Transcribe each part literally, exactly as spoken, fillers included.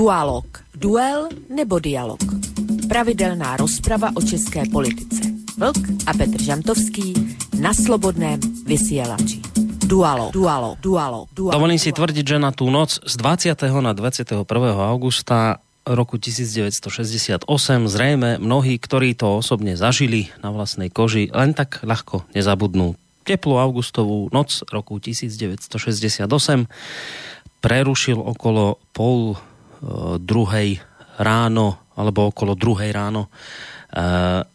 Dualog. Duel nebo dialog. Pravidelná rozprava o české politice. Vlk a Petr Žantovský na Slobodném vysielači. Dualog. Dualog. Dualog. Dualog. Dovolím si tvrdiť, že na tú noc z dvadsiateho na dvadsiateho prvého augusta roku devätnásťstošesťdesiatosem zrejme mnohí, ktorí to osobne zažili na vlastnej koži, len tak ľahko nezabudnú. Teplú augustovú noc roku devätnásťstošesťdesiatosem prerušil okolo pol druhej ráno, alebo okolo druhej ráno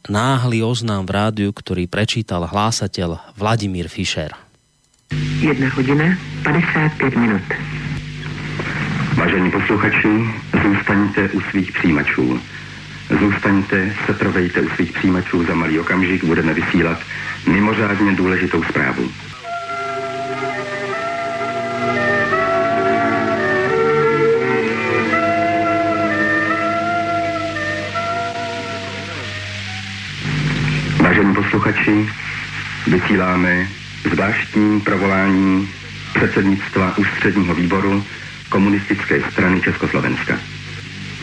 náhly oznám v rádiu, ktorý prečítal hlásateľ Vladimír Fischer. jedna hodina päťdesiatpäť minút. Vážení posluchači, zůstaňte u svých přijímačů. Zůstaňte, setrvejte u svých přijímačů, za malý okamžik budeme vysílat mimořádně důležitou zprávu. Vážení posluchači, vysíláme zvláštní provolání předsednictva ústředního výboru Komunistické strany Československa.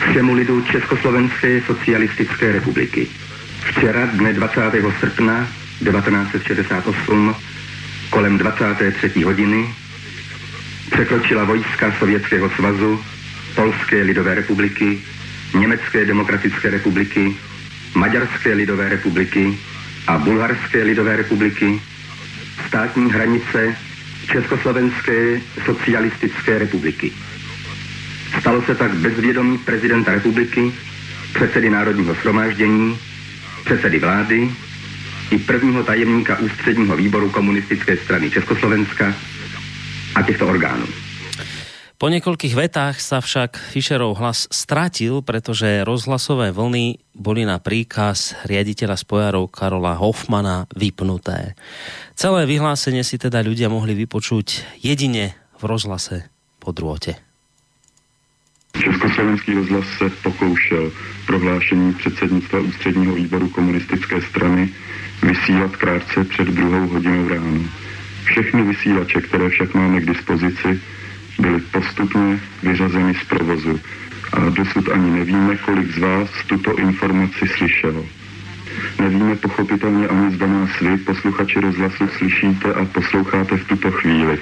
Všemu lidu Československé socialistické republiky. Včera dne dvacátého srpna devatenáct set šedesát osm kolem dvacáté třetí hodiny překročila vojska Sovětského svazu, Polské lidové republiky, Německé demokratické republiky, Maďarské lidové republiky a Bulharské lidové republiky státní hranice Československé socialistické republiky. Stalo se tak bez vědomí prezidenta republiky, předsedy Národního shromáždění, předsedy vlády i prvního tajemníka ústředního výboru Komunistické strany Československa a těchto orgánů. Po niekoľkých vetách sa však Fischerov hlas stratil, pretože rozhlasové vlny boli na príkaz riaditeľa spojárov Karola Hoffmana vypnuté. Celé vyhlásenie si teda ľudia mohli vypočuť jedine v rozhlase po drôte. Československý rozhlas se pokoušel prohlášení předsednictva ústředního výboru komunistické strany vysílat krátce před druhou hodinou ráno. Všechny vysílače, které však máme k dispozici, byly postupně vyřazeny z provozu a dosud ani nevíme, kolik z vás tuto informaci slyšelo. Nevíme pochopitelně ani, zda nás vy, posluchači rozhlasu, slyšíte a posloucháte v tuto chvíli.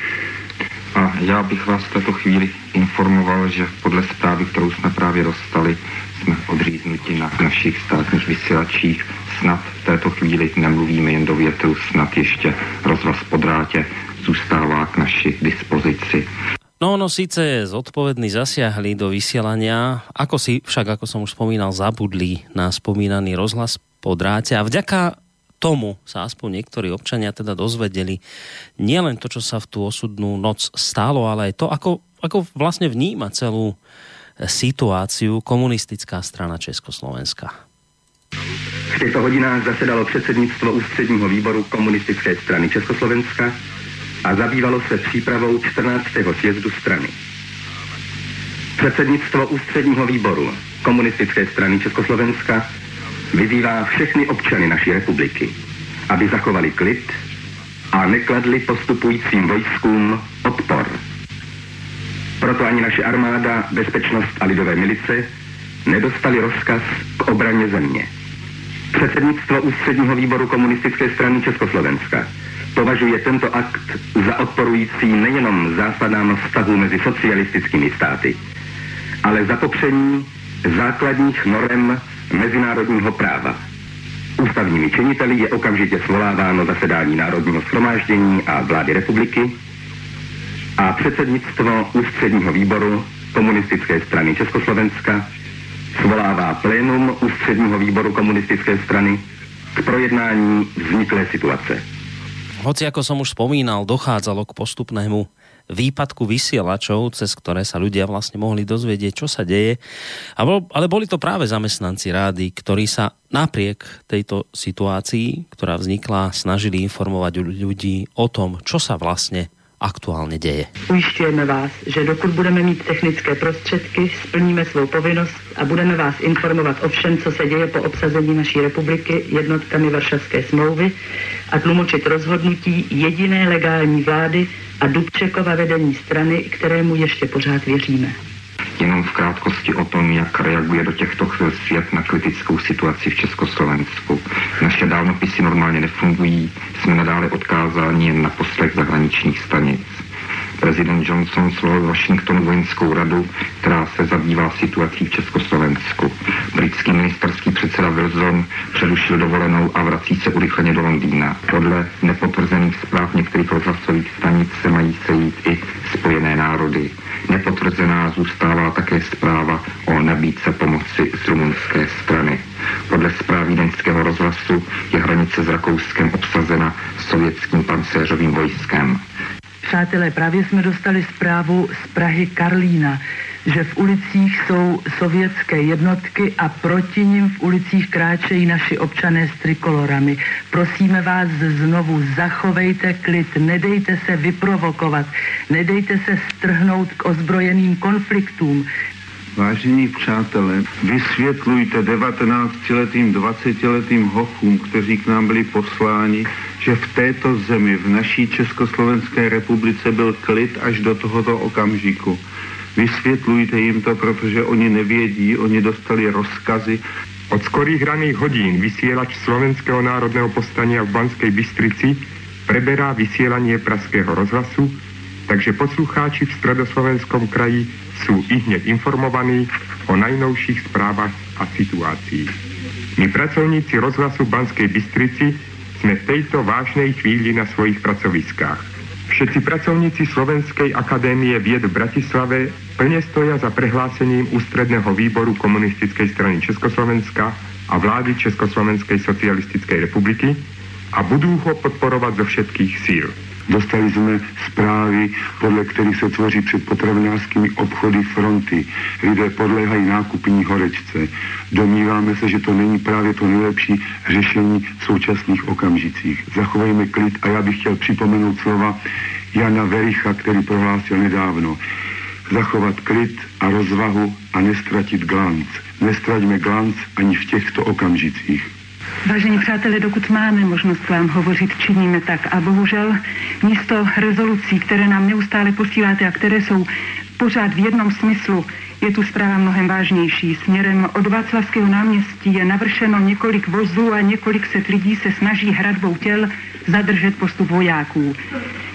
A já bych vás v této chvíli informoval, že podle zprávy, kterou jsme právě dostali, jsme odříznuti na našich státních vysílačích. Snad v této chvíli nemluvíme jen do větru, snad ještě rozhlas po drátě zůstává k naší dispozici. No ono síce zodpovední zasiahli do vysielania, ako si však, ako som už spomínal, zabudli na spomínaný rozhlas po dráte a vďaka tomu sa aspoň niektorí občania teda dozvedeli nielen to, čo sa v tú osudnú noc stalo, ale aj to, ako, ako vlastne vníma celú situáciu Komunistická strana Československa. V týchto hodinách zasedalo předsednictvo ústředního výboru Komunistické strany Československa a zabývalo se přípravou čtrnáctého sjezdu strany. Předsednictvo ústředního výboru Komunistické strany Československa vyzývá všechny občany naší republiky, aby zachovali klid a nekladli postupujícím vojskům odpor. Proto ani naše armáda, bezpečnost a lidové milice nedostali rozkaz k obraně země. Předsednictvo ústředního výboru Komunistické strany Československa považuje tento akt za odporující nejenom zásadám vztahu mezi socialistickými státy, ale za popření základních norem mezinárodního práva. Ústavními činiteli je okamžitě svoláváno zasedání Národního shromáždění a vlády republiky a předsednictvo ústředního výboru Komunistické strany Československa svolává plénum ústředního výboru Komunistické strany k projednání vzniklé situace. Hoci, ako som už spomínal, dochádzalo k postupnému výpadku vysielačov, cez ktoré sa ľudia vlastne mohli dozvedieť, čo sa deje. Ale boli to práve zamestnanci rády, ktorí sa napriek tejto situácii, ktorá vznikla, snažili informovať ľudí o tom, čo sa vlastne aktuálne deje. Ujišťujeme vás, že dokud budeme mít technické prostředky, splníme svou povinnost a budeme vás informovat o všem, co se děje po obsazení naší republiky jednotkami Varšavské smlouvy a tlumočit rozhodnutí jediné legální vlády a Dubčekova vedení strany, kterému ještě pořád věříme. jenom v krátkosti o tom, jak reaguje do těchto chvíl svět na kritickou situaci v Československu. Naše dálnopisy normálně nefungují, jsme nadále odkázáni jen na poslech zahraničních stanic. Prezident Johnson svolal v Washingtonu vojenskou radu, která se zabývá situací v Československu. Britský ministerský předseda Wilson přerušil dovolenou a vrací se urychleně do Londýna. Podle nepotvrzených zpráv některých rozhlasových stanic se mají sejít i Spojené národy. Nepotvrzená zůstává také zpráva o nabídce pomoci z rumunské strany. Podle zpráv vídeňského rozhlasu je hranice s Rakouskem obsazena sovětským pancéřovým vojskem. Přátelé, právě jsme dostali zprávu z Prahy Karlína, že v ulicích jsou sovětské jednotky a proti nim v ulicích kráčejí naši občané s trikolorami. Prosíme vás znovu, zachovejte klid, nedejte se vyprovokovat, nedejte se strhnout k ozbrojeným konfliktům. Vážení přátelé, vysvětlujte devatenáctiletým, dvacetiletým hochům, kteří k nám byli posláni, že v této zemi, v naší Československé republice byl klid až do tohoto okamžiku. Vysvětlujte jim to, protože oni nevědí, oni dostali rozkazy. Od skorých raných hodín vysielač Slovenského národného povstania v Banskej Bystrici preberá vysielanie Pražského rozhlasu, takže poslucháči v stredoslovenskom kraji sú ihneď informovaní o najnovších správach a situácii. My pracovníci rozhlasu Banskej Bystrici sme v tejto vážnej chvíli na svojich pracoviskách. Všetci pracovníci Slovenskej akadémie vied v Bratislave plne stoja za prehlásením Ústredného výboru Komunistickej strany Československa a vlády Československej socialistickej republiky a budú ho podporovať zo všetkých síl. Dostali sme správy, podľa ktorých sa tvoří pred potravinárskymi obchody fronty. Lidé podléhají nákupní horečce. Domníváme se, že to není právě to nejlepší řešení v současných okamžicích. Zachovejme klid a já bych chtěl připomenout slova Jana Vericha, který prohlásil nedávno. Zachovat klid a rozvahu a nestratit glanc. Nestraťme glanc ani v těchto okamžicích. Vážení přátelé, dokud máme možnost vám hovořit, činíme tak. A bohužel místo rezolucí, které nám neustále posíláte a které jsou pořád v jednom smyslu, je tu zpráva mnohem vážnější. Směrem od Václavského náměstí je navršeno několik vozů a několik set lidí se snaží hradbou těl zadržet postup vojáků.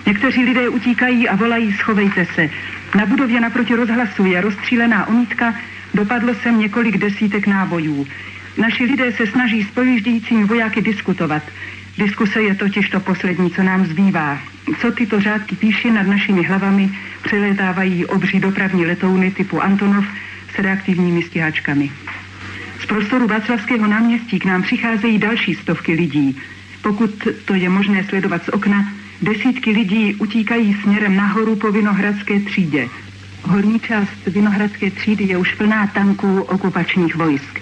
Někteří lidé utíkají a volají, schovejte se. Na budově naproti rozhlasu je rozstřílená omítka, dopadlo sem několik desítek nábojů. Naši lidé se snaží s pojíždějícími vojáky diskutovat. Diskuse je totiž to poslední, co nám zbývá. Co tyto řádky píše nad našimi hlavami, přelétávají obří dopravní letouny typu Antonov s reaktivními stíhačkami. Z prostoru Václavského náměstí k nám přicházejí další stovky lidí. Pokud to je možné sledovat z okna, desítky lidí utíkají směrem nahoru po Vinohradské třídě. Horní část Vinohradské třídy je už plná tanků okupačních vojsk.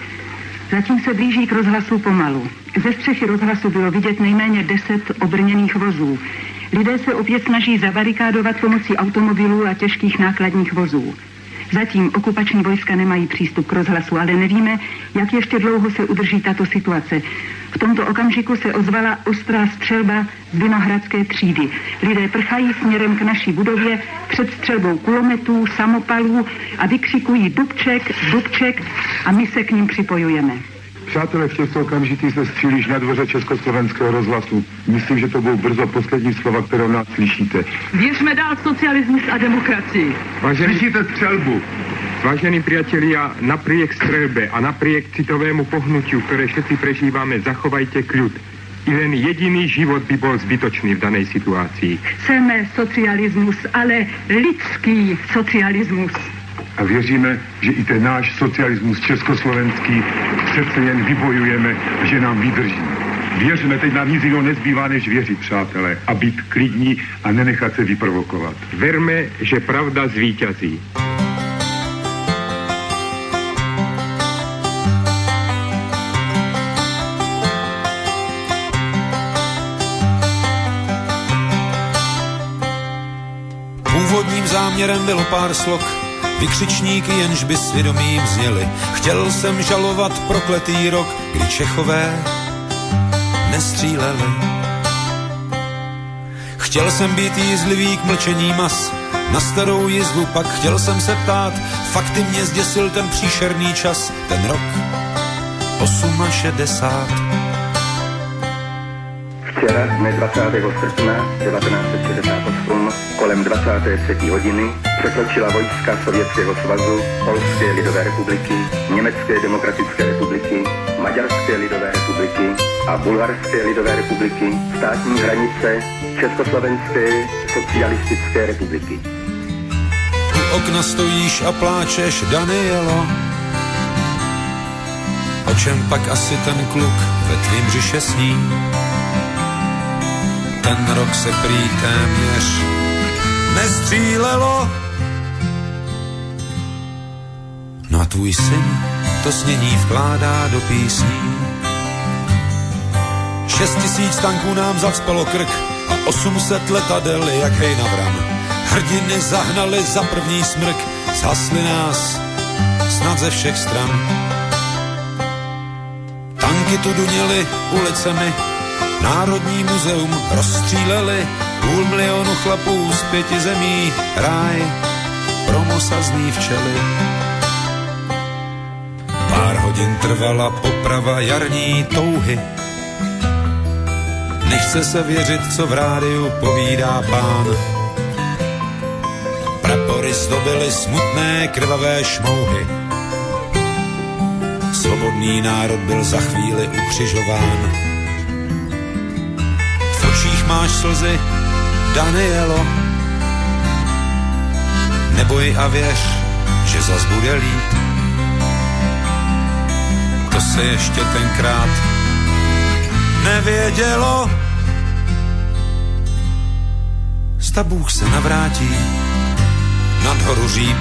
Zatím se blíží k rozhlasu pomalu. Ze střechy rozhlasu bylo vidět nejméně deset obrněných vozů. Lidé se opět snaží zabarikádovat pomocí automobilů a těžkých nákladních vozů. Zatím okupační vojska nemají přístup k rozhlasu, ale nevíme, jak ještě dlouho se udrží tato situace. V tomto okamžiku se ozvala ostrá střelba z Vinohradské třídy. Lidé prchají směrem k naší budově před střelbou kulometů, samopalů a vykřikují Dubček, Dubček a my se k ním připojujeme. Přátelé, v těchto okamžitých se střílíš na dvoře Československého rozhlasu. Myslím, že to budou brzo poslední slova, které nás slyšíte. Věřme dál socialismus a demokracii. Vážený... Slyšíte střelbu. Vážení priatelia, napriek strelbe a napriek citovému pohnutiu, ktoré všetci prežívame, zachovajte kľud. I len jediný život by bol zbytočný v danej situácii. Chceme socializmus, ale lidský socializmus. A věříme, že i ten náš socialismus československý přece jen vybojujeme, že nám vydrží. Věřme, teď nám nic jiného nezbývá, než věřit, přátelé, a být klidní a nenechat se vyprovokovat. Verme, že pravda zvíťazí. Původním záměrem bylo pár slok, vykřičníky, jenž by svědomím zněli. Chtěl jsem žalovat prokletý rok, kdy Čechové nestříleli. Chtěl jsem být jízlivý k mlčení mas, na starou jizvu pak chtěl jsem se ptát, fakty mě zděsil ten příšerný čas, ten rok osm šedesát. Včera dne dvacátého srpna devatenáct set šedesát osm kolem dvacáté třetí hodiny překročila vojska Sovětského svazu, Polské lidové republiky, Německé demokratické republiky, Maďarské lidové republiky a Bulharské lidové republiky státní hranice Československé socialistické republiky. U okna stojíš a pláčeš, Danielo. O čem pak asi ten kluk ve tvým břiše sní? Ten rok se prý téměř nestřílelo. No a tvůj syn to snění vkládá do písní. Šest tisíc tanků nám zacpalo krk a osm set letadel jak hej na vran. Hrdiny zahnali za první smrk, zhasli nás snad ze všech stran. Tanky tu duněly ulicemi, Národní muzeum rozstříleli, půl milionu chlapů z pěti zemí, ráj pro mosazný včely. Pár hodin trvala poprava jarní touhy, nechce se věřit, co v rádiu povídá pán. Prapory zdobily smutné krvavé šmouhy, svobodný národ byl za chvíli ukřižován. Máš slzy, Danielo, neboj a věř, že zas bude líp. To se ještě tenkrát nevědělo. Stabůh se navrátí nad horu Říp.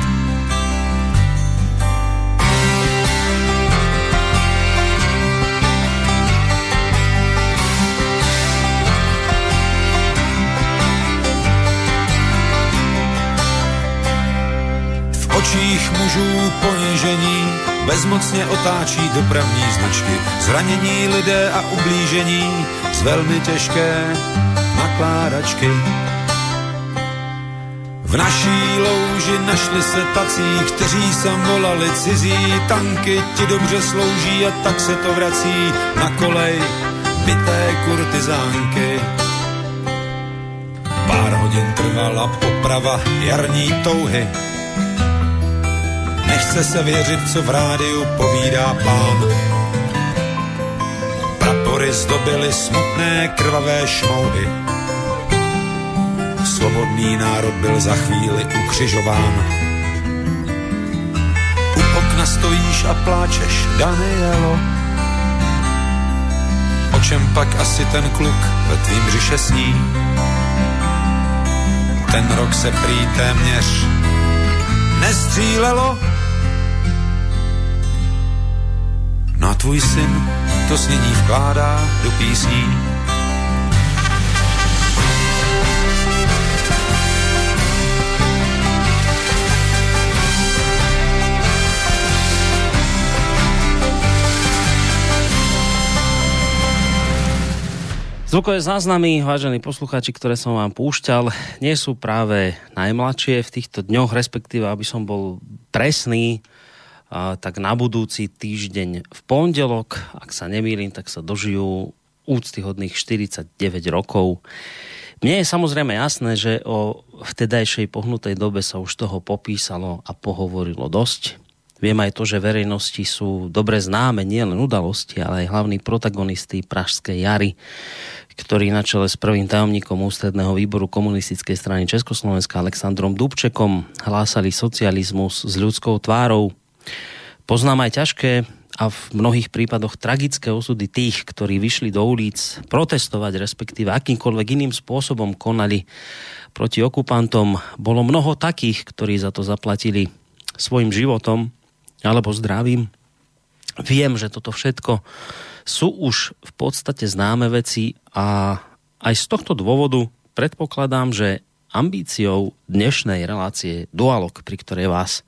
Očích mužů ponížení bezmocně otáčí dopravní značky, zranění lidé a ublížení z velmi těžké nakládačky. V naší louži našli se tací, kteří sem volali cizí, tanky ti dobře slouží a tak se to vrací na kolej bité kurtizánky. Pár hodin trvala poprava jarní touhy, nechce se věřit, co v rádiu povídá pán. Prapory zdobily smutné krvavé šmouhy, svobodný národ byl za chvíli ukřižován. U okna stojíš a pláčeš, Danielo. O čem pak asi ten kluk ve tvým břiše sní? Ten rok se prý téměř nestřílelo. No a tvůj syn to snění vkládá do písní. Zvukové záznamy, vážení poslucháči, ktoré som vám púšťal, nie sú práve najmladšie v týchto dňoch, respektíve, aby som bol presný, tak na budúci týždeň v pondelok, ak sa nemýlim, tak sa dožijú úctyhodných štyridsaťdeväť rokov. Mne je samozrejme jasné, že o vtedajšej pohnutej dobe sa už toho popísalo a pohovorilo dosť. Viem aj to, že verejnosti sú dobre známe nielen udalosti, ale aj hlavní protagonisti Pražskej jary, ktorý na čele s prvým tajomníkom ústredného výboru Komunistickej strany Československa Alexandrom Dubčekom hlásali socializmus s ľudskou tvárou. Poznám aj ťažké a v mnohých prípadoch tragické osudy tých, ktorí vyšli do ulic protestovať, respektíve akýmkoľvek iným spôsobom konali proti okupantom. Bolo mnoho takých, ktorí za to zaplatili svojim životom alebo zdravím. Viem, že toto všetko sú už v podstate známe veci a aj z tohto dôvodu predpokladám, že ambíciou dnešnej relácie Dualog, pri ktorej vás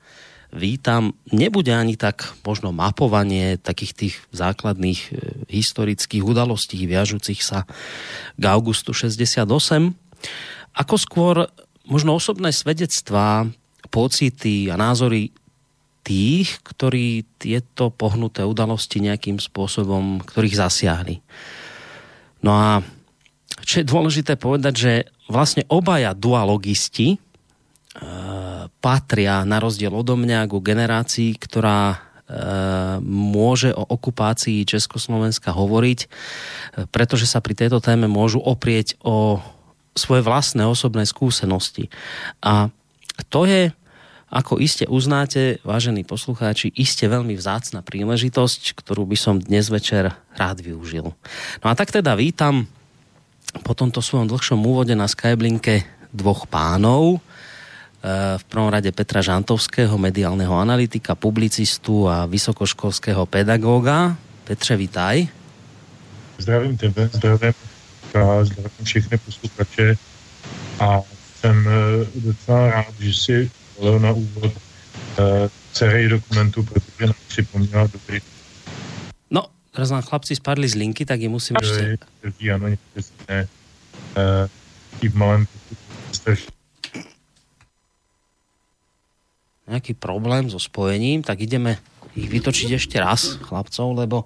vítam, nebude ani tak možno mapovanie takých tých základných e, historických udalostí viažúcich sa k augustu šesťdesiatosem, ako skôr možno osobné svedectvá, pocity a názory tých, ktorí tieto pohnuté udalosti nejakým spôsobom, ktorých zasiahli. No a čo je dôležité povedať, že vlastne obaja dualogisti e, patria na rozdiel odo mňa ku generácii, ktorá e, môže o okupácii Československa hovoriť, pretože sa pri tejto téme môžu oprieť o svoje vlastné osobné skúsenosti. A to je, ako iste uznáte, vážení poslucháči, iste veľmi vzácna príležitosť, ktorú by som dnes večer rád využil. No a tak teda vítam po tomto svojom dlhšom úvode na Skyblinke dvoch pánov. V prvom rade Petra Žantovského, mediálneho analytika, publicistu a vysokoškolského pedagóga. Petře, vítaj. Zdravím tebe, zdravím, zdravím všechny posluchače a jsem docela rád, že si na úvod sérii dokumentu, pretože nám pripomínala dobrý. No, teraz nám chlapci spadli z linky, tak je musím ešte... Áno, nepresne. I v malém... Nejaký problém so spojením, tak ideme ich vytočiť ešte raz, chlapcov, lebo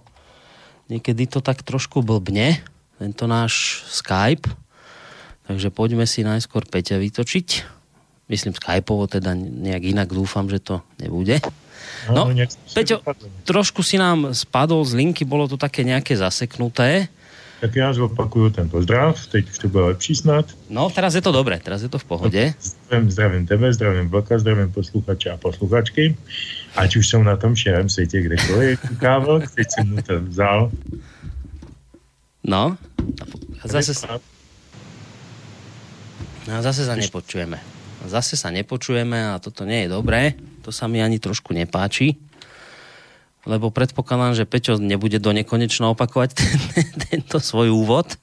niekedy to tak trošku blbne, tento náš Skype. Takže poďme si najskôr Peťa vytočiť. Myslím Skypeovo, teda nejak inak dúfam, že to nebude. No, Peťo, trošku si nám spadol z linky, bolo to také nejaké zaseknuté. Tak ja zopakujú ten pozdrav, teď už to bude lepší snad. No, teraz je to dobre, teraz je to v pohode. Zdravím, zdravím tebe, zdravím Vlka, zdravím posluchače a posluchačky. Ať už som na tom šerém svete, kdekoliv je kukával, teď som mu to vzal. No, a zase sa... No, zase sa nepočujeme. Zase sa nepočujeme a toto nie je dobré. To sa mi ani trošku nepáči. Lebo predpokladám, že Peťo nebude do nekonečna opakovať ten, tento svoj úvod.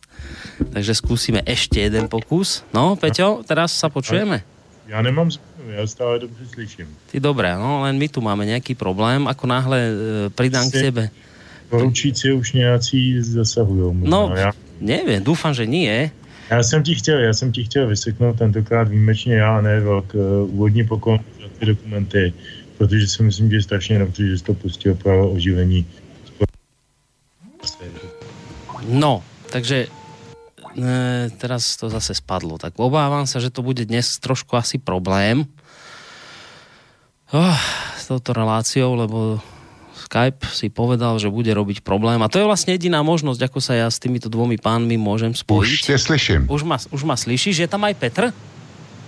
Takže skúsime ešte jeden pokus. No, Peťo, teraz sa počujeme. Ja nemám zbytnú, ja stále dobre slyším. Ty dobré, no len my tu máme nejaký problém. Ako náhle e, pridám si, k tebe. Poručíci už nejakí zasahujú. No, ja neviem, dúfam, že nie. Já jsem ti chtěl, já jsem ti chtěl vyseknout tentokrát výjimečně já, ne Velk, úvodní poklon za ty dokumenty, protože si myslím, že je strašně dobře, že jsi to pustil právo oživení. No, takže e, teraz to zase spadlo, tak obávam sa, že to bude dnes trošku asi problém oh, s touto reláciou, lebo Skype si povedal, že bude robiť problém. A to je vlastne jediná možnosť, ako sa ja s týmito dvomi pánmi môžem spojiť. Už te slyším. Už ma, už ma slyšíš? Je tam aj Petr?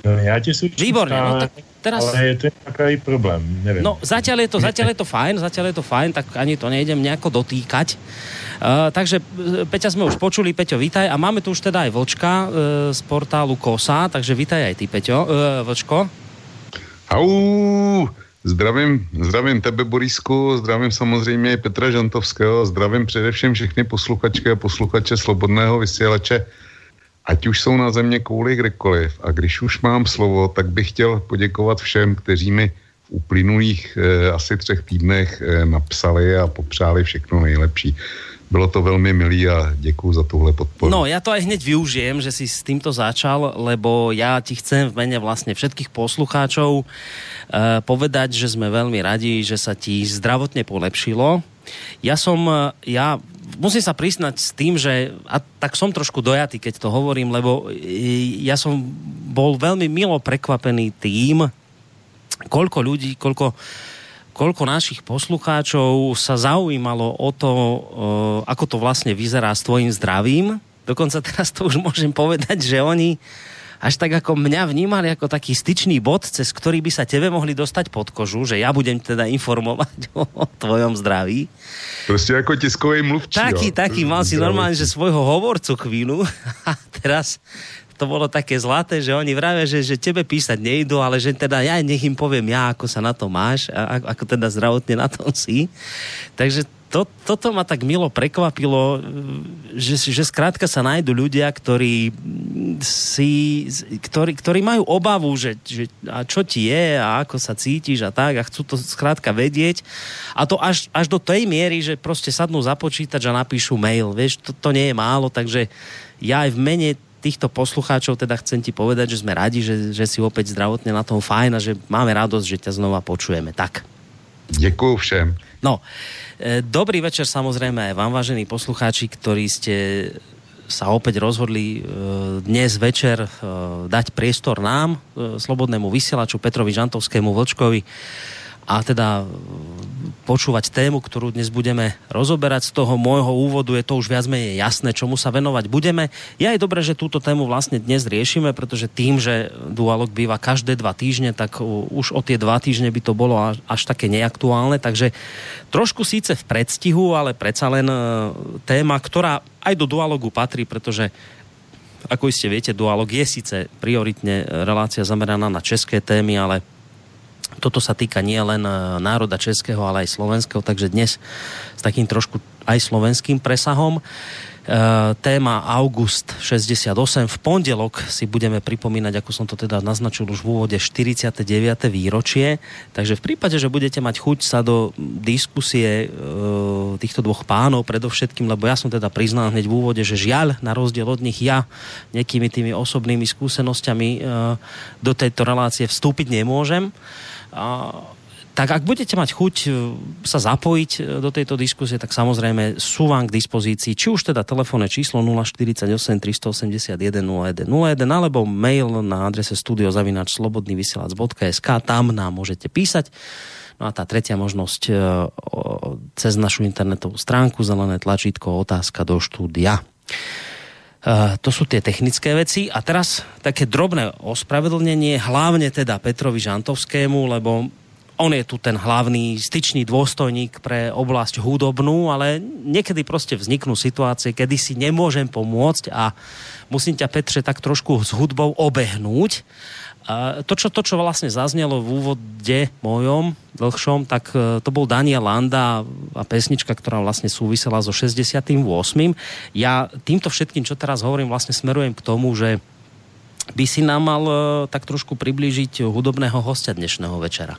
No, ja te slyším. Výborne, no tak teraz... Ale je to nejaký problém, neviem. No, zatiaľ je to, zatiaľ je to fajn, zatiaľ je to fajn, tak ani to nejdem nejako dotýkať. Uh, takže Peťa sme už počuli, Peťo, vítaj. A máme tu už teda aj Vlčka uh, z portálu Kosa, takže vítaj aj ty, Peťo. Uh, Vlčko. Au! Zdravím, zdravím tebe, Borisku, zdravím samozřejmě i Petra Žantovského, zdravím především všechny posluchačky a posluchače Slobodného vysílače, ať už jsou na země kouli kdekoliv. A když už mám slovo, tak bych chtěl poděkovat všem, kteří mi v uplynulých eh, asi třech týdnech eh, napsali a popřáli všechno nejlepší. Bolo to veľmi milý a ďakujem za túhle podporu. No, ja to aj hneď využijem, že si s týmto začal, lebo ja ti chcem v mene vlastne všetkých poslucháčov e, povedať, že sme veľmi radi, že sa ti zdravotne polepšilo. Ja som, ja musím sa priznať s tým, že a tak som trošku dojatý, keď to hovorím, lebo ja som bol veľmi milo prekvapený tým, koľko ľudí, koľko koľko našich poslucháčov sa zaujímalo o to, ako to vlastne vyzerá s tvojim zdravím. Dokonca teraz to už môžem povedať, že oni až tak ako mňa vnímali ako taký styčný bod, cez ktorý by sa tebe mohli dostať pod kožu, že ja budem teda informovať o, o tvojom zdraví. Proste ako tiskovej mluvčí. Taký, taký, mal si normálne, že svojho hovorcu chvíľu a teraz... to bolo také zlaté, že oni vravia, že, že tebe písať nejdu, ale že teda ja nech im poviem ja, ako sa na to máš, a, ako teda zdravotne na tom si. Takže to, toto ma tak milo prekvapilo, že, že skrátka sa nájdu ľudia, ktorí, si, ktorí, ktorí majú obavu, že, že a čo ti je a ako sa cítiš a tak, a chcú to skrátka vedieť. A to až, až do tej miery, že proste sadnú za počítač a napíšu mail. Vieš, to, to nie je málo, takže ja aj v mene týchto poslucháčov teda chcem ti povedať, že sme radi, že, že si opäť zdravotne na tom fajn a že máme radosť, že ťa znova počujeme. Tak. Ďakujem všem. No, e, dobrý večer samozrejme aj vám, vážení poslucháči, ktorí ste sa opäť rozhodli e, dnes večer e, dať priestor nám, e, slobodnému vysielaču Petrovi Žantovskému Vlčkovi, a teda počúvať tému, ktorú dnes budeme rozoberať. Z toho môjho úvodu je to už viac menej jasné, čomu sa venovať budeme. Je aj dobré, že túto tému vlastne dnes riešime, pretože tým, že Dualog býva každé dva týždne, tak už o tie dva týždne by to bolo až také neaktuálne. Takže trošku síce v predstihu, ale predsa len téma, ktorá aj do Dualogu patrí, pretože ako iste viete, Dualog je síce prioritne relácia zameraná na české témy, ale toto sa týka nie len národa českého, ale aj slovenského, takže dnes s takým trošku aj slovenským presahom. E, téma August šesťdesiatosem. V pondelok si budeme pripomínať, ako som to teda naznačil už v úvode, štyridsiate deviate výročie. Takže v prípade, že budete mať chuť sa do diskusie e, týchto dvoch pánov predovšetkým, lebo ja som teda priznal hneď v úvode, že žiaľ, na rozdiel od nich ja nejakými tými osobnými skúsenosťami e, do tejto relácie vstúpiť nemôžem. A, tak ak budete mať chuť sa zapojiť do tejto diskusie, tak samozrejme sú vám k dispozícii či už teda telefónne číslo nula štyridsaťosem tristoosemdesiatjeden nula jeden nula jeden alebo mail na adrese studio zavináč slobodný vysielač bodka es ká, tam nám môžete písať. No a tá tretia možnosť cez našu internetovú stránku zelené tlačítko otázka do štúdia. Uh, to sú tie technické veci a teraz také drobné ospravedlnenie hlavne teda Petrovi Žantovskému, lebo on je tu ten hlavný styčný dôstojník pre oblasť hudobnú, ale niekedy proste vzniknú situácie, kedy si nemôžem pomôcť a musím ťa, Petre, tak trošku s hudbou obehnúť. Uh, to, čo, to, čo vlastne zaznelo v úvode mojom dlhšom, tak uh, to bol Daniel Landa a pesnička, ktorá vlastne súvisela so šesťdesiatosem. Ja týmto všetkým, čo teraz hovorím, vlastne smerujem k tomu, že by si nám mal uh, tak trošku priblížiť hudobného hostia dnešného večera.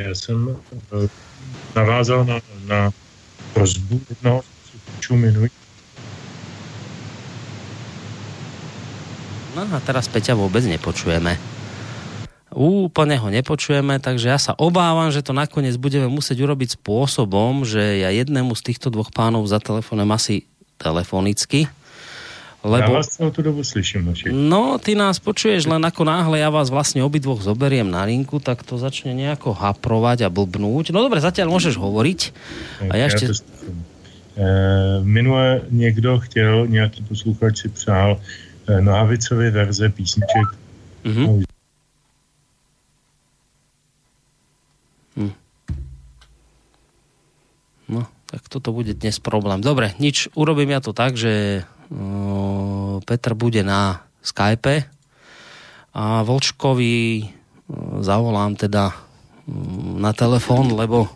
Já jsem navázal na, na prozbu jednoho posluchačů minulý. No a teraz Peťa vôbec nepočujeme. Úplne ho nepočujeme, takže ja sa obávam, že to nakoniec budeme musieť urobiť spôsobom, že ja jednému z týchto dvoch pánov zatelefonujem asi telefonicky. Lebo... Ja vás celú tú dobu slyším. Noči. No, ty nás počuješ, len ako náhle ja vás vlastne obidvoch zoberiem na linku, tak to začne nejako haprovať a blbnúť. No dobre, zatiaľ môžeš hovoriť. A ja, ja ešte... To... E, minule niekto chtěl, nejaký posluchač si přál e, Nohavicové verze písniček. Mm-hmm. No, hm. no, tak toto bude dnes problém. Dobre, nič, urobím ja to tak, že... Petr bude na Skype a Vlčkovi zavolám teda na telefón, lebo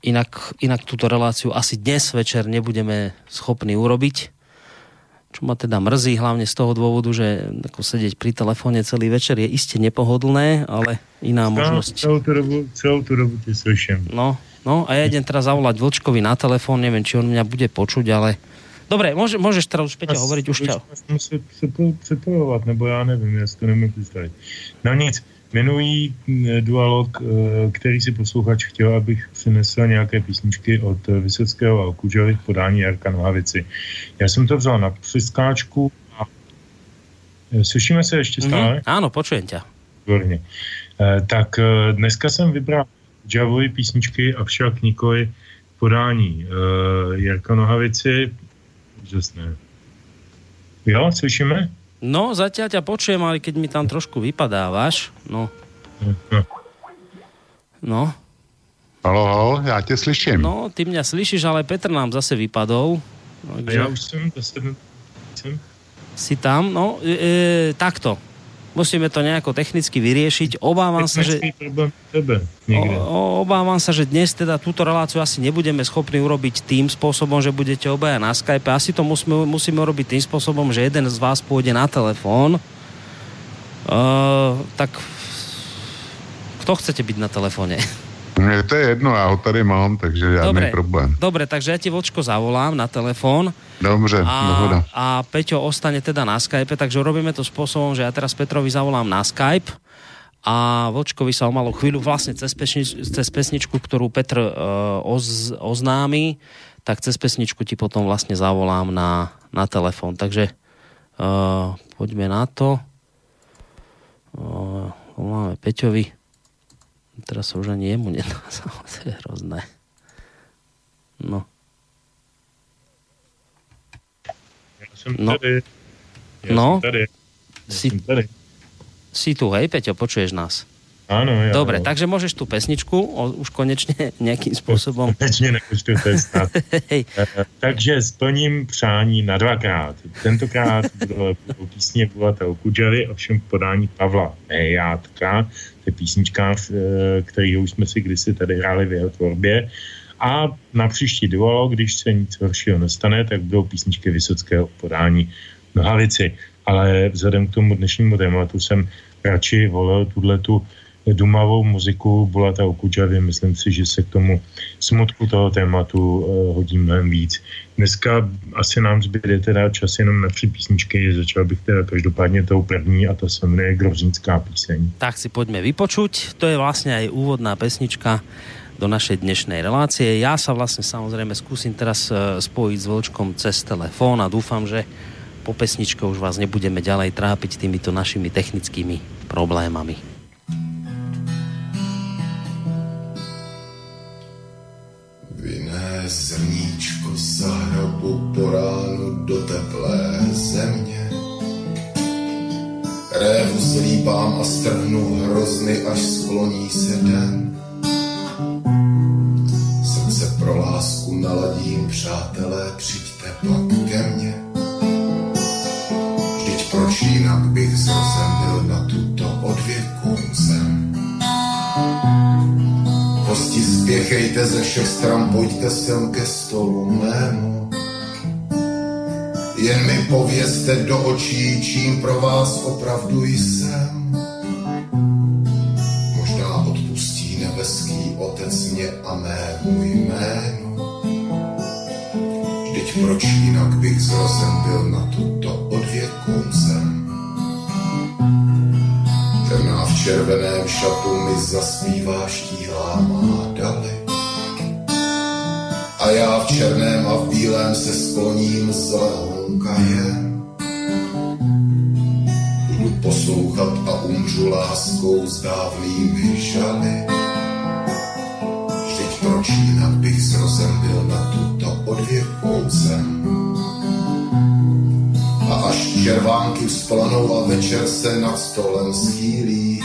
inak, inak túto reláciu asi dnes večer nebudeme schopní urobiť, čo ma teda mrzí, hlavne z toho dôvodu, že ako sedieť pri telefóne celý večer je iste nepohodlné, ale iná možnosť. Celú tú dobu, celú tú dobu ti slyším. No, no a ja idem teraz zavolať Vlčkovi na telefón, neviem, či on mňa bude počuť, ale dobre, môže, môžeš teraz už Peťa hovoriť, už ťa. Musím se přepojovat, nebo já nevím, já si to nemůžu představit. No nic, minulý Dualog, který si posluchač chtěl, abych přinesl nějaké písničky od Vysockého a Okužely v podání Jarka Nohavici. Já jsem to vzal na přeskáčku a slyšíme se ještě stále? Mm-hmm. Áno, počujem ťa. Výborně. Tak dneska jsem vybral Javovy písničky, avšak nikoli v podání Jarka Nohavici. Úžasné. Jo, slyšíme? No, zatiaľ ťa počujem, ale keď mi tam trošku vypadávaš, no. No. Haló, haló, ja te slyším. No, ty mňa slyšíš, ale Petr nám zase vypadol. Takže... Ja už som, zase... Si tam, no, e, e, takto. Musíme to nejako technicky vyriešiť. Obávam sa, že... Tebe, o, obávam sa, že dnes teda túto reláciu asi nebudeme schopní urobiť tým spôsobom, že budete obaja na Skype. Asi to musíme, musíme urobiť tým spôsobom, že jeden z vás pôjde na telefón. Uh, tak kto chcete byť na telefóne? Mne to je jedno, ja ho tady mám, takže žiadny dobre, problém. Dobre, takže ja ti Vočko zavolám na telefón. Dobre, dohoda. A Peťo ostane teda na Skype, takže robíme to spôsobom, že ja teraz Petrovi zavolám na Skype a Vočkovi sa o malú chvíľu vlastne cez, pesnič, cez pesničku, ktorú Petr uh, oz, oznámi, tak cez pesničku ti potom vlastne zavolám na, na telefón. Takže uh, poďme na to. Uh, voláme Peťovi. Teraz sa už ani jemu nedá. To je hrozné. No. Ja som no. tady. Ja no. som tady. Ja si, som tady. Si tu, hej, Peťo, počuješ nás? Áno. Ja, dobre, takže môžeš tú pesničku o, už konečne nejakým spôsobom. Konečne nepočtu pesnať. Takže splním přání na dvakrát. Tentokrát budou písně Bulata Okudžely, ovšem v podání Pavla Nejátka. To je písničkář, kterýho už jsme si kdysi tady hráli v jeho tvorbě. A na příští duolo, když se nic horšího nestane, tak budou písničky Vysockého v podání Nohavici. Ale vzhledem k tomu dnešnímu tématu jsem radši volil tuhletu dumavou muziku Bulata Okudžely. Myslím si, že se k tomu smutku toho tématu eh, hodí mnohem víc. Dneska asi nám zbyde teda čas jenom na tři písničky, začal bych teda každopádně tou první a ta se mne je Groznická píseň. Tak si poďme vypočuť, to je vlastně aj úvodná pesnička do našej dnešnej relácie. Ja sa vlastne samozrejme skúsim teraz spojiť s Vlčkom cez telefón a dúfam, že po pesničke už vás nebudeme ďalej trápiť týmito našimi technickými problémami. Vinné zrníčko zahrabu po ránu do teplé země. Révu zlíbám a strhnu hrozny, až skloní se den. Srdce pro lásku naladím, přátelé, přijďte pak ke mně. Vždyť proč jinak bych zrozen byl na tuto odvěku zem. Hosti, spěchejte ze všech stran, pojďte sem ke stolu mému. Jen mi povězte do očí, čím pro vás opravdu jsem. Možná odpustí nebeský otec mě a mému jménu. Vždyť proč jinak bych zrozen byl na tuto odvěkou zem. Trná v červeném šatu mi zaspívá štíhlá má dali. A já v černém a v bílém se skloním z lehonka jen. Budu poslouchat a umřu láskou s dávnými žaly. Vždyť proč jinak bych zrozen byl na tuto odvěkou zem. A až červánky vzplanou a večer se nad stolem schýlí.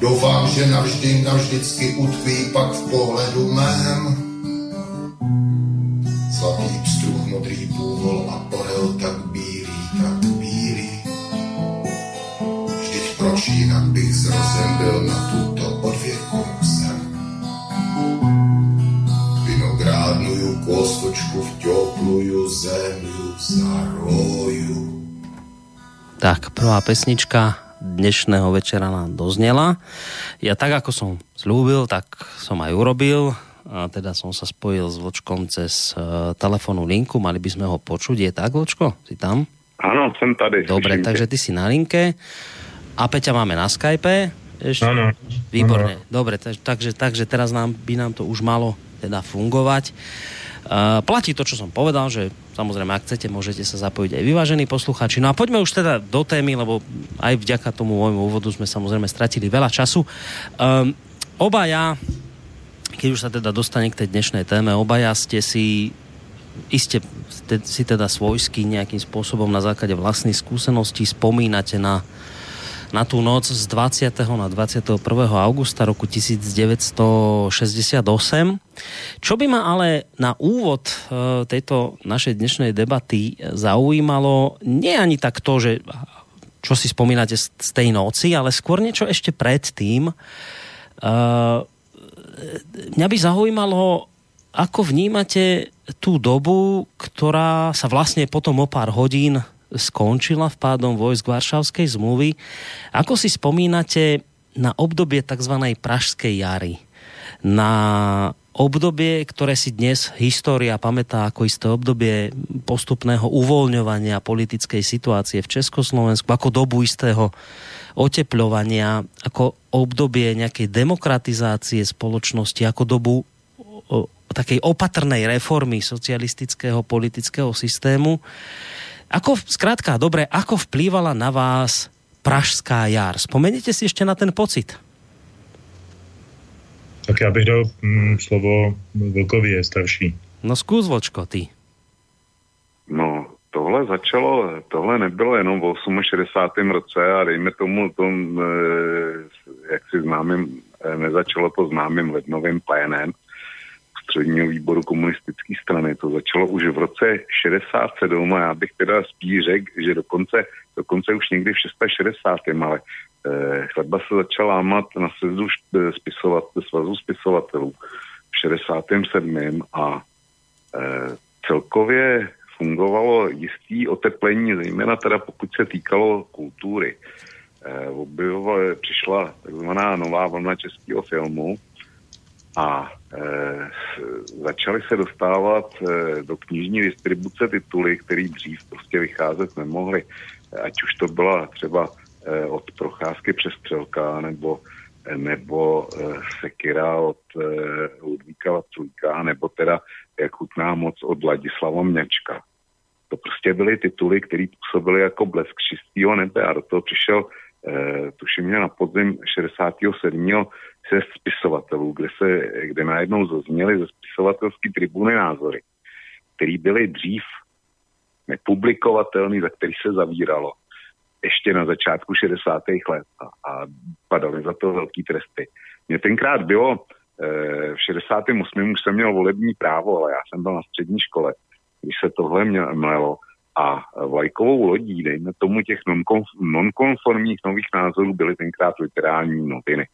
Doufám, že navždy, navždycky utkví pak v pohledu mém. Zlatý pstruh, modrý půvol a orel tak bílý, tak bílý. Vždyť proč jinak bych zrozen byl na tuto odvěkou zem. Vinográdnuju kostočku vťopluju, zemlju zaroju. Tak, prvá pesnička dnešného večera nám doznela. Ja tak, ako som slúbil, tak som aj urobil. A teda som sa spojil s Vlčkom cez uh, telefónnu linku. Mali by sme ho počuť. Je tak, Vlčko? Si tam? Áno, som tady. Dobre, takže ty si na linke. A Peťa máme na Skype. Áno. Výborne. Ano. Dobre, takže, takže, takže teraz nám, by nám to už malo teda fungovať. Uh, platí to, čo som povedal, že samozrejme, ak chcete, môžete sa zapojiť aj vyvážení poslucháči. No a poďme už teda do témy, lebo aj vďaka tomu môjmu úvodu sme samozrejme stratili veľa času. Um, obaja, keď už sa teda dostane k tej dnešnej téme, obaja ste si iste ste, si teda svojský nejakým spôsobom na základe vlastných skúseností spomínate na, na tú noc z dvadsiateho na dvadsiateho prvého augusta roku devätnásťstošesťdesiatosem. Čo by ma ale na úvod tejto našej dnešnej debaty zaujímalo, nie ani tak to, že čo si spomínate z tej noci, ale skôr niečo ešte predtým. Mňa by zaujímalo, ako vnímate tú dobu, ktorá sa vlastne potom o pár hodín skončila vpádom vojsk Varšavskej zmluvy. Ako si spomínate na obdobie tzv. Pražskej jary. Na obdobie, ktoré si dnes história pamätá ako isté obdobie postupného uvoľňovania politickej situácie v Československu, ako dobu istého otepľovania, ako obdobie nejakej demokratizácie spoločnosti, ako dobu takej opatrnej reformy socialistického politického systému. Ako, skrátka, dobre, ako vplývala na vás Pražská jar? Spomeniete si ešte na ten pocit? Tak já bych dal mm, slovo Vlkovi, je starší. No zkus, Vočko, ty. No, tohle začalo, tohle nebylo jenom v šedesátém osmém roce a dejme tomu, tom, jak si známým, nezačalo to známým lednovým plénem středního výboru komunistické strany. To začalo už v roce šedesát sedm a já bych teda spíš řekl, že dokonce, dokonce už někdy v šedesátém šestém, ale chladba se začala lámat na sjezdu spisovat, svazu spisovatelů v šedesátém sedmém a celkově fungovalo jistý oteplení, zejména teda pokud se týkalo kultury. Objevovali, přišla takzvaná nová vlna českého filmu a začaly se dostávat do knižní distribuce tituly, které dřív prostě vycházet nemohly. Ať už to byla třeba od Procházky přes Střelka nebo, nebo Sekira od Ludvíka Vaclíka, nebo teda Jak chutná moc od Ladislava Mňačka. To prostě byly tituly, které působily jako blesk čistého nebe a do toho přišel, tuším mě na podzim šedesátého sedmého se spisovatelů, kde, se, kde najednou zazněly ze spisovatelské tribuny názory, které byly dřív nepublikovatelné, za který se zavíralo ještě na začátku šedesátých let a, a padaly za to velký tresty. Mně tenkrát bylo, e, v šedesátém osmém už jsem měl volební právo, ale já jsem byl na střední škole, když se tohle mlelo a vlajkovou lodí, dejme tomu těch nonkonformních nových názorů, byly tenkrát literární noviny.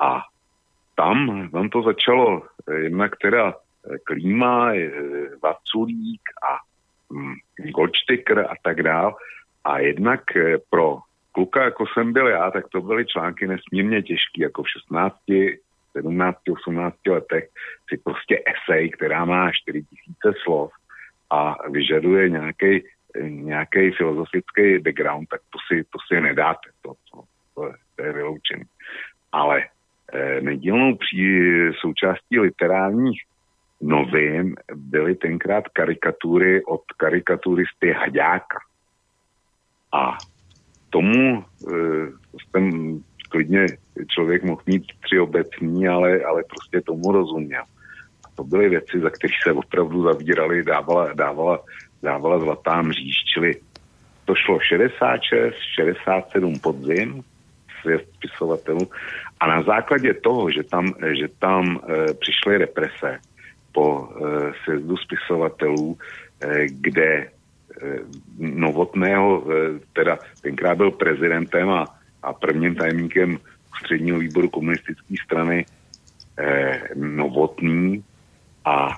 A tam, tam to začalo jednak teda Klíma, e, Vaculík a mm, Goldstykr a tak dál. A jednak pro kluka, jako jsem byl já, tak to byly články nesmírně těžký, jako v šestnácti, sedmnácti, osmnácti letech si prostě esej, která má čtyři tisíce slov a vyžaduje nějaký, nějaký filozofický background, tak to si, to si nedáte, to, to, to, je, to je vyloučený. Ale eh, nedílnou pří, součástí literárních novin byly tenkrát karikatury od karikaturisty Haďáka. A tomu e, klidně člověk mohl mít tři obecní, ale, ale prostě tomu rozuměl. A to byly věci, za které se opravdu zavíraly, dávala, dávala, dávala zlatá mříž. Čili to šlo šedesát šest, šedesát sedm podzim, sjezd spisovatelů. A na základě toho, že tam, že tam e, přišly represe po e, sjezdu spisovatelů, e, kde Novotného, teda tenkrát byl prezidentem a, a prvním tajemníkem středního výboru komunistické strany eh, Novotný a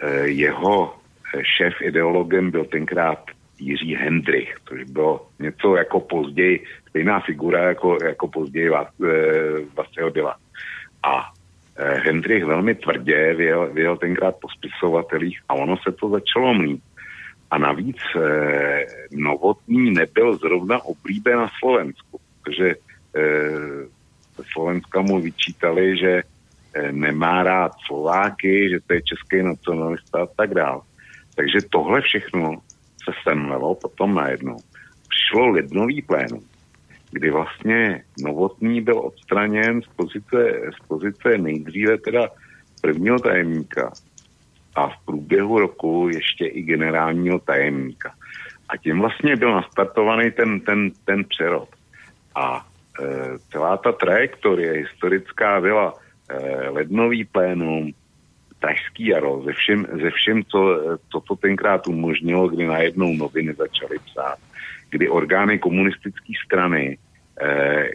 eh, jeho šéf ideologem byl tenkrát Jiří Hendrych, což bylo něco jako později, stejná figura jako, jako později Vasil Bila. A eh, Hendrych velmi tvrdě vyjel, vyjel tenkrát po spisovatelích a ono se to začalo mlít. A navíc eh, Novotný nebyl zrovna oblíben na Slovensku, protože eh, Slovenska mu vyčítali, že eh, nemá rád Slováky, že to je český nacionalista a tak dál. Takže tohle všechno se semlelo potom najednou. Přišlo lednový plénum, kdy vlastně Novotný byl odstraněn z pozice, z pozice nejdříve teda prvního tajemníka a v průběhu roku ještě i generálního tajemníka. A tím vlastně byl nastartovaný ten, ten, ten přerod. A e, celá ta trajektorie historická byla e, lednový plénum, pražský jaro, ze všem, ze všem co, co to tenkrát umožnilo, kdy najednou noviny začaly psát, kdy orgány komunistické strany, e,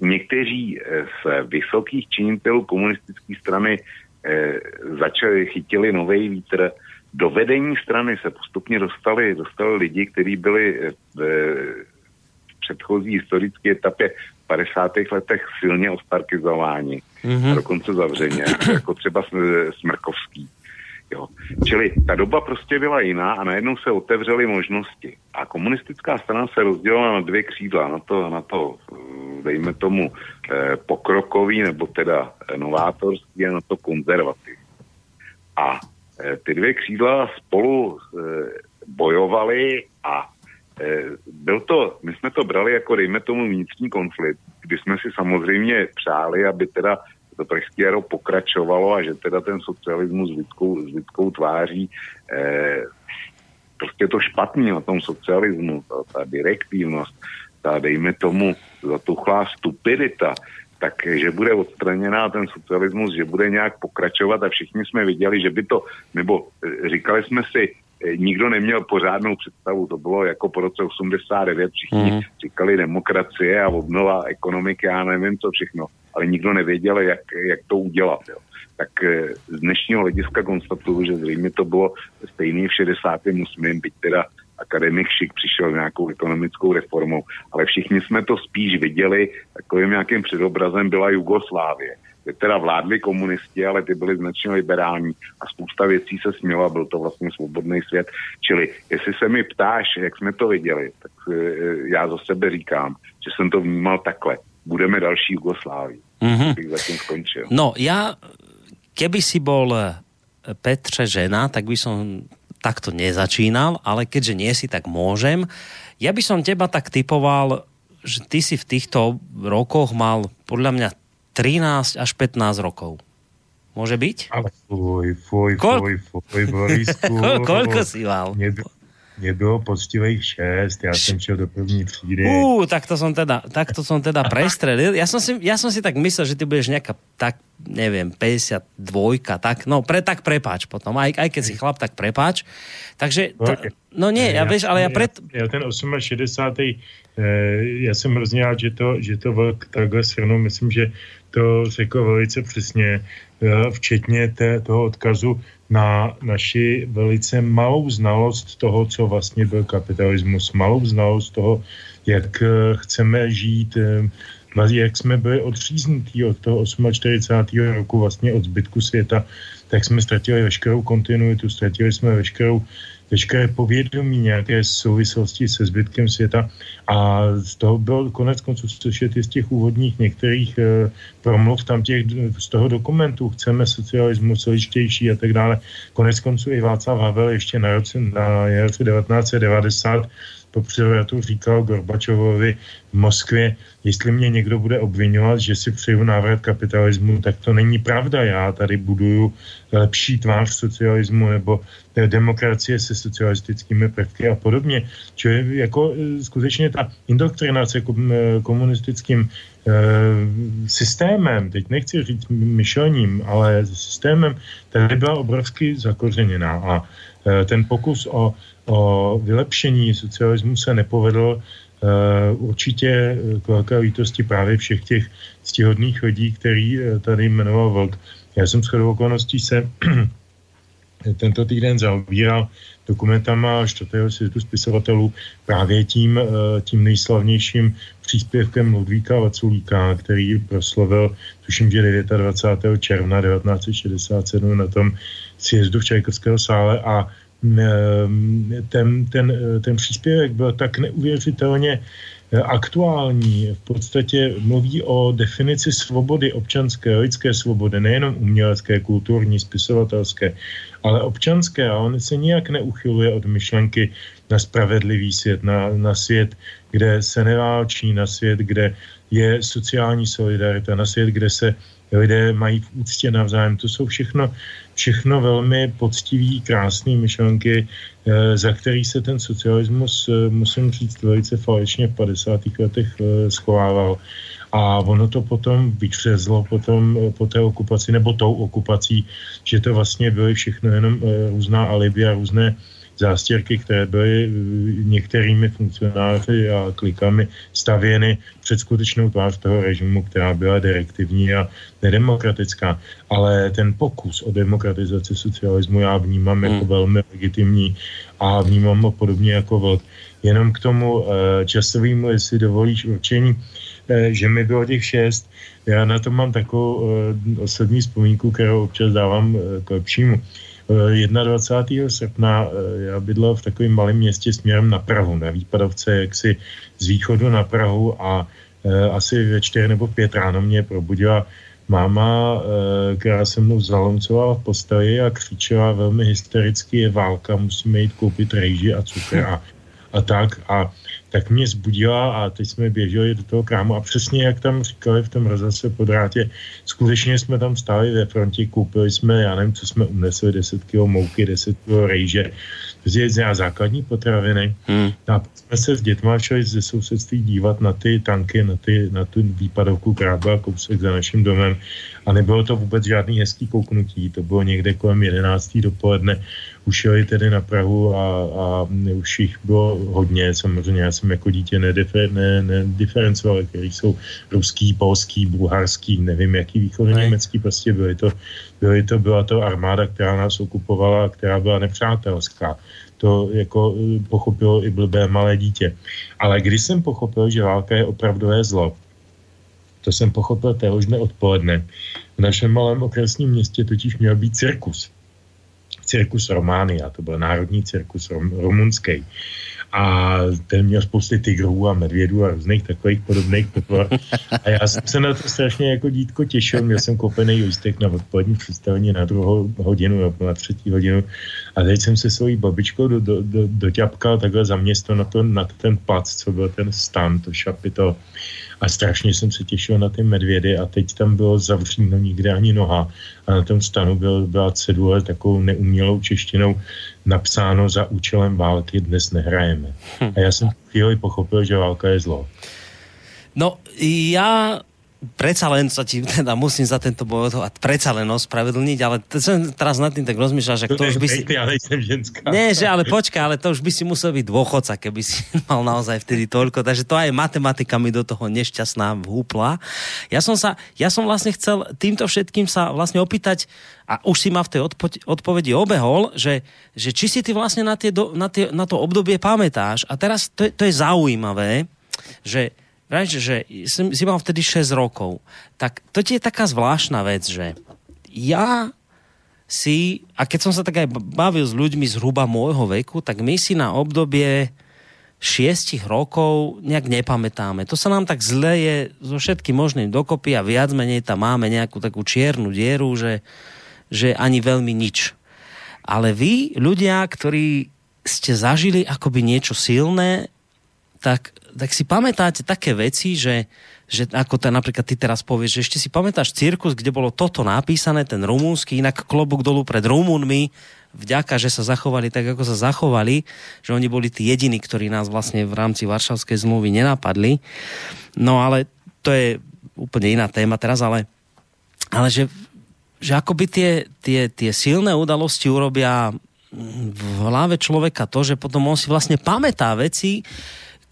někteří z vysokých činitelů komunistické strany E, začali, chytili nový vítr. Do vedení strany se postupně dostali, dostali lidi, kteří byli e, v předchozí historické etapě padesátých letech silně ostarkizováni, mm-hmm. dokonce zavřeně, jako třeba Smrkovský. Jo. Čili ta doba prostě byla jiná a najednou se otevřely možnosti. A komunistická strana se rozdělila na dvě křídla, na to, na to dejme tomu, eh, pokrokový, nebo teda novátorský a na to konzervativ. A eh, ty dvě křídla spolu eh, bojovaly a byl to, my jsme to brali jako dejme tomu vnitřní konflikt, kdy jsme si samozřejmě přáli, aby teda to pražské jaro pokračovalo a že teda ten socialismus s lidskou, s lidskou tváří eh, prostě to špatný na tom socialismu, ta, ta direktivnost, ta dejme tomu zatuchlá stupidita, takže bude odstraněná ten socialismus, že bude nějak pokračovat a všichni jsme viděli, že by to, nebo říkali jsme si, nikdo neměl pořádnou představu, to bylo jako po roce osmdesát devět, všichni mm. říkali demokracie a obnova ekonomiky, já nevím co všechno, ale nikdo nevěděl, jak, jak to udělat. Jo. Tak z dnešního hlediska konstatuju, že zřejmě to bylo stejný v šedesátém osmém, byť teda akademik Šik přišel nějakou ekonomickou reformou, ale všichni jsme to spíš viděli, takovým nějakým předobrazem byla Jugoslávie. Teda vládli komunisti, ale ty byli značně liberální a spousta věcí se směla, byl to vlastně svobodný svět. Čili jestli se mi ptáš, jak jsme to viděli, tak já za sebe říkám, že jsem to vnímal takhle. Budeme další Jugoslávii. Mm-hmm. Bych zatím skončil. No ja, keby si bol Petře žena, tak by som takto nezačínal, ale keďže nie si, tak môžem. Ja by som teba tak typoval, že ty si v týchto rokoch mal podľa mňa trinásť až pätnásť rokov. Môže byť? Ale fuj, fuj, Kol... fuj, fuj, Borisku. Koľko si mal? Nebyl, nebylo poctivých šest, ja som šiel do první třídy. Uú, tak to som teda, tak to som teda prestrelil. Ja som, si, ja som si tak myslel, že ty budeš nejaká, tak neviem, päťdesiatdva, tak, no pre, tak prepáč potom. Aj, aj keď si chlap, tak prepáč. Takže, t- no nie, ja, ja vieš, ale ja pred... Ja, ja ten šedesátý osmý, eh, ja som hrozně rád, že to, že to Vlk takhle shrnul, myslím, že to řekl velice přesně, včetně té, toho odkazu na naši velice malou znalost toho, co vlastně byl kapitalismus, malou znalost toho, jak chceme žít, jak jsme byli odříznutí od toho čtyřicátého osmého roku vlastně od zbytku světa, tak jsme ztratili veškerou kontinuitu, ztratili jsme veškerou veškeré povědomí nějaké souvislosti se zbytkem světa a z toho bylo konec konců slyšet i z těch úvodních některých e, promluv tam těch, z toho dokumentu chceme socialismus celičtější a tak dále. Konec konců i Václav Havel ještě na roce na roce devatenáct set devadesát po převratu říkal Gorbačovovi v Moskvě, jestli mě někdo bude obvinovat, že si přeju návrat kapitalismu, tak to není pravda. Já tady buduju lepší tvář socialismu nebo demokracie se socialistickými prvky a podobně. Čili jako skutečně ta indoktrinace komunistickým e, systémem, teď nechci říct myšlením, ale systémem, tady byla obrovsky zakořeněná a e, ten pokus o o vylepšení socialismu se nepovedlo uh, určitě k velké lítosti právě všech těch ctihodných lidí, který uh, tady jmenoval Vlk. Já jsem shodou okolností se tento týden zaobíral dokumentama čtvrtého světu spisovatelů právě tím, uh, tím nejslavnějším příspěvkem Ludvíka Vaculíka, který proslovil, tuším, že dvacátého devátého června devatenáct set šedesát sedm na tom sjezdu v Čajkovského sále a Ten, ten, ten příspěvek byl tak neuvěřitelně aktuální. V podstatě mluví o definici svobody občanské, lidské svobody, nejenom umělecké, kulturní, spisovatelské, ale občanské. A on se nijak neuchyluje od myšlenky na spravedlivý svět, na, na svět, kde se neválčí, na svět, kde je sociální solidarita, na svět, kde se lidé mají v úctě navzájem. To jsou všechno, všechno velmi poctivý, krásné myšlenky, za který se ten socialismus, musím říct, velice falešně v padesátých letech schovával. A ono to potom vyčřezlo potom po té okupaci, nebo tou okupací, že to vlastně byly všechno jenom různá alibia, různé zástěrky, které byly některými funkcionáři a klikami stavěny před skutečnou tvář toho režimu, která byla direktivní a nedemokratická. Ale ten pokus o demokratizaci socialismu já vnímám hmm. jako velmi legitimní a vnímám ho podobně jako Vlk. Jenom k tomu časovému, jestli dovolíš určení, že mi bylo těch šest. Já na to mám takovou osobní vzpomínku, kterou občas dávám k lepšímu. dvacátého prvního srpna já bydlel v takovém malém městě směrem na Prahu, na výpadovce jaksi z východu na Prahu a asi ve čtyři nebo pět ráno mě probudila máma, která se mnou zaloncovala v posteli a křičela velmi hystericky, je válka, musíme jít koupit rejži a cukr a, a tak a tak mě zbudila a teď jsme běželi do toho krámu a přesně jak tam říkali v tom rozhlase po drátě, skutečně jsme tam stáli ve frontě, koupili jsme, já nevím, co jsme unesli, deset kilo mouky, deset kilo rejže, a základní potraviny. Hmm. A jsme se s dětma šli ze sousedství dívat na ty tanky, na, ty, na tu výpadovku, která byla kousek za naším domem a nebylo to vůbec žádný hezký kouknutí, to bylo někde kolem jedenáctý dopoledne, už jeli tedy na Prahu a, a už jich bylo hodně, samozřejmě já jsem jako dítě nedifer, ne, nediferencoval, který jsou ruský, polský, bulharský, nevím jaký východně německý, prostě byly to, byly to, byla to armáda, která nás okupovala a která byla nepřátelská. To jako pochopilo i blbé malé dítě. Ale když jsem pochopil, že válka je opravdové zlo, to jsem pochopil téhož dne odpoledne. V našem malém okresním městě totiž měl být cirkus. Cirkus Romania, to byl národní cirkus rumunský. A ten měl spousty tigrů a medvědů a různých takových podobných potvor. A já jsem se na to strašně jako dítko těšil. Měl jsem koupený lístek na odpolední představení na druhou hodinu nebo na třetí hodinu. A teď jsem se svojí babičkou do, do, do, doťapkal takhle za město na, to, na ten plac, co byl ten stan, to šapito. A strašně jsem se těšil na ty medvědy a teď tam bylo zavříno nikde ani noha. A na tom stanu byl, byla cedule takovou neumělou češtinou napsáno za účelem války dnes nehrajeme. Hm. A já jsem chvíli pochopil, že válka je zlo. No já predsa len sa ti teda musím za tento boj a predsa len ospravedlniť, ale t- som teraz nad tým tak rozmýšľal, že to už by si... Ja nejsem ženská. Nie, že ale počkaj, ale to už by si musel byť dôchodca, keby si mal naozaj vtedy toľko, takže to aj matematika mi do toho nešťastná vhúpla. Ja som sa, ja som vlastne chcel týmto všetkým sa vlastne opýtať, a už si ma v tej odpo- odpovedi obehol, že, že či si ty vlastne na, tie do, na, tie, na to obdobie pamätáš, a teraz to, to je zaujímavé, že Rajš, že si mal vtedy šesť rokov, tak to ti je taká zvláštna vec, že ja si, a keď som sa tak aj bavil s ľuďmi zhruba môjho veku, tak my si na obdobie šesť rokov nejak nepamätáme. To sa nám tak zle je so všetkým možným dokopy a viac menej tam máme nejakú takú čiernu dieru, že, že ani veľmi nič. Ale vy, ľudia, ktorí ste zažili akoby niečo silné, tak, tak si pamätáte také veci, že, že ako tá, napríklad ty teraz povieš, že ešte si pamätáš cirkus, kde bolo toto napísané, ten rumúnsky, inak klobúk dolu pred Rumúnmi, vďaka, že sa zachovali tak, ako sa zachovali, že oni boli tí jediní, ktorí nás vlastne v rámci Varšavskej zmluvy nenapadli. No ale to je úplne iná téma teraz, ale, ale že, že akoby tie, tie, tie silné udalosti urobia v hlave človeka to, že potom on si vlastne pamätá veci,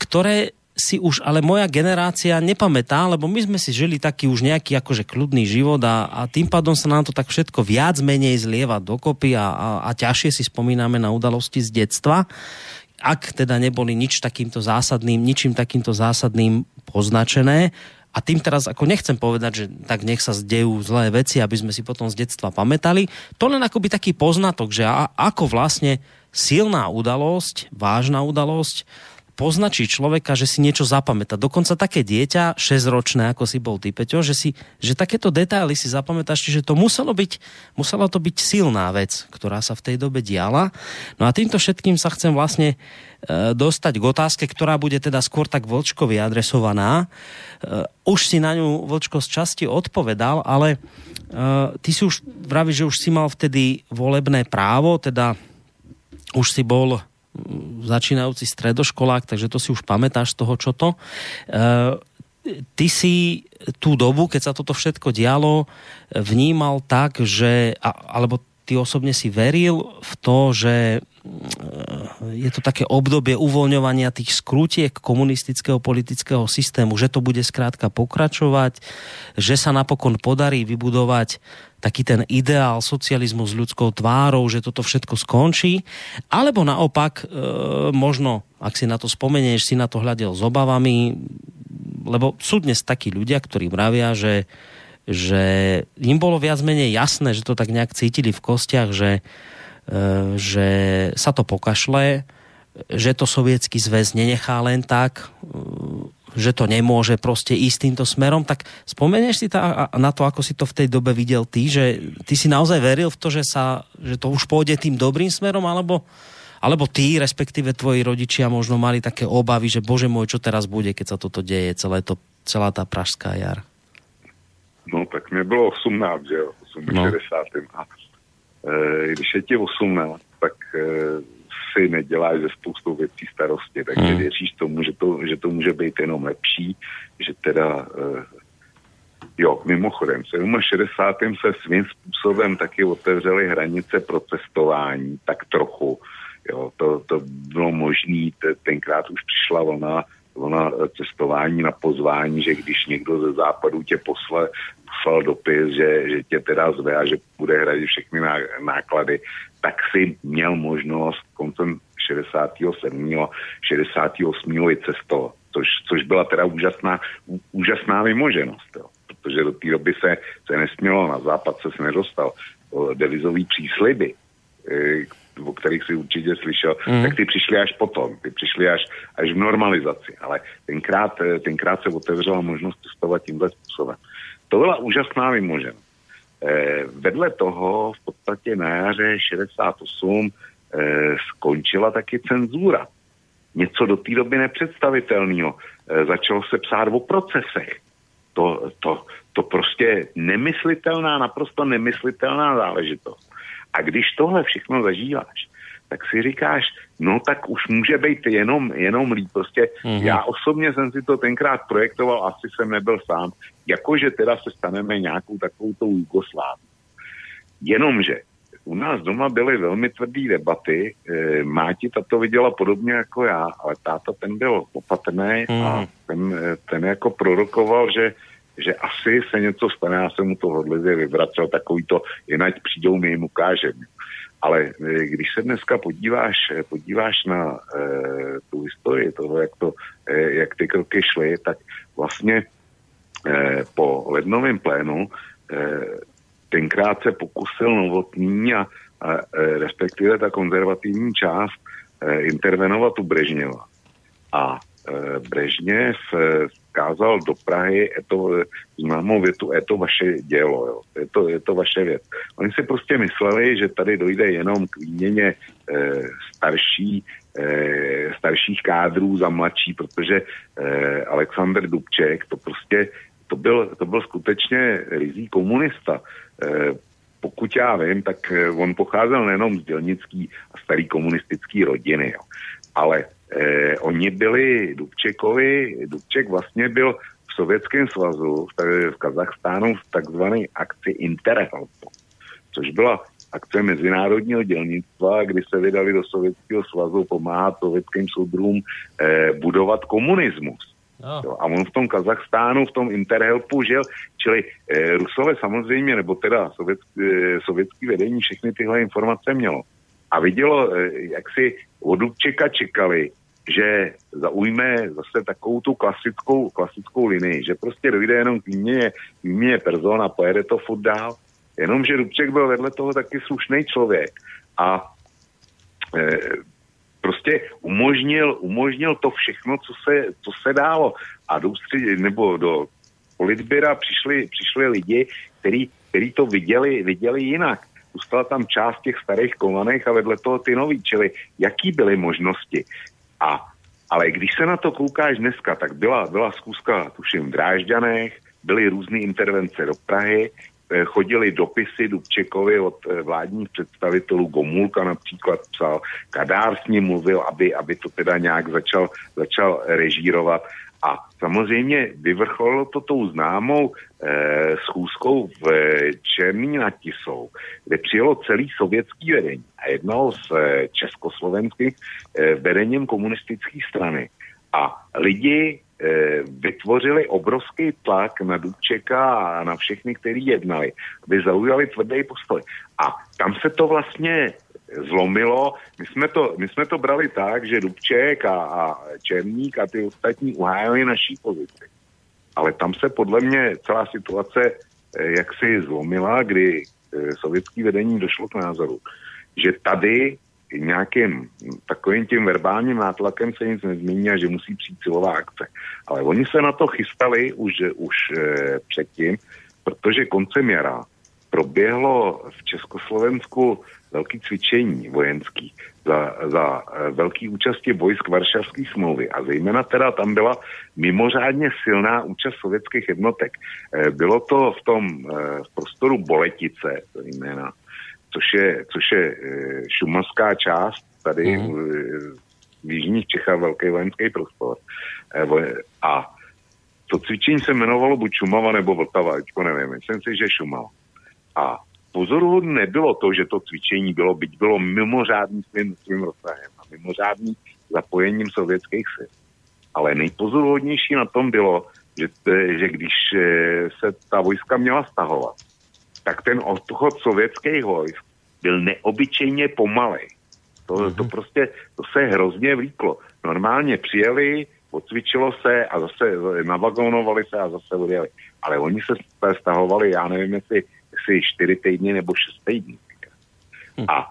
ktoré si už, ale moja generácia nepamätá, lebo my sme si žili taký už nejaký akože kľudný život a, a tým pádom sa nám to tak všetko viac menej zlieva dokopy a, a, a ťažšie si spomíname na udalosti z detstva, ak teda neboli nič takýmto zásadným, ničím takýmto zásadným poznačené. A tým teraz, ako nechcem povedať, že tak nech sa zdejú zlé veci, aby sme si potom z detstva pamätali. To len akoby taký poznatok, že a, ako vlastne silná udalosť, vážna udalosť poznačí človeka, že si niečo zapamätá. Dokonca také dieťa, šesťročné, ako si bol ty, Peťo, že, si, že takéto detaily si zapamätáš, čiže to muselo byť, musela to byť silná vec, ktorá sa v tej dobe diala. No a týmto všetkým sa chcem vlastne e, dostať k otázke, ktorá bude teda skôr tak Vlčkovi adresovaná. E, už si na ňu Vlčko z časti odpovedal, ale e, ty si už vravíš, že už si mal vtedy volebné právo, teda už si bol začínajúci stredoškolák, takže to si už pamätáš z toho, čo to. E, ty si tú dobu, keď sa toto všetko dialo, vnímal tak, že, a, alebo ty osobne si veril v to, že je to také obdobie uvoľňovania tých skrutiek komunistického politického systému, že to bude skrátka pokračovať, že sa napokon podarí vybudovať taký ten ideál socializmu s ľudskou tvárou, že toto všetko skončí, alebo naopak, e, možno, ak si na to spomenieš, si na to hľadel s obavami, lebo sú dnes takí ľudia, ktorí vravia, že, že im bolo viac menej jasné, že to tak nejak cítili v kostiach, že, e, že sa to pokašle, že to Sovietsky zväz nenechá len tak, e, že to nemôže proste ísť týmto smerom, tak spomenieš si tá, na to, ako si to v tej dobe videl ty, že ty si naozaj veril v to, že, sa, že to už pôjde tým dobrým smerom, alebo, alebo ty, respektíve tvoji rodičia možno mali také obavy, že bože môj, čo teraz bude, keď sa toto deje, celé to, celá tá pražská jar? No tak mne bylo osemnásť, že jo, osem, šesťdesiat. A e, když je ti osemnásť, tak e, si neděláš ze spoustou věcí starosti, takže hmm. věříš tomu, že to, že to může být jenom lepší, že teda, e, jo, mimochodem, v šedesátém se svým způsobem taky otevřely hranice pro cestování, tak trochu, jo, to, to bylo možné, tenkrát už přišla vlna, vlna cestování na pozvání, že když někdo ze západu tě posle, poslal dopis, že, že tě teda zve a že bude hradit všechny ná, náklady, tak si měl možnost koncem šedesátého sedmého, šedesátého osmého vycestovat, což, což byla teda úžasná, ú, úžasná vymoženost, jo, protože do té doby se, se nesmělo, na západ se se nedostal, devizový přísliby, e, o kterých si určitě slyšel, mm. tak ty přišli až potom, ty přišli až, až v normalizaci, ale tenkrát, tenkrát se otevřela možnost cestovat tímhle způsobem. To byla úžasná vymoženost. Eh, vedle toho v podstatě na jaře šedesát osm eh, skončila taky cenzura. Něco do té doby nepředstavitelného. Eh, začalo se psát o procesech. To, to, to prostě nemyslitelná, naprosto nemyslitelná záležitost. A když tohle všechno zažíváš, tak si říkáš, no tak už může být jenom, jenom líp. Prostě mm-hmm. já osobně jsem si to tenkrát projektoval, asi jsem nebyl sám, jakože teda se staneme nějakou takovouto Jugoslávií. Jenomže u nás doma byly velmi tvrdý debaty, e, máti tato viděla podobně jako já, ale táta ten byl opatrný mm. a ten, ten jako prorokoval, že že asi se něco stane, já jsem mu to hodlivě vyvracel, takový to, jinak přijdou, my jim ukážeme. Ale když se dneska podíváš, podíváš na e, tu historii toho, jak, to, e, jak ty kroky šly, tak vlastně e, po lednovém plénu e, tenkrát se pokusil Novotný a, a e, respektive ta konzervativní část e, intervenovat u Brežněva. A e, Brežněv e, kázal do Prahy eto, známou větu, je to vaše dělo, jo. Je, to, je to vaše věc. Oni si prostě mysleli, že tady dojde jenom k výměně eh, starší, eh, starších kádrů za mladší, protože eh, Alexander Dubček, to prostě, to byl, to byl skutečně rizí komunista. Eh, pokud já vím, tak eh, on pocházel nejenom z dělnický a starý komunistický rodiny, jo. Ale Eh, oni byli Dubčekovi, Dubček vlastně byl v Sovětském svazu, v, v Kazachstánu v takzvané akci Interhelpo, což byla akce mezinárodního dělnictva, kdy se vydali do Sovětského svazu pomáhat sovětským soudruhům eh, budovat komunismus. No. A on v tom Kazachstánu, v tom Interhelpu žil, čili eh, Rusové samozřejmě, nebo teda sovětský, eh, sovětský vedení všechny tyhle informace mělo. A vidělo, eh, jak si od Dubčeka čekali, že zaujme zase takovou tu klasickou, klasickou linii, že prostě dojde jenom k výměně, výměně persona, pojede to furt dál, jenomže Dubček byl vedle toho taky slušný člověk a e, prostě umožnil, umožnil to všechno, co se, co se dálo a do, nebo do politbyra přišli, přišli lidi, který, který to viděli, viděli jinak. Zůstala tam část těch starých kovaných a vedle toho ty nový, čili jaký byly možnosti. A, ale když se na to koukáš dneska, tak byla, byla zkuska, tuším, v Drážďanech, byly různé intervence do Prahy, chodili dopisy Dubčekovi od vládních představitelů, Gomulka například psal, Kadár s ním mluvil, aby, aby to teda nějak začal, začal režírovat. A samozřejmě vyvrcholilo to tou známou eh, schůzkou v Čermíně nad Tisou, kde přijelo celý sovětský vedení a jednalo s eh, československým eh, vedením komunistické strany. A lidi eh, vytvořili obrovský tlak na Dubčeka a na všechny, kteří jednali, aby zaujali tvrdý postoj. A tam se to vlastně zlomilo. My jsme to, my jsme to brali tak, že Dubček a, a Černík a ty ostatní uhájili naší pozici. Ale tam se podle mě celá situace eh, jaksi zlomila, kdy eh, sovětské vedení došlo k názoru, že tady nějakým takovým tím verbálním nátlakem se nic nezmění a že musí přijít silová akce. Ale oni se na to chystali už, už eh, předtím, protože koncem jara proběhlo v Československu velké cvičení vojenské za, za velké účasti vojsk Varšavské smlouvy. A zejména teda tam byla mimořádně silná účast sovětských jednotek. Bylo to v tom v prostoru Boletice, zejména, což je, což je šumavská část tady mm. v jižních Čechách, velký vojenský prostor. A to cvičení se jmenovalo buď Šumava nebo Vltava, nevím, myslím si, že Šumava. A pozoruhodné nebylo to, že to cvičení bylo, byť bylo mimořádným svým, svým rozsahem a mimořádným zapojením sovětských sil. Ale nejpozoruhodnější na tom bylo, že, že když se ta vojska měla stahovat, tak ten odchod sovětských vojsk byl neobyčejně pomalej. To, mm-hmm. to prostě to se hrozně vlíklo. Normálně přijeli, odcvičilo se a zase navagonovali se a zase odjeli. Ale oni se stahovali, já nevím, jestli si čtyři týdny nebo šest týdny. A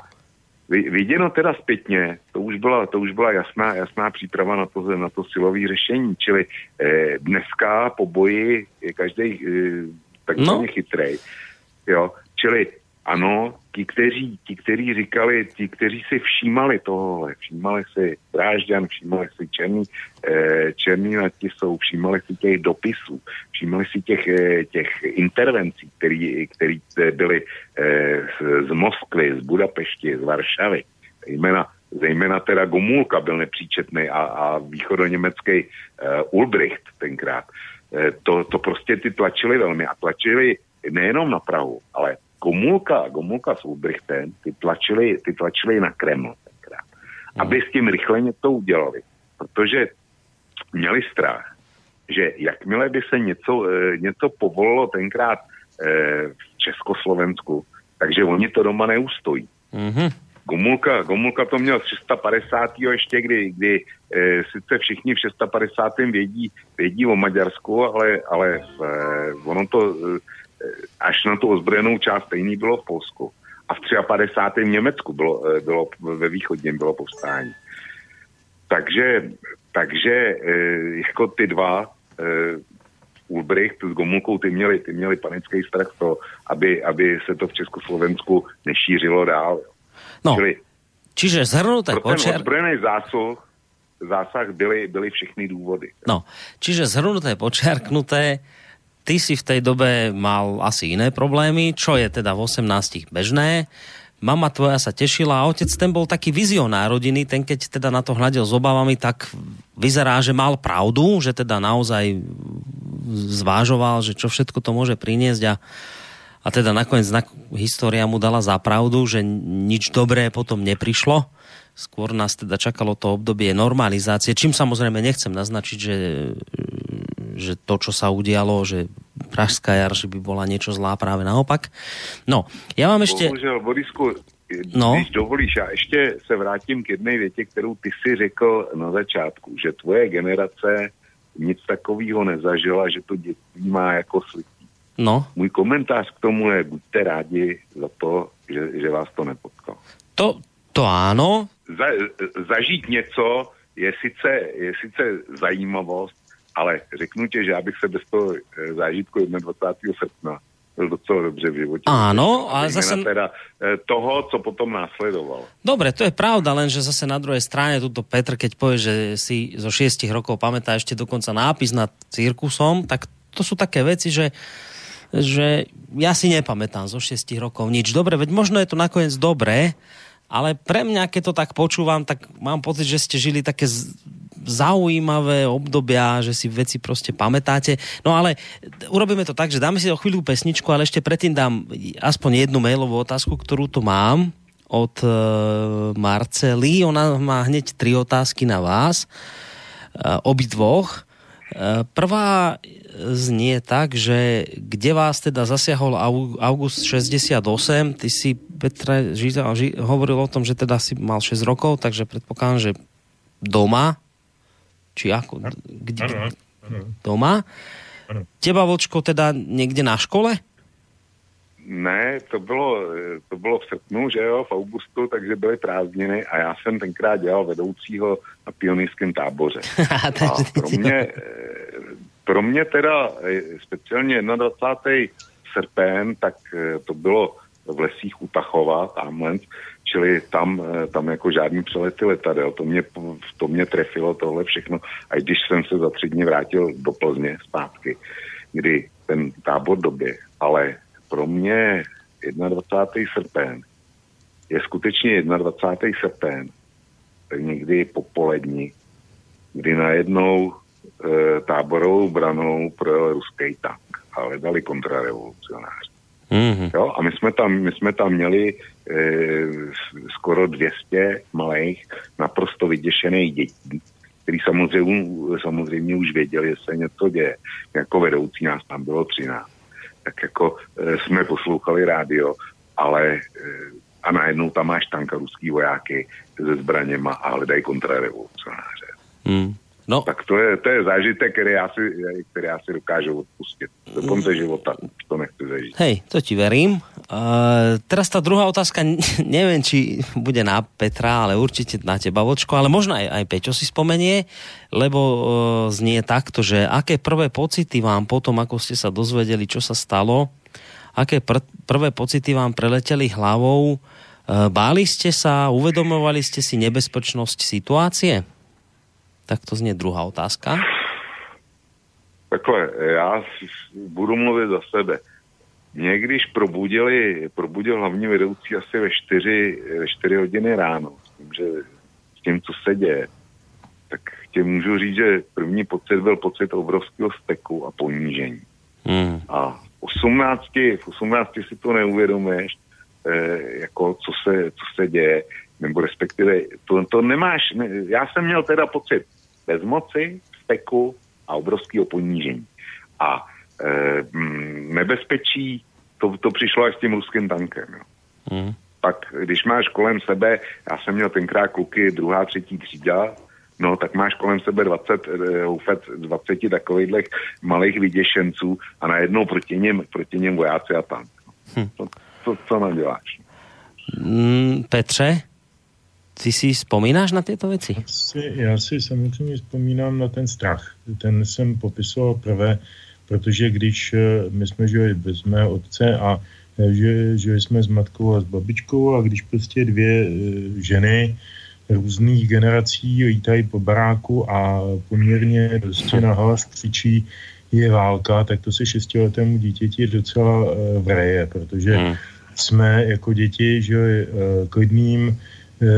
viděno teda zpětně, to už byla, to už byla jasná, jasná příprava na to, na to silové řešení, čili eh, dneska po boji je každý eh, takzvaně no. chytrej. Jo? Čili ano, ti, kteří, ti, kteří říkali, ti, kteří si všímali tohle, všímali si Drážďan, všímali si Černý, eh, Černý nad Tisou, všímali si těch dopisů, všímali si těch, eh, těch intervencí, které byly eh, z Moskvy, z Budapešti, z Varšavy. Zejména, zejména teda Gomulka byl nepříčetný a, a východoněmecký eh, Ulbricht tenkrát. Eh, to, to prostě ty tlačili velmi a tlačili nejenom na Prahu, ale Gomulka, Gomulka s Ulbrichtem, ty tlačili, ty tlačili na Kreml tenkrát, aby s tím rychle něco udělali, protože měli strach, že jakmile by se něco, něco povolilo tenkrát v Československu, takže oni to doma neustojí. Mm-hmm. Gomulka, Gomulka to měl z šestapadesáté ještě, kdy, kdy e, sice všichni v šestapadesátém vědí, vědí o Maďarsku, ale, ale v, e, ono to e, až na tu ozbrojenou část stejný bylo v Polsku. A v padesátém třetím v Německu bylo, e, bylo ve východním bylo povstání. Takže, takže e, jako ty dva e, Ulbricht s Gomulkou, ty měli, ty měli panický strach to, aby, aby se to v Československu nešířilo dál. No, čili, čiže zhrnuté počiarky... Pro ten odbrojený zásah, zásah byly, byly všechny důvody. No, čiže zhrnuté počiarknuté, ty si v tej dobe mal asi iné problémy, čo je teda v osemnástich bežné. Mama tvoja sa tešila a otec ten bol taký vizionár rodiny, ten keď teda na to hľadel s obavami, tak vyzerá, že mal pravdu, že teda naozaj zvážoval, že čo všetko to môže priniesť a A teda nakoniec história mu dala za pravdu, že nič dobré potom neprišlo. Skôr nás teda čakalo to obdobie normalizácie, čím samozrejme nechcem naznačiť, že, že to, čo sa udialo, že Pražská jar, že by bola niečo zlá, práve naopak. No, ja vám ešte... Bohužel, Borisku, no? Když dovolíš, ja ešte sa vrátim k jednej vete, ktorú ty si řekl na začátku, že tvoje generace nic takového nezažila, že to detství má ako sliky. No. Můj komentář k tomu je, buďte rádi za to, že, že vás to nepotkalo. To, to ano. Za, zažít něco je sice, je sice zajímavost, ale řeknu tě, že já bych se bez toho zážitku dvacátého prvního srpna byl docela dobře v životě. Áno, ale zase... Teda toho, co potom následovalo. Dobre, to je pravda, lenže zase na druhej strane tuto Petr, keď povie, že si zo šiestich rokov pamätá ešte dokonca nápis nad cirkusom, tak to sú také veci, že že ja si nepamätám zo šestich rokov nič. Dobre, veď možno je to nakoniec dobré, ale pre mňa, keď to tak počúvam, tak mám pocit, že ste žili také z... zaujímavé obdobia, že si veci proste pamätáte. No ale urobíme to tak, že dáme si o chvíľu pesničku, ale ešte predtým dám aspoň jednu mailovú otázku, ktorú tu mám od e, Marcely. Ona má hneď tri otázky na vás. E, obidvoch. E, prvá znie tak, že kde vás teda zasiahol august šesťdesiatosem. Ty si, Petre, žita, ži, hovoril o tom, že teda si mal šesť rokov, takže predpokladám, že doma? Či ako? Kde, ano, ano. Doma? Ano. Teba, Vočko, teda niekde na škole? Ne, to bylo, to bylo v srpnu, že jo, v augustu, takže byly prázdniny a já jsem tenkrát dělal vedoucího na pionýrském táboře. A pro mě, pro mě teda speciálně dvacátého prvního srpen, tak to bylo v lesích u Tachova, tamhle, čili tam, tam jako žádný přelety letadel, to mě, to mě trefilo tohle všechno, a když jsem se za tři dny vrátil do Plzně zpátky, kdy ten tábor doběh, ale pro mě dvacátého prvního srpen je skutečně dvacátého prvního srpen, tak někdy popolední, kdy najednou e, táborovou branou projel ruský tank a hledali kontrarevolucionáři. Mm-hmm. Jo? A my jsme tam, my jsme tam měli e, skoro dvě stě malých, naprosto vyděšených dětí, který samozřejmě, samozřejmě už věděli, že se něco děje. Jako vedoucí nás tam bylo třináct. Tak jako e, jsme poslouchali rádio, ale e, a najednou tam máš tanka ruský vojáky se zbraněma a hledají kontrarevolucionáře. Mm. No. Tak to je, to je zážitek, který já si, který já si dokážu odpustit. Do konce života to nechci zažít. Hej, to ti verím. Uh, teraz tá druhá otázka, neviem, či bude na Petra, ale určite na teba, Vočko, ale možno aj, aj Peťo si spomenie, lebo uh, znie takto, že aké prvé pocity vám potom, ako ste sa dozvedeli, čo sa stalo, aké pr- prvé pocity vám preleteli hlavou, uh, báli ste sa, uvedomovali ste si nebezpečnosť situácie? Tak to znie druhá otázka. Takhle, já budu mluvit za sebe. Mě když probudili, probudil hlavní vedoucí asi ve čtyři, ve čtyři hodiny ráno, s tím, že, s tím, co se děje, tak tě můžu říct, že první pocit byl pocit obrovského steku a ponížení. Hmm. A v osmnácti, v osmnácti si to neuvědomuješ, eh, jako co se, co se děje, nebo respektive to, to nemáš, ne, já jsem měl teda pocit bezmoci, steku a obrovského ponížení. A e, nebezpečí, to, to přišlo až s tím ruským tankem. Jo. Mm. Pak, když máš kolem sebe, já jsem měl tenkrát kluky druhá, třetí třída, no tak máš kolem sebe dvacet, dvacet takových malých vyděšenců a najednou proti něm, proti něm vojáci a tank. Hm. To, to, co nám děláš? Mm, Petře? Ty si spomínáš na tieto veci? Já si, já si samozřejmě vzpomínám na ten strach. Ten jsem popisoval prvé, protože když my jsme žili bez mého otce a žili, žili jsme s matkou a s babičkou a když prostě dvě ženy různých generací lítají po baráku a poměrně prostě nahlas křičí je válka, tak to se šestiletému dítěti docela vreje, protože hmm. jsme jako děti žili klidným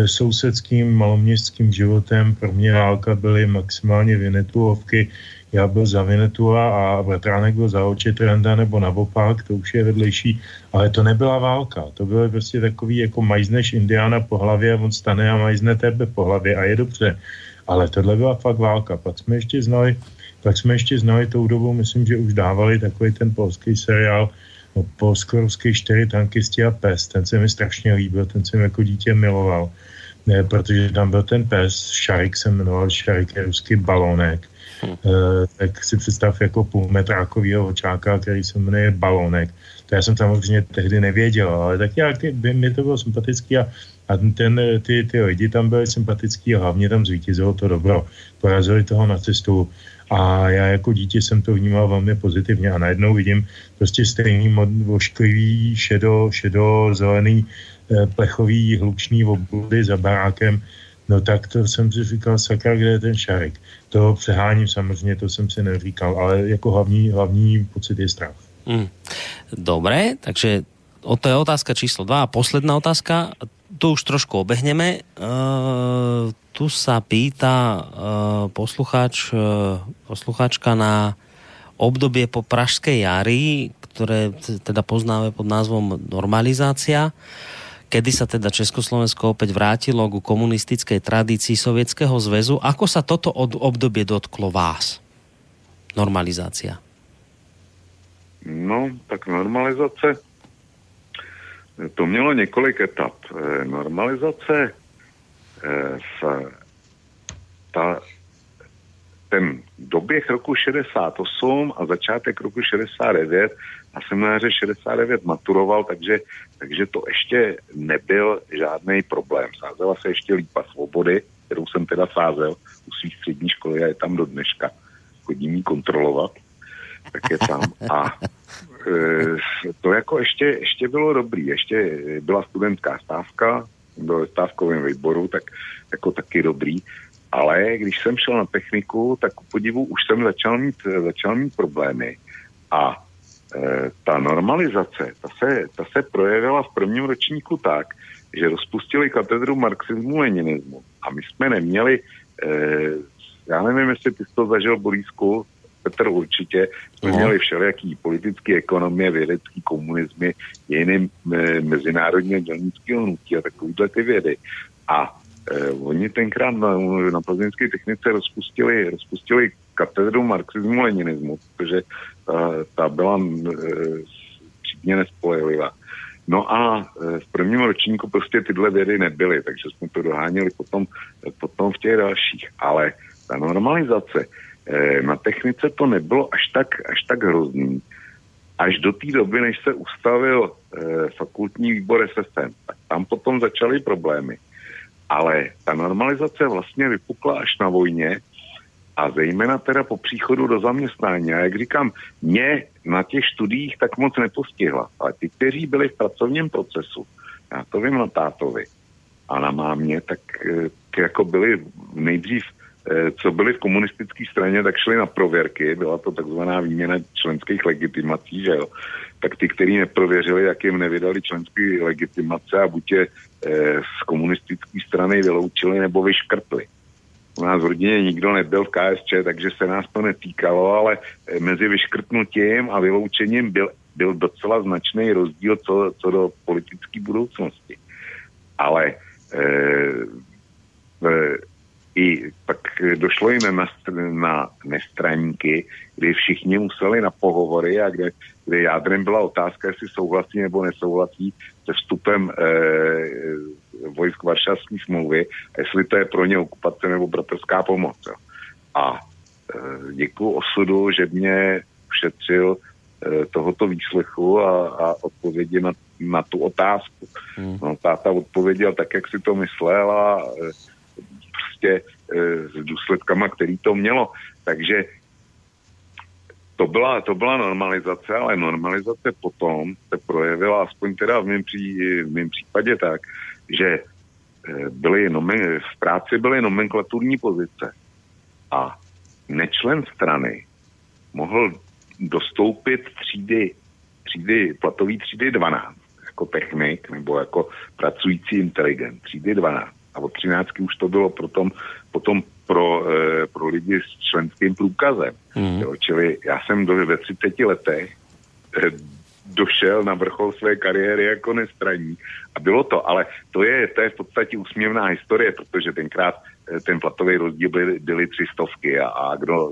sousedským maloměstským životem. Pro mě válka byly maximálně Vinetuovky. Já byl za Vinetua a bratránek byl za Očetranda nebo naopak, to už je vedlejší. Ale to nebyla válka. To bylo prostě takový, jako majzneš Indiána po hlavě a on stane a majzne tebe po hlavě a je dobře. Ale tohle byla fakt válka. Pak jsme ještě znali, pak jsme ještě znali tou dobou, myslím, že už dávali takový ten polský seriál o polsko-ruských čtyři tankisti a pes. Ten se mi strašně líbil, ten jsem jako dítě miloval, ne, protože tam byl ten pes, Šarik se jmenoval, Šarik je ruský balonek. Hmm. E, tak si představ jako půlmetrákovýho očáka, který se jmenuje balonek. To já jsem samozřejmě tehdy nevěděl, ale tak nějak mi to bylo sympatický a, a ten, ty, ty lidi tam byly sympatický a hlavně tam zvítězilo to dobro. Porazili toho nacistu. A já jako dítě jsem to vnímal velmi pozitivně a najednou vidím prostě stejný ošklivý, šedo, šedo, zelený, plechový, hlučný obludy za barákem. No tak to jsem si říkal, sakra, kde je ten Šarek? To přeháním samozřejmě, to jsem si neříkal, ale jako hlavní, hlavní pocit je strach. Mm. Dobre, takže to je otázka číslo dva a posledná otázka. tu už trošku obehneme. E, tu sa pýta e, poslucháč, e, poslucháčka na obdobie po Pražskej jari, ktoré teda poznáme pod názvom normalizácia, kedy sa teda Československo opäť vrátilo ku komunistickej tradícii Sovietskeho zväzu. Ako sa toto od obdobie dotklo vás? Normalizácia. No, tak normalizace, to mělo několik etap. Normalizace se ta, ten doběh roku šedesát osm a začátek roku šedesát devět, na semináře šedesát devět maturoval, takže, takže to ještě nebyl žádný problém. Sázela se ještě lípa svobody, kterou jsem teda sázel u svých střední školy a je tam do dneška. Chodím ji kontrolovat, tak je tam. A e, to jako ještě, ještě bylo dobrý, ještě byla studentská stávka, byl ve stávkovém výboru, tak jako taky dobrý. Ale když jsem šel na techniku, tak u podivu už jsem začal mít, začal mít problémy. A e, ta normalizace, ta se, ta se projevila v prvním ročníku tak, že rozpustili katedru marxismu, leninismu. A my jsme neměli... E, Já nevím, jestli ty jsi to zažil, Borísku, Petr určitě, jsme no. měli všelijaký politické ekonomie, vědecký komunismy, jiný e, mezinárodní dělnického hnutí a takovýhle ty vědy. A e, oni tenkrát na, na plzeňské technice rozpustili, rozpustili katedru marxismu a leninismu, protože ta, ta byla e, přímě nespolehlivá. No a v prvním ročníku prostě tyhle vědy nebyly, takže jsme to doháněli potom, potom v těch dalších, ale ta normalizace na technice to nebylo až tak, až tak hrozný. Až do té doby, než se ustavil fakultní výbor es es em, tak tam potom začaly problémy. Ale ta normalizace vlastně vypukla až na vojně a zejména teda po příchodu do zaměstnání. A jak říkám, mě na těch studiích tak moc nepostihla, ale ty, kteří byli v pracovním procesu, já to vím na tátovi a na mámě, tak jako byli nejdřív co byli v komunistické straně, tak šli na prověrky, byla to takzvaná výměna členských legitimací, že jo. Tak ty, kteří neprověřili, jak jim nevydali členské legitimace a buď je e, z komunistické strany vyloučili nebo vyškrtli. U nás v rodině nikdo nebyl v ká es čé, takže se nás to netýkalo, ale mezi vyškrtnutím a vyloučením byl, byl docela značný rozdíl co, co do politické budoucnosti. Ale e, e, i tak došlo jim na, na nestraníky, kdy všichni museli na pohovory a kde, kde jádrem byla otázka, jestli souhlasí nebo nesouhlasí se vstupem eh, vojsk Varšavské smlouvy, jestli to je pro ně okupace nebo bratrská pomoc. Jo. A eh, děkuju osudu, že mě ušetřil eh, tohoto výslechu a, a odpovědi na, na tu otázku. Hmm. No, táta odpověděl tak, jak si to myslel a eh, prostě s důsledkama, který to mělo. Takže to byla, to byla normalizace, ale normalizace potom se projevila, aspoň teda v mém, pří, v mém případě tak, že byly nomen, v práci byly nomenklaturní pozice a nečlen strany mohl dostoupit třídy, třídy platový třídy dvanáct, jako technik nebo jako pracující inteligent, třídy dvanáct. A od třináctky už to bylo potom, potom pro, e, pro lidi s členským průkazem. Mm. Jo, čili já jsem do, ve třiceti letech e, došel na vrchol své kariéry jako nestraník. A bylo to, ale to je, to je v podstatě úsměvná historie, protože tenkrát e, ten platový rozdíl byly, byly tři stovky a, a kdo,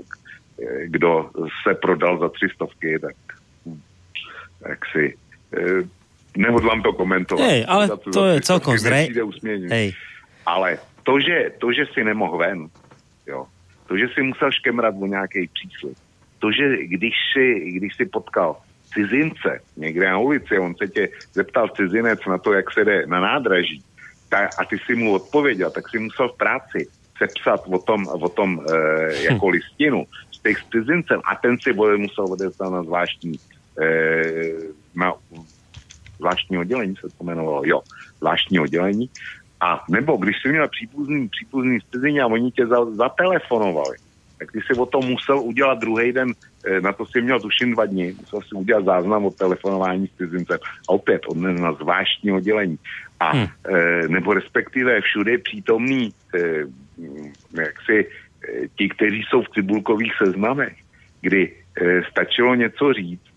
e, kdo se prodal za tři stovky, tak, tak si e, nehodlám to komentovat. Hej, ale to, to je celkom zrej. Hej. Ale to že, to, že si nemohl ven, jo, to, že si musel škemrat o nějaký příslip, to, že když si, když si potkal cizince někde na ulici, on se tě zeptal cizinec na to, jak se jde na nádraží, ta, a ty si mu odpověděl, tak si musel v práci sepsat o tom, o tom e, jako listinu s těch cizincem a ten si musel odevzdat na zvláštní e, na zvláštní oddělení, se to jmenovalo, jo, zvláštní oddělení. A nebo když jsi měl příbuzný, příbuzný z cizině a oni tě za, zatelefonovali, tak ty si o tom musel udělat druhý den, na to si měl tuším dva dny, musel si udělat záznam o telefonování s cizincem a opět odnes na zvláštní oddělení. A hmm. nebo respektive všude přítomní jaksi ti, kteří jsou v cibulkových seznamech, kdy stačilo něco říct,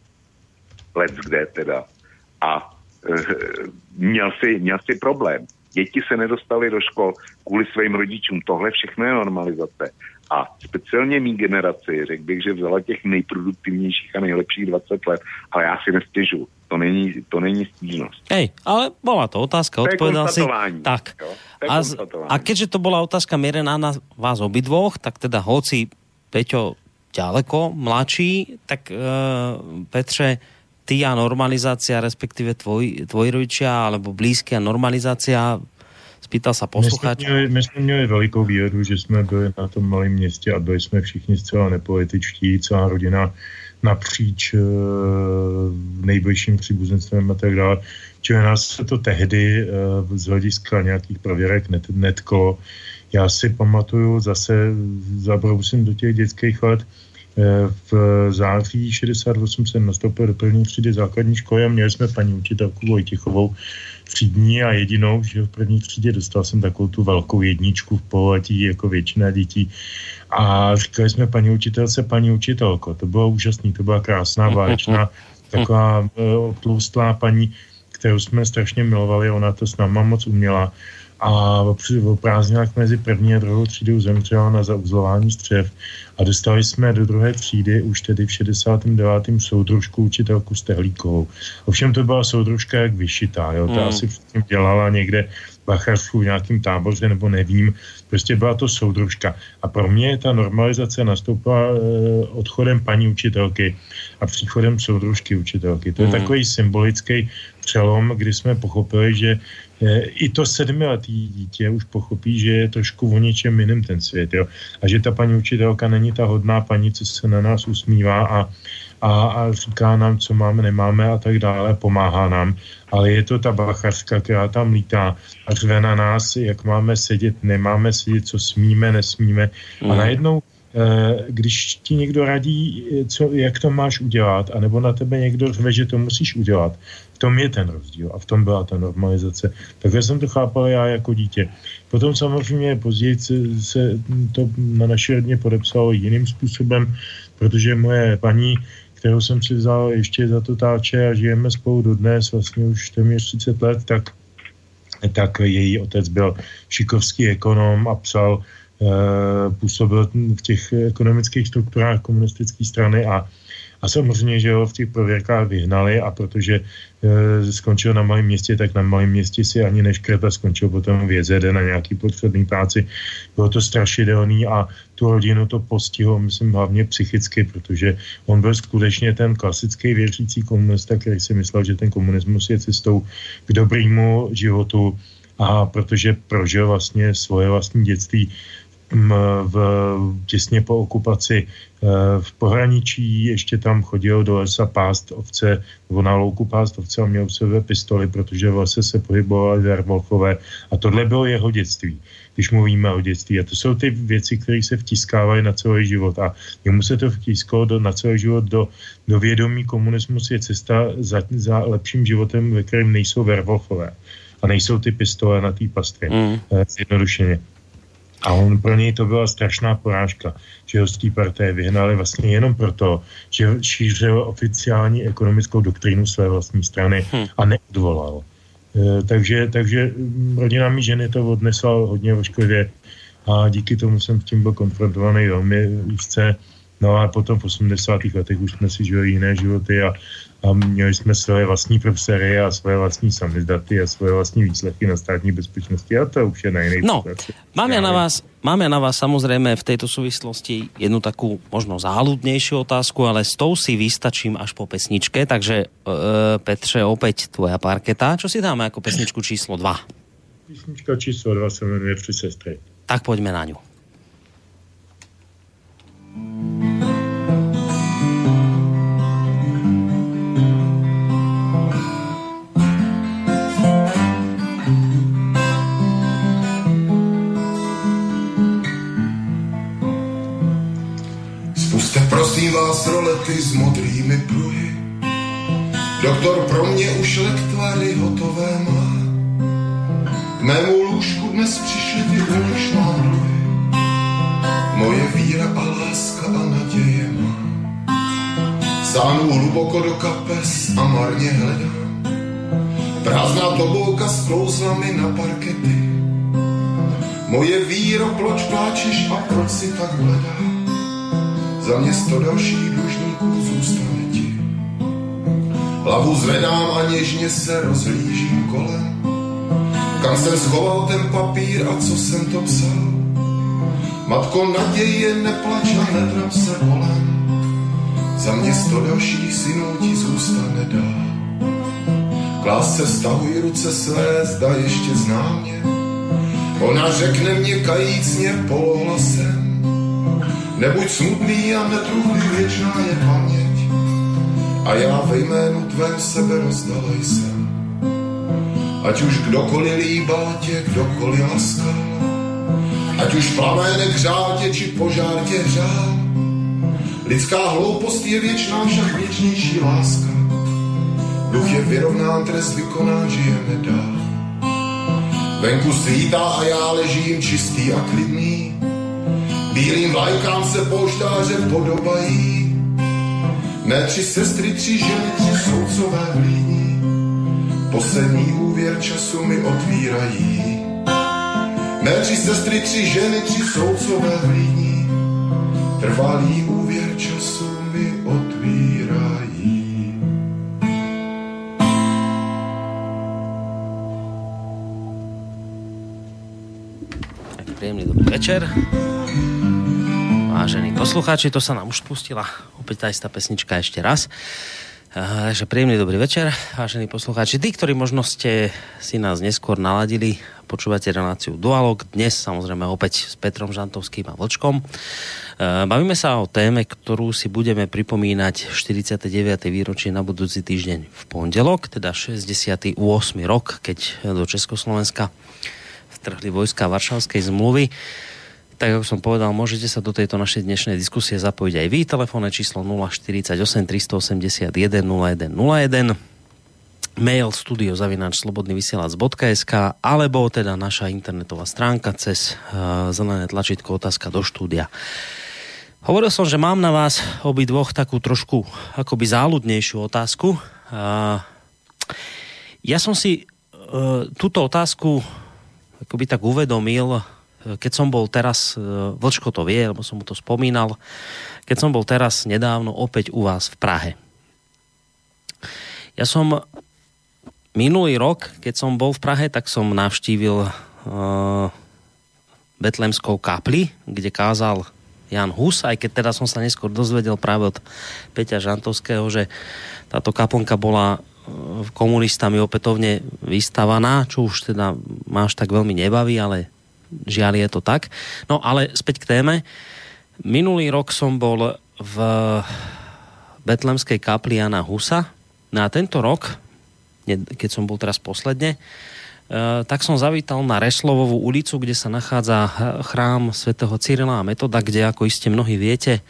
leckde teda, a měl si, měl si problém. Děti se nedostaly do škol kvůli svým rodičům. Tohle všechno je normalizace. A speciálně mý generaci, řekl bych, že vzala těch nejproduktivnějších a nejlepších dvadsať let, ale já si nestěžu. To není, to není stížnosť. Hej, ale bola to otázka, odpovedal si. Tak. Jo, a, z, a keďže to bola otázka mierená na vás obidvoch, tak teda hoci Peťo ďaleko, mladší, tak e, Petře, ty a normalizácia, respektíve tvoj, tvoji rodičia, alebo blízky a normalizácia, spýtal sa poslucháč. My sme měli velikou výhodu, že sme byli na tom malém městě a byli sme všichni zcela nepolitičtí, celá rodina napříč e, nejbližším příbuzenstvem a tak dále. Čili nás se to tehdy e, z hlediska nějakých prověrek net, netko. Já si pamatuju, zase zabrousím do těch dětských let, v září šedesát osm jsem nastoupil do první třídy základní školy a měli jsme paní učitelku Vojtichovou třídní a jedinou, že v první třídě dostal jsem takovou tu velkou jedničku v pololetí jako většina dětí a říkali jsme paní učitelce, paní učitelko, to bylo úžasný, to byla krásná válečná, taková obtloustlá paní, kterou jsme strašně milovali, ona to s náma moc uměla a v prázdninách mezi první a druhou třídou zemřela na zauzlování střev a dostali jsme do druhé třídy už tedy v šedesátém devátém soudružku učitelku Stehlíkovou. Ovšem to byla soudružka jak vyšitá, jo? Ta mm. asi předtím dělala někde bachařku v nějakém táboře nebo nevím, prostě byla to soudružka a pro mě ta normalizace nastoupila e, odchodem paní učitelky a příchodem soudružky učitelky. To je mm. takový symbolický přelom, kdy jsme pochopili, že i to sedmiletý dítě už pochopí, že je trošku o něčem jiném ten svět, jo? A že ta paní učitelka není ta hodná paní, co se na nás usmívá a, a, a říká nám, co máme, nemáme a tak dále, pomáhá nám, ale je to ta bachařka, která tam lítá a řve na nás, jak máme sedět, nemáme sedět, co smíme, nesmíme mm. a najednou když ti někdo radí, co, jak to máš udělat, anebo na tebe někdo řve, že to musíš udělat. V tom je ten rozdíl a v tom byla ta normalizace. Takže jsem to chápal já jako dítě. Potom samozřejmě později se to na naší rodině podepsalo jiným způsobem, protože moje paní, kterou jsem si vzal ještě za to táče a žijeme spolu dodnes, vlastně už téměř třicet let, tak, tak její otec byl šikovský ekonom a psal působil v těch ekonomických strukturách komunistické strany a, a samozřejmě, že ho v těch prověrkách vyhnali a protože e, skončil na malém městě, tak na malém městě si ani neškrt a skončil potom v jé zet dé na nějaký potřebný práci. Bylo to strašidelný a tu rodinu to postihlo, myslím, hlavně psychicky, protože on byl skutečně ten klasický věřící komunista, který si myslel, že ten komunismus je cestou k dobrýmu životu a protože prožil vlastně svoje vlastní dětství v, těsně po okupaci v pohraničí, ještě tam chodil do lesa pást ovce, nebo na louku pást ovce a měl v sebe pistoli, protože v lese se pohybovali werwolfové a tohle bylo jeho dětství, když mluvíme o dětství. A to jsou ty věci, které se vtiskávají na celý život a jemu se to vtisklo do, na celý život do, do vědomí. Komunismus je cesta za, za lepším životem, ve kterém nejsou werwolfové a nejsou ty pistole na té pastry. Mm. Jednodušeně. A on pro něj to byla strašná porážka, že ho z té parté vyhnali vlastně jenom proto, že šířil oficiální ekonomickou doktrínu své vlastní strany mm. a neodvolal. E, takže, takže rodina mý ženy to odnesla hodně ošklivě a díky tomu jsem s tím byl konfrontovaný velmi úzce. No a potom v osmdesátých letech už jsme si žili jiné životy a a měli jsme svoje vlastní profesory a svoje vlastní samizdaty a svoje vlastní výsledky na státní bezpečnosti a to už je na jinej no, situaci. Mám ja na vás, mám ja na vás samozrejme v tejto súvislosti jednu takú možno záľudnejšiu otázku, ale s tou si vystačím až po pesničke, takže e, Petře, opäť tvoja parketa. Čo si dáme ako pesničku číslo dva? Pesnička číslo dva sa menuje Tři sestry. Tak poďme na ňu. Pusťte prosím vás roletky s modrými pruhy. Doktor pro mě už lektvary hotové má. K mému lůžku dnes přišly ty konečná druhy. Moje víra a láska a naděje má. Sáhnu hluboko do kapes a marně hledám. Prázdná tobouka sklouzla mi na parkety. Moje víro, proč pláčeš a proč si tak bledá? Za mě sto dalších dlužníků zůstane ti. Hlavu zvedám a něžně se rozhlížím kolem. Kam jsem schoval ten papír a co jsem to psal? Matko naděje, neplač a netrap se kolem. Za mě sto dalších synů ti zůstane dál. K lásce stahuj ruce své, zda ještě zná mě. Ona řekne mě kajícně polohlasem, nebuď smutný a netruchlý, věčná je paměť. A já ve jménu tvém sebe rozdalej jsem. Ať už kdokoliv líbá tě, kdokoliv laskal, ať už plamének hřál tě, či požár tě hřál. Lidská hloupost je věčná, však věčnější láska. Duch je vyrovnán, trest vykonán, žije nedá. Venku svítá a já ležím čistý a klidný. Bílým vlajkám se polštáře podobají. Ne tři sestry, tři ženy, tři soudcové v Líni. Poslední úvěr času mi otvírají. Ne tři sestry, tři ženy, tři soudcové v Líni. Trvalý úvěr času mi otvírají. Príjemný dobrý večer. Vážení poslucháči, to sa nám už spustila opäť tá istá pesnička ešte raz. Uh, takže príjemný dobrý večer, vážení poslucháči. Tí, ktorí možno ste si nás neskôr naladili, počúvate reláciu Dualog. Dnes samozrejme opäť s Petrom Žantovským a Vlčkom. Uh, bavíme sa o téme, ktorú si budeme pripomínať štyridsiate deviate výročie na budúci týždeň v pondelok, teda šesťdesiaty ôsmy rok, keď do Československa trhli vojska Varšavskej zmluvy. Tak, ako som povedal, môžete sa do tejto našej dnešnej diskusie zapojiť aj vy. Telefónne číslo nula štyridsaťosem tristoosemdesiatjeden nula jeden nula jeden, mail studio zavináč slobodnyvysielac bodka es ká, alebo teda naša internetová stránka cez uh, zelené tlačítko otázka do štúdia. Hovoril som, že mám na vás obidvoch takú trošku akoby záľudnejšiu otázku. Uh, ja som si uh, túto otázku akoby tak uvedomil, keď som bol teraz, Vlčko to vie, lebo som mu to spomínal, keď som bol teraz nedávno opäť u vás v Prahe. Ja som minulý rok, keď som bol v Prahe, tak som navštívil uh, Betlémskou kapli, kde kázal Jan Hus, aj keď teda som sa neskôr dozvedel práve od Peťa Žantovského, že táto kaplnka bola komunistami opätovne vystavaná, čo už teda máš tak veľmi nebaví, ale žiaľ je to tak. No ale späť k téme. Minulý rok som bol v Betlémskej kapli Jana Husa. No a tento rok, keď som bol teraz posledne, tak som zavítal na Reslovovú ulicu, kde sa nachádza chrám svätého Cyrila a Metoda, kde, ako iste mnohí viete,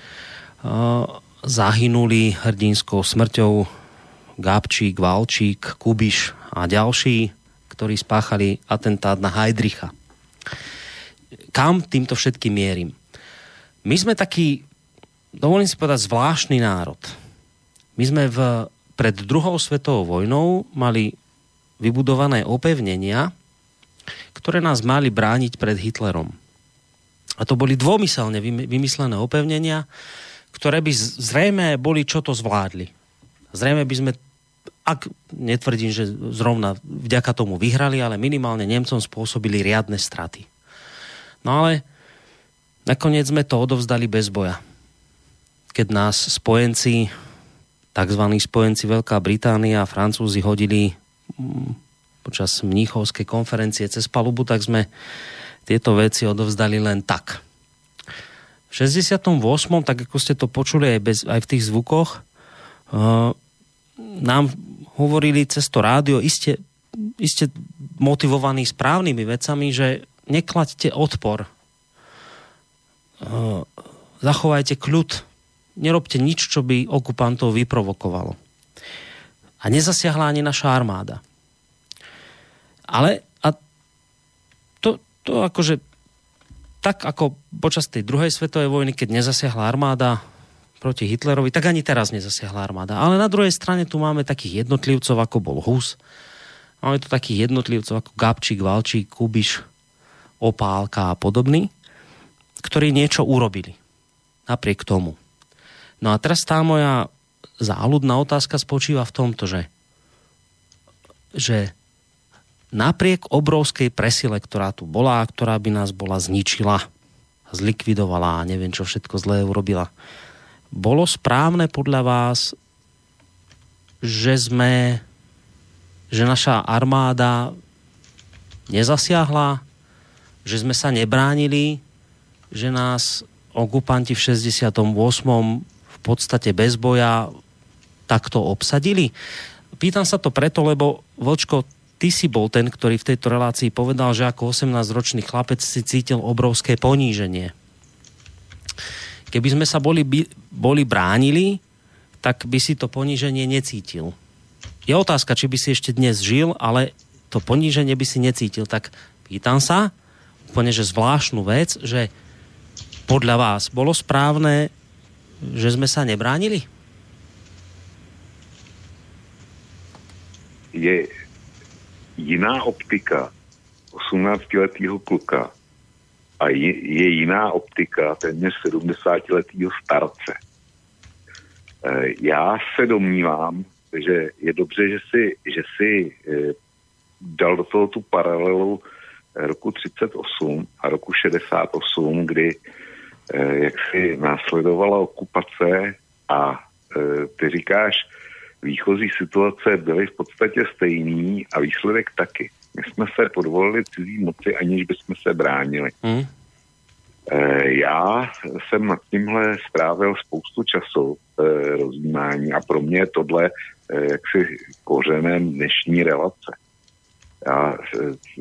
zahynuli hrdinskou smrťou Gabčík, Valčík, Kubiš a ďalší, ktorí spáchali atentát na Heidricha. Kam týmto všetkým mierim? My sme taký, dovolím si povedať, zvláštny národ. My sme v, pred druhou svetovou vojnou mali vybudované opevnenia, ktoré nás mali brániť pred Hitlerom. A to boli dvomyselne vymyslené opevnenia, ktoré by zrejme boli, čo to zvládli. Zrejme by sme, ak netvrdím, že zrovna vďaka tomu vyhrali, ale minimálne Nemcom spôsobili riadne straty. No ale nakoniec sme to odovzdali bez boja. Keď nás spojenci, takzvaní spojenci Veľká Británia a Francúzi hodili počas mníchovskej konferencie cez palubu, tak sme tieto veci odovzdali len tak. V šesťdesiatom ôsmom, tak ako ste to počuli aj, bez, aj v tých zvukoch, nám hovorili cez to rádio iste, iste motivovaní správnymi vecami, že neklaďte odpor, zachovajte kľud, nerobte nič, čo by okupantov vyprovokovalo. A nezasiahla ani naša armáda. Ale a to, to akože tak ako počas tej druhej svetovej vojny, keď nezasiahla armáda proti Hitlerovi, tak ani teraz nezasiahla armáda. Ale na druhej strane tu máme takých jednotlivcov, ako bol Hus. Máme tu takých jednotlivcov, ako Gabčík, Valčík, Kubiš, Opálka a podobný, ktorí niečo urobili. Napriek tomu. No a teraz tá moja záľudná otázka spočíva v tomto, že, že napriek obrovskej presile, ktorá tu bola a ktorá by nás bola zničila, zlikvidovala a neviem, čo všetko zlé urobila, bolo správne podľa vás, že sme, že naša armáda nezasiahla, že sme sa nebránili, že nás okupanti v šesťdesiatom ôsmom v podstate bez boja takto obsadili? Pýtam sa to preto, lebo Vlčko, ty si bol ten, ktorý v tejto relácii povedal, že ako osemnásťročný chlapec si cítil obrovské poníženie. Keby sme sa boli, boli bránili, tak by si to poníženie necítil. Je otázka, či by si ešte dnes žil, ale to poníženie by si necítil. Tak pýtam sa, úplne že zvláštnu vec, že podľa vás bolo správne, že sme sa nebránili? Je jiná optika osemnásťletého kluka a je, je jiná optika téměř sedmdesátiletého starce. E, já se domnívám, že je dobře, že si, že si e, dal do toho tu paralelu roku třicet osm a roku šedesát osm, kdy e, jaksi následovala okupace a e, ty říkáš, výchozí situace byly v podstatě stejný a výsledek taky. My jsme se podvolili cizí moci, aniž bychom se bránili. Mm. E, já jsem nad tímhle strávil spoustu času e, rozjímání a pro mě je tohle e, jaksi kořenem dnešní relace. Já,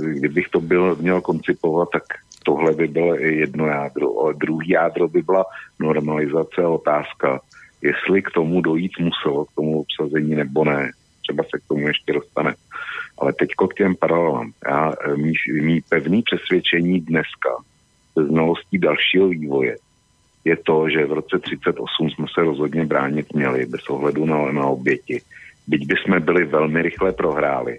e, kdybych to byl, měl koncipovat, tak tohle by bylo jedno jádro, ale druhý jádro by byla normalizace a otázka, jestli k tomu dojít muselo, k tomu obsazení nebo ne. Třeba se k tomu ještě dostane. Ale teďko k těm paralelám. Já, mý, mý pevný přesvědčení dneska se znalostí dalšího vývoje je to, že v roce třicet osm jsme se rozhodně bránit měli bez ohledu na, na oběti. Byť by jsme byli velmi rychle prohráli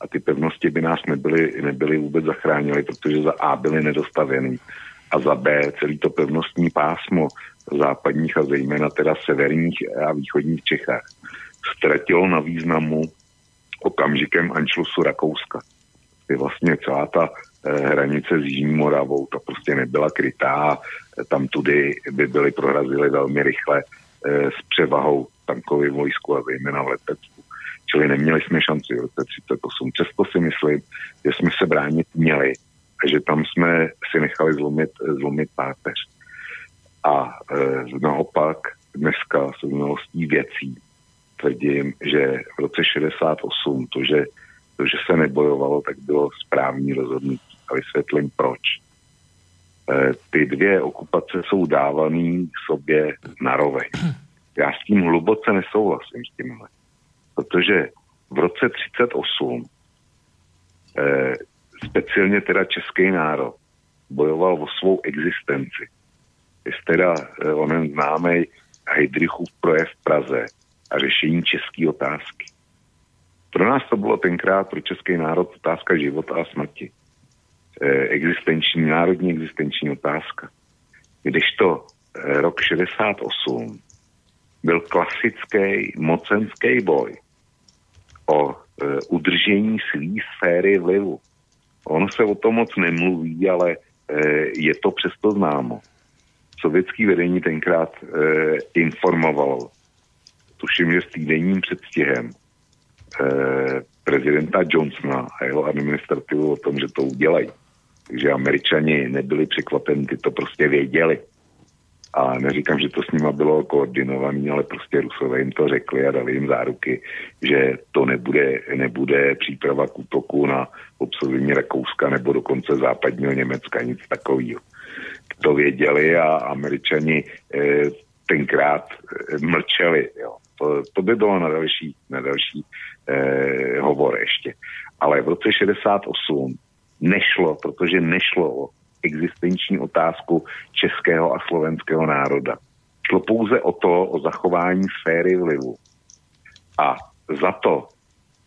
a ty pevnosti by nás nebyly, nebyly vůbec zachránily, protože za A byly nedostavěný a za B celý to pevnostní pásmo západních a zejména teda severních a východních Čechách ztratilo na významu okamžikem anšlusu Rakouska. Je vlastně celá ta eh, hranice s Jižní Moravou, ta prostě nebyla krytá, tam tudy by byly prorazily velmi rychle eh, s převahou tankových vojsku a zejména v letectvu. Čili neměli jsme šanci v roce třicet osm. Přesto si myslím, že jsme se bránit měli a že tam jsme si nechali zlomit, zlomit páteř. A e, naopak dneska se znalostí věcí tvrdím, že v roce šedesát osm to že, to, že se nebojovalo, tak bylo správní rozhodnutí. A vysvětlím proč. E, ty dvě okupace jsou dávaný sobě naroveň. Já s tím hluboce nesouhlasím s tímhle. Protože v roce třicet osm e, speciálně teda český národ bojoval o svou existenci. Jest teda onen známej Heydrichův projev v Praze a řešení české otázky. Pro nás to bylo tenkrát, pro český národ, otázka života a smrti. E, existenční, národní existenční otázka. Kdežto e, rok šedesát osm byl klasický mocenský boj o e, udržení své sféry vlivu. Ono se o tom moc nemluví, ale e, je to přesto známo. Sovětský vedení tenkrát e, informovalo, tuším, že s týdenním předstihem e, prezidenta Johnsona a jeho administrativu o tom, že to udělají. Takže Američani nebyli překvapeni, ty to prostě věděli. A neříkám, že to s nima bylo koordinované, ale prostě Rusové jim to řekli a dali jim záruky, že to nebude, nebude příprava k útoku na obsazení Rakouska nebo dokonce západního Německa, nic takového. To věděli a Američani eh, tenkrát mlčeli. Jo. To, to by bylo na další, na další eh, hovor ještě. Ale v roce šedesát osm nešlo, protože nešlo o existenční otázku českého a slovenského národa. Šlo pouze o to, o zachování sféry vlivu. A za to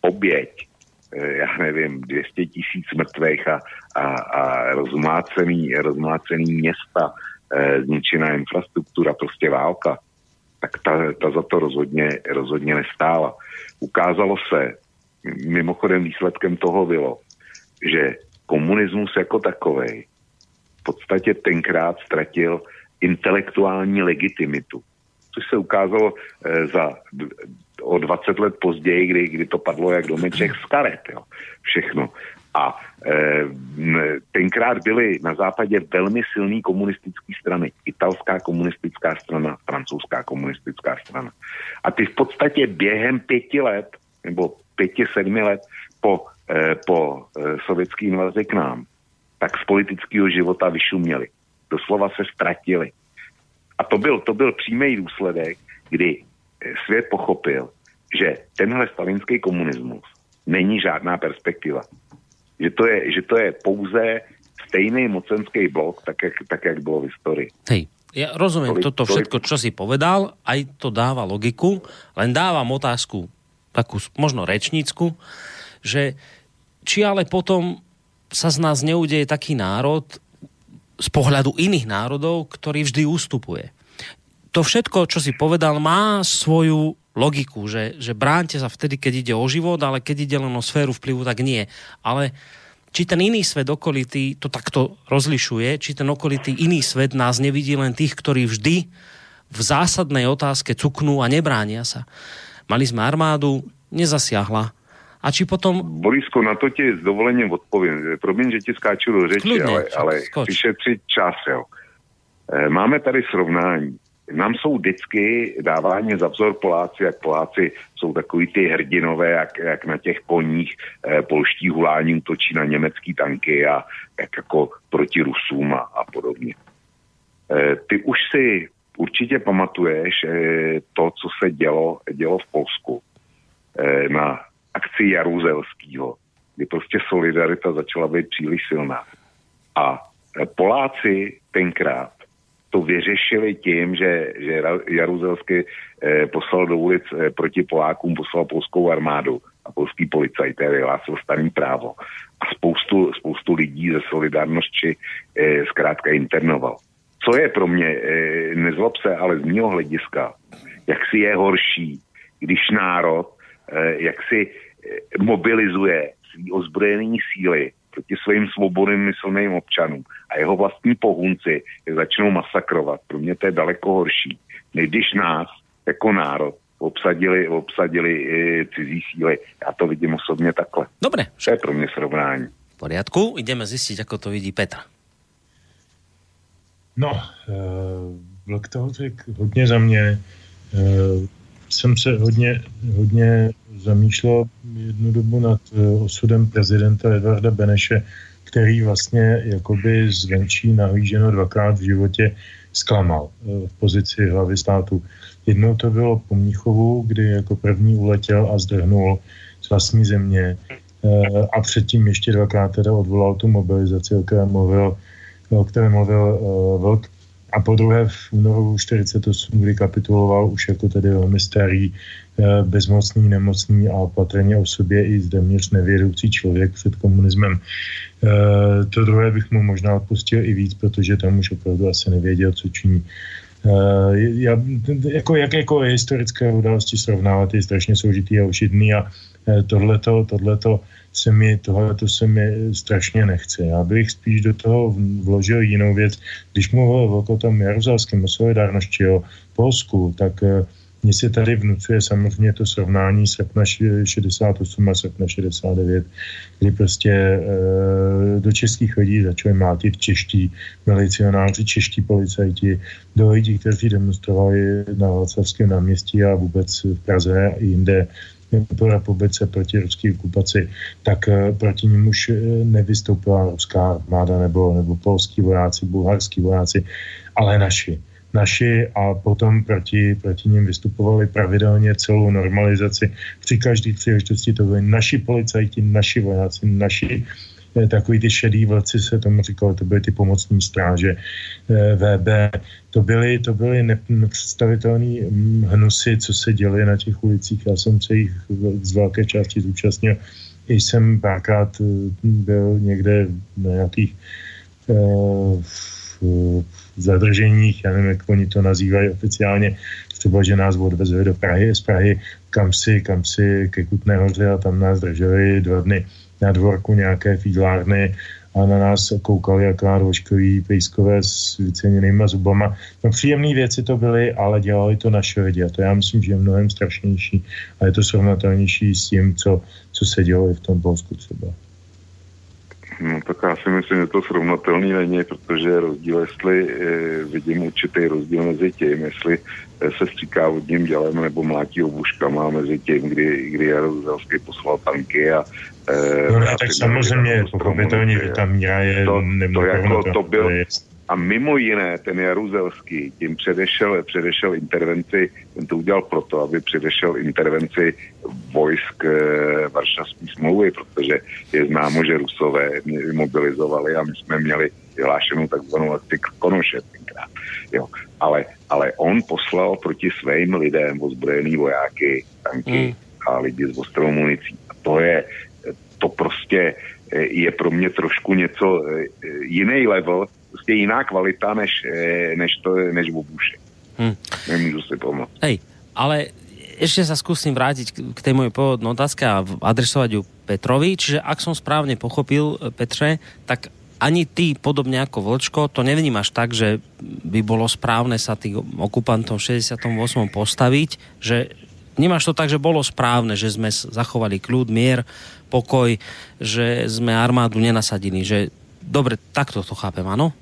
oběť, já nevím, dvě stě tisíc mrtvých a, a, a rozmácený, rozmácený města, e, zničená infrastruktura, prostě válka, tak ta, ta za to rozhodně, rozhodně nestála. Ukázalo se, mimochodem výsledkem toho bylo, že komunismus jako takovej v podstatě tenkrát ztratil intelektuální legitimitu, což se ukázalo e, za... D- o dvacet let později, kdy, kdy to padlo jak domeček z karet, jo, všechno. A e, tenkrát byly na západě velmi silné komunistické strany. Italská komunistická strana, francouzská komunistická strana. A ty v podstatě během pěti let, nebo pěti, sedmi let po, e, po sovětské invazi k nám, tak z politického života vyšuměli. Doslova se ztratili. A to byl, to byl přímý důsledek, kdy svět pochopil, že tenhle stalinský komunismus není žádná perspektiva. Že to je, že to je pouze stejný mocenský blok, tak jak, tak jak bylo v historii. Hej, ja rozumiem toto všetko, čo si povedal, aj to dáva logiku, len dávam otázku, takú možno rečnícku, že či ale potom sa z nás neudeje taký národ z pohľadu iných národov, ktorý vždy ústupuje. To všetko, čo si povedal, má svoju logiku, že, že bránte sa vtedy, keď ide o život, ale keď ide len o sféru vplyvu, tak nie. Ale či ten iný svet okolitý to takto rozlišuje, či ten okolitý iný svet nás nevidí len tých, ktorí vždy v zásadnej otázke cuknú a nebránia sa. Mali sme armádu, nezasiahla. A či potom... Borisku, na to ti s dovolením odpoviem. Problém, že ti skáču do řeči, Klidne, ale, ale vyšetři čas. Jo. Máme tady srovnání. Nám jsou vždycky dáváni za vzor Poláci, jak Poláci jsou takový ty hrdinové, jak, jak na těch koních eh, polští hulání útočí na německý tanky a jak jako proti Rusům a, a podobně. Eh, ty už si určitě pamatuješ eh, to, co se dělo, dělo v Polsku eh, na akci Jaruzelského, kdy prostě solidarita začala být příliš silná. A eh, Poláci tenkrát to vyřešili tím, že, že Jaruzelský eh, poslal do ulic eh, proti Polákům, poslal polskou armádu a polský policajté vyhlásil starý právo. A spoustu, spoustu lidí ze Solidarnosti eh, zkrátka internoval. Co je pro mě, eh, nezlob se, ale z mého hlediska, jak si je horší, když národ eh, jak si eh, mobilizuje svý ozbrojený síly proti svým svobodným myslným občanům a jeho vlastní pohunci je začnou masakrovat. Pro mě to je daleko horší, než když nás jako národ obsadili, obsadili cizí síly. Já to vidím osobně takhle. Dobre. To je pro mě srovnání. V poriadku, ideme zistiť, ako to vidí Petr. No, blok toho řek hodně za mě. Jsem se hodně, hodně zamýšlel jednu dobu nad osudem prezidenta Edvarda Beneše, který vlastně jakoby zvenčí nahlíženo dvakrát v životě zklamal v pozici hlavy státu. Jednou to bylo po Mnichovu, kdy jako první uletěl a zdrhnul z vlastní země a předtím ještě dvakrát teda odvolal tu mobilizaci, o které mluvil, o které mluvil Vlk. A po druhé v únoru čtyřicet osm, kdy kapituloval už jako tedy velmi starý, bezmocný, nemocný a opatrně o sobě i téměř nevědoucí člověk před komunismem. To druhé bych mu možná odpustil i víc, protože tam už opravdu asi nevěděl, co činí. Já, jako jakékoliv jako historické události srovnávat je strašně složitý a ošidný a tohleto, tohleto se mi, tohleto se mi strašně nechce. Já bych spíš do toho vložil jinou věc. Když mluvil Vlk o tom Jaruzelském, o Solidárnosti, o Polsku, tak mně se tady vnucuje samozřejmě to srovnání srpna šedesát osm a srpna šedesát devět, kdy prostě e, do českých lidí začali mlátit čeští milicionáři, čeští policajti, do lidí, kteří demonstrovali na Václavském náměstí a vůbec v Praze a jinde po republice proti ruské okupaci, tak e, proti nim už nevystoupila ruská armáda nebo, nebo polský vojáci, bulharský vojáci, ale naši. naši a potom proti, proti ním vystupovali pravidelně celou normalizaci. Při každý příležitosti to byli naši policajti, naši vojáci, naši takový ty šedý vlci se tomu říkalo, to byly ty pomocní stráže vé bé. To byly, to byly nepředstavitelné hnusy, co se děly na těch ulicích. Já jsem se jich z velké části zúčastnil. I jsem párkrát byl někde na nějakých v zadrženích, já nevím, jak oni to nazývají oficiálně, třeba, že nás odvezli do Prahy, z Prahy, kam si, kam si ke Kutné Hoře a tam nás drželi dva dny na dvorku nějaké fídlárny a na nás koukali akorát voškový pejskové s vyceněnýma zubama. No příjemné věci to byly, ale dělali to naše lidi a to já myslím, že je mnohem strašnější a je to srovnatelnější s tím, co, co se dělo i v tom Polsku třeba. No tak já si myslím, že to srovnatelný není, protože rozdíl, jestli e, vidím určitý rozdíl mezi tím, jestli e, se stříká vodním dělem nebo mlátí obuškama mezi tím, kdy, kdy Jaruzelský poslal tanky a e, no, tak samozřejmě, pochopitelně, že ta míra je to, to, jako to byl. A mimo jiné, ten Jaruzelský tím předešel, předešel intervenci, ten to udělal proto, aby předešel intervenci vojsk e, Varšavské smlouvy, protože je známo, že Rusové mobilizovali a my jsme měli vyhlášenou takzvanou akci Konoše tenkrát. Jo. Ale, ale on poslal proti svým lidem ozbrojený vojáky, tanky mm. a lidi s ostrou municí. A to je, to prostě je pro mě trošku něco jiný level, prostě jiná kvalita, než, než, to, než v obuši. Hmm. Nemůžu si pomoct. Hej, ale ešte sa skúsim vrátiť k tej mojej pôvodnej otázke a adresovať ju Petrovi. Čiže ak som správne pochopil, Petre, tak ani ty, podobne ako Vlčko, to nevnímaš tak, že by bolo správne sa tých okupantov v šesťdesiatom ôsmom postaviť, že vnímaš to tak, že bolo správne, že sme zachovali kľud, mier, pokoj, že sme armádu nenasadili, že dobre, takto to chápem, ano?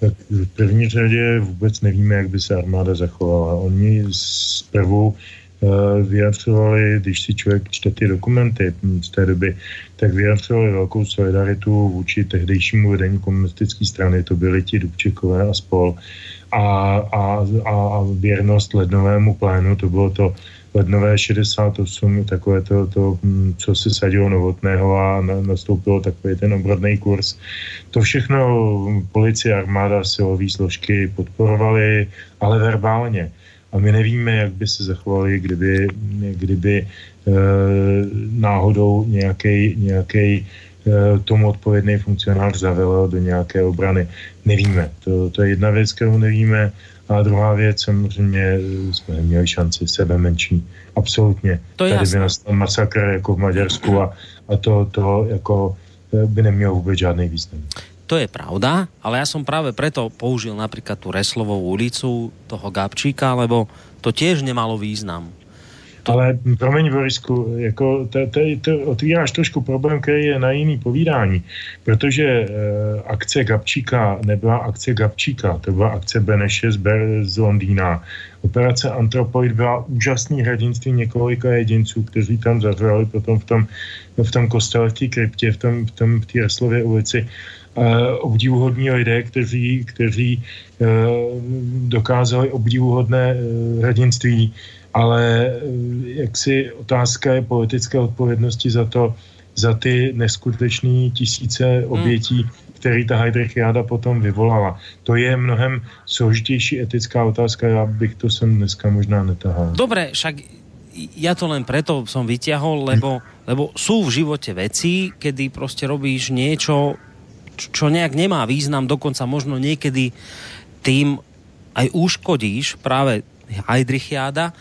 Tak v první řadě vůbec nevíme, jak by se armáda zachovala. Oni zprvu uh, vyjadřovali, když si člověk čte ty dokumenty z té doby, tak vyjadřovali velkou solidaritu vůči tehdejšímu vedení komunistické strany, to byli ti Dubčekové a spol. A, a, a věrnost lednovému plénu, to bylo to lednové šedesát osm, takové to, to co se sadilo Novotného a nastoupilo takový ten obrodný kurz. To všechno policie, armáda, silové složky podporovali, ale verbálně. A my nevíme, jak by se zachovali, kdyby, kdyby e, náhodou nějaký nějaký tomu odpovědný funkcionář zavelel do nějaké obrany. Nevíme. To, to je jedna věc, kterou nevíme. A druhá věc, samozřejmě jsme neměli šanci, sebe menší. Absolutně. To je Tady jasné. By nastal masakr jako v Maďarsku a, a to, to jako by nemělo vůbec žádný význam. To je pravda, ale ja som práve preto použil napríklad tú Reslovovú ulicu, toho Gabčíka, lebo to tiež nemalo význam. To... Ale promiň, Borisku, jako te, te, te otvíráš trošku problém, který je na jiný povídání, protože e, akce Gabčíka nebyla akce Gabčíka, to byla akce Beneše z, Ber- z Londýna. Operace Anthropoid byla úžasný hrdinství několika jedinců, kteří tam zahrali potom v tom, v tom kostele, v té kryptě, v tom, v tom, v té Reslově ulici. Obdivuhodní lidé, kteří, kteří eh, dokázali obdivuhodné eh, hrdinství, ale eh, jaksi otázka je politické odpovědnosti za to, za ty neskutečné tisíce obětí, který ta Heydrichiáda potom vyvolala. To je mnohem složitější etická otázka, já bych to sem dneska možná netahal. Dobre, však ja to len preto som vyťahol, lebo, lebo sú v živote veci, kedy proste robíš niečo, čo nejak nemá význam, dokonca možno niekedy tým aj uškodíš, práve Heydrichiáda,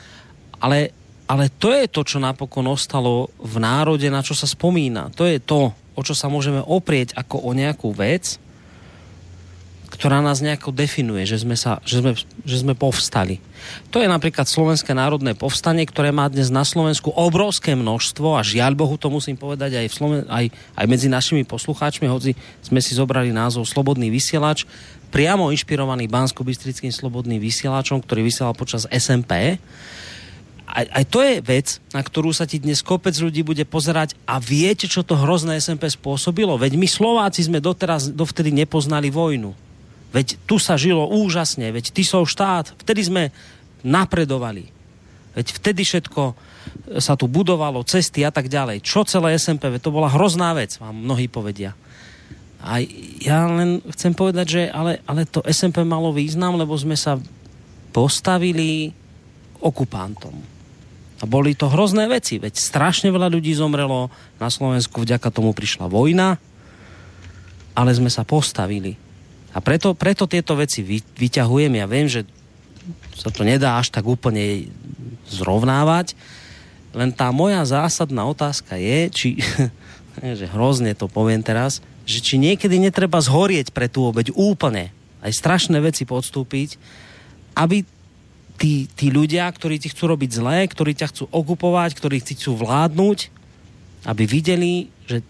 ale, ale to je to, čo napokon ostalo v národe, na čo sa spomína. To je to, o čo sa môžeme oprieť ako o nejakú vec, ktorá nás nejako definuje, že sme, sa, že sme, že sme povstali. To je napríklad Slovenské národné povstanie, ktoré má dnes na Slovensku obrovské množstvo a žiaľ Bohu, to musím povedať aj, v Sloven- aj, aj medzi našimi poslucháčmi, hoci sme si zobrali názov Slobodný vysielač, priamo inšpirovaný Banskobystrickým slobodným vysielačom, ktorý vysielal počas es en pé. Aj, aj to je vec, na ktorú sa ti dnes kopec ľudí bude pozerať a viete, čo to hrozné es en pé spôsobilo? Veď my Slováci sme doteraz dovtedy nepoznali vojnu. Veď tu sa žilo úžasne, veď Tisov štát, vtedy sme napredovali. Veď vtedy všetko sa tu budovalo, cesty a tak ďalej. Čo celé es en pé vé? To bola hrozná vec, vám mnohí povedia. A ja len chcem povedať, že ale, ale to es en pé malo význam, lebo sme sa postavili okupantom. A boli to hrozné veci, veď strašne veľa ľudí zomrelo, na Slovensku vďaka tomu prišla vojna, ale sme sa postavili. A preto, preto tieto veci vy, vyťahujem. Ja viem, že sa to nedá až tak úplne zrovnávať, len tá moja zásadná otázka je, či, že hrozne to poviem teraz, že či niekedy netreba zhorieť pre tú obeť úplne, aj strašné veci podstúpiť, aby Tí, tí ľudia, ktorí ti chcú robiť zlé, ktorí ťa chcú okupovať, ktorí ti chcú vládnuť, aby videli, že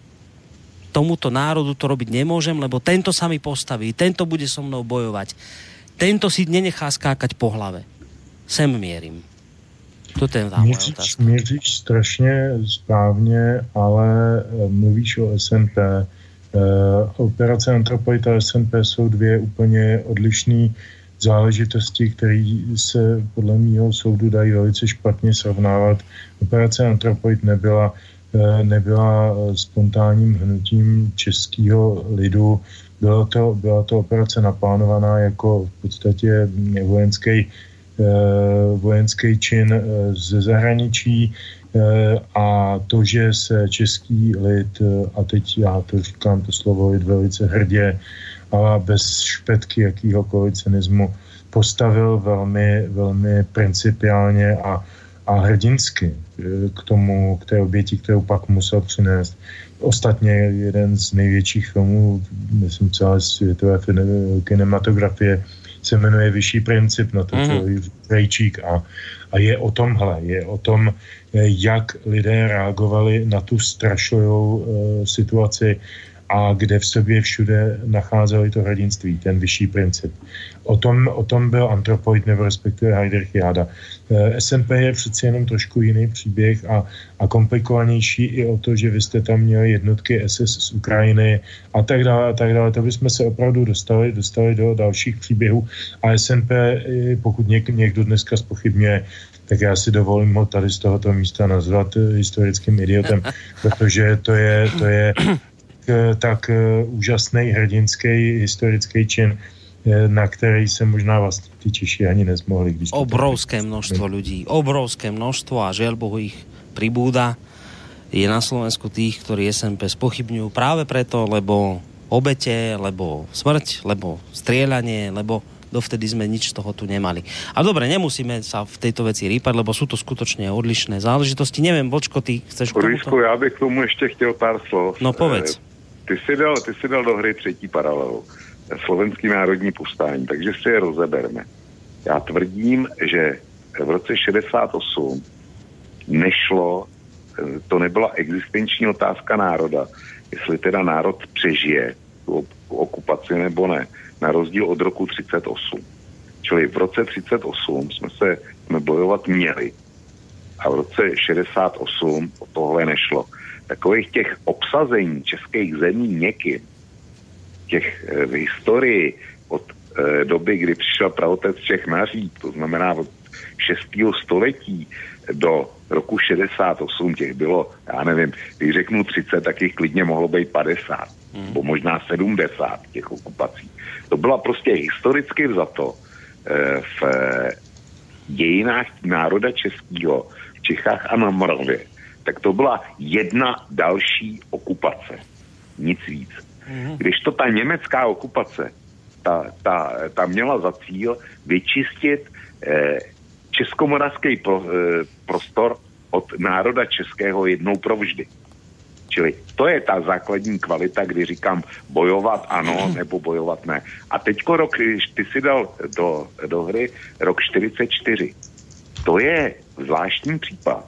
tomuto národu to robiť nemôžem, lebo tento sa mi postaví, tento bude so mnou bojovať, tento si nenechá skákať po hlave. Sem mierim. To je tá moja otázka. Mieříš strašne správne, ale mluvíš o es en pé. E, operace Antropoida a es en pé sú dvě úplne odlišný záležitosti, které se podle mého soudu dají velice špatně srovnávat. Operace Antropoid nebyla, nebyla spontánním hnutím českého lidu. Byla to, byla to operace naplánovaná jako v podstatě vojenský, vojenský čin ze zahraničí, a to, že se český lid, a teď já to říkám, to slovo lid velice hrdě, ale bez špetky jakýhokoliv cynismu postavil velmi, velmi principiálně a, a hrdinsky k tomu, k té oběti, kterou pak musel přinést. Ostatně jeden z největších filmů, myslím, celé světové kinematografie, se jmenuje Vyšší princip, na to celý Rejčík, a, a je o tomhle, je o tom, jak lidé reagovali na tu strašlivou uh, situaci a kde v sobě všude nacházeli to hrdinství, ten vyšší princip. O tom, o tom byl Antropoid, nebo respektive Heiderchiáda. es en pé je přeci jenom trošku jiný příběh a, a komplikovanější i o to, že vy jste tam měli jednotky es es z Ukrajiny a tak dále a tak dále. To bychom se opravdu dostali, dostali do dalších příběhů. A es en pé, pokud něk, někdo dneska zpochybňuje, tak já si dovolím ho tady z tohoto místa nazvat historickým idiotem, protože to je... To je tak úžasný hrdinský historický čin, na který se možná vlastně ty Češi ani nezmohli. Když obrovské množstvo ľudí, obrovské množstvo, a žiaľ Bohu ich pribúda. Je na Slovensku tých, ktorí es en pé spochybňujú práve preto, lebo obete, lebo smrť, lebo strieľanie, lebo dovtedy sme nič z toho tu nemali. A dobre, nemusíme sa v tejto veci rýpať, lebo sú to skutočne odlišné záležitosti. Neviem, Bočko, ty chceš k tomuto? Ríšku, ja by k tomu ešte chtiel pár slov. No povedz. Ty si dal, ty si dal do hry třetí paralelu. Slovenský národní povstání, takže si je rozeberme. Já tvrdím, že v roce šedesát osm nešlo, to nebyla existenční otázka národa, jestli teda národ přežije tu okupaci nebo ne, na rozdíl od roku třicet osm. Čili v roce třicet osm jsme se jsme bojovat měli a v roce šedesát osm o tohle nešlo. Takových těch obsazení českých zemí někým, těch e, v historii od e, doby, kdy přišel praotec Čech na Říp, to znamená od šestého století do roku šedesát osm, těch bylo, já nevím, když řeknu třicet, tak jich klidně mohlo být padesát, hmm. nebo možná sedmdesát těch okupací. To byla prostě historicky vzato e, v e, dějinách národa českého v Čechách a na Moravě. Tak to byla jedna další okupace. Nic víc. Hmm. Když to ta německá okupace, ta, ta, ta měla za cíl vyčistit e, českomoravský pro, e, prostor od národa českého jednou provždy. Čili to je ta základní kvalita, kdy říkám bojovat ano, nebo bojovat ne. A teďko rok, ty si dal do, do hry rok čtyřicet čtyři. To je zvláštní případ.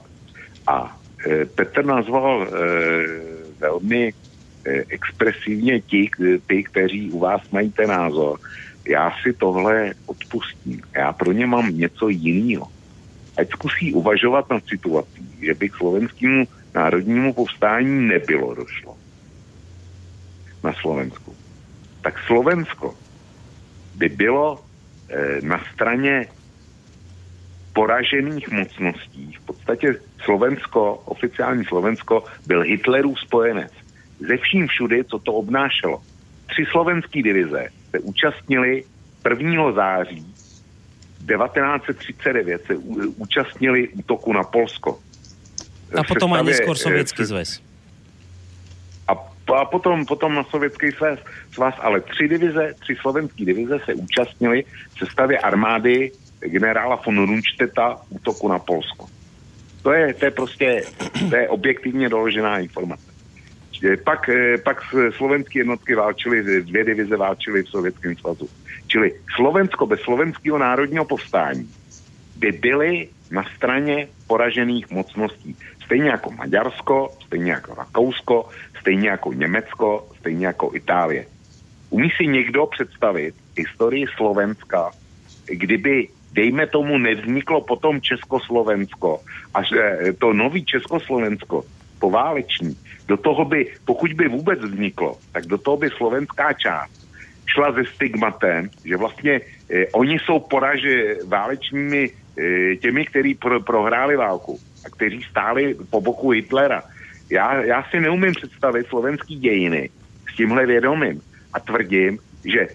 A e, Petr nazval e, velmi e, expresivně ti, ty, kteří u vás mají ten názor. Já si tohle odpustím. Já pro ně mám něco jiného. Ať zkusí uvažovat nad situací, že by k slovenskému národnímu povstání nebylo došlo na Slovensku. Tak Slovensko by bylo na straně poražených mocností. V podstatě Slovensko, oficiální Slovensko, byl Hitlerův spojenec. Ze vším všudy, co to obnášelo. Tři slovenský divize se účastnili prvního září devatenáct set třicet devět se účastnili útoku na Polsko. A potom aj neskôr Sovětský zväz. A, a potom, potom na Sovětský svaz, ale tři divize, tři slovenské divize se účastnili v sestavě armády generála von Rundstedta útoku na Polsko. To je, to je prostě to je objektivně doložená informace. Pak, pak slovenské jednotky válčily, dvě divize válčily v Sovětském svazu. Čili Slovensko bez slovenského národního povstání by byly na straně poražených mocností. Stejně jako Maďarsko, stejně jako Rakousko, stejně jako Německo, stejně jako Itálie. Umí si někdo představit historii Slovenska, kdyby, dejme tomu, nevzniklo potom Československo, až to nový Československo, pováleční, do toho by, pokud by vůbec vzniklo, tak do toho by slovenská část šla ze stigmatem, že vlastně eh, oni jsou poraže válečními eh, těmi, kteří pro, prohráli válku a kteří stáli po boku Hitlera. Já, já si neumím představit slovenský dějiny s tímhle vědomím a tvrdím, že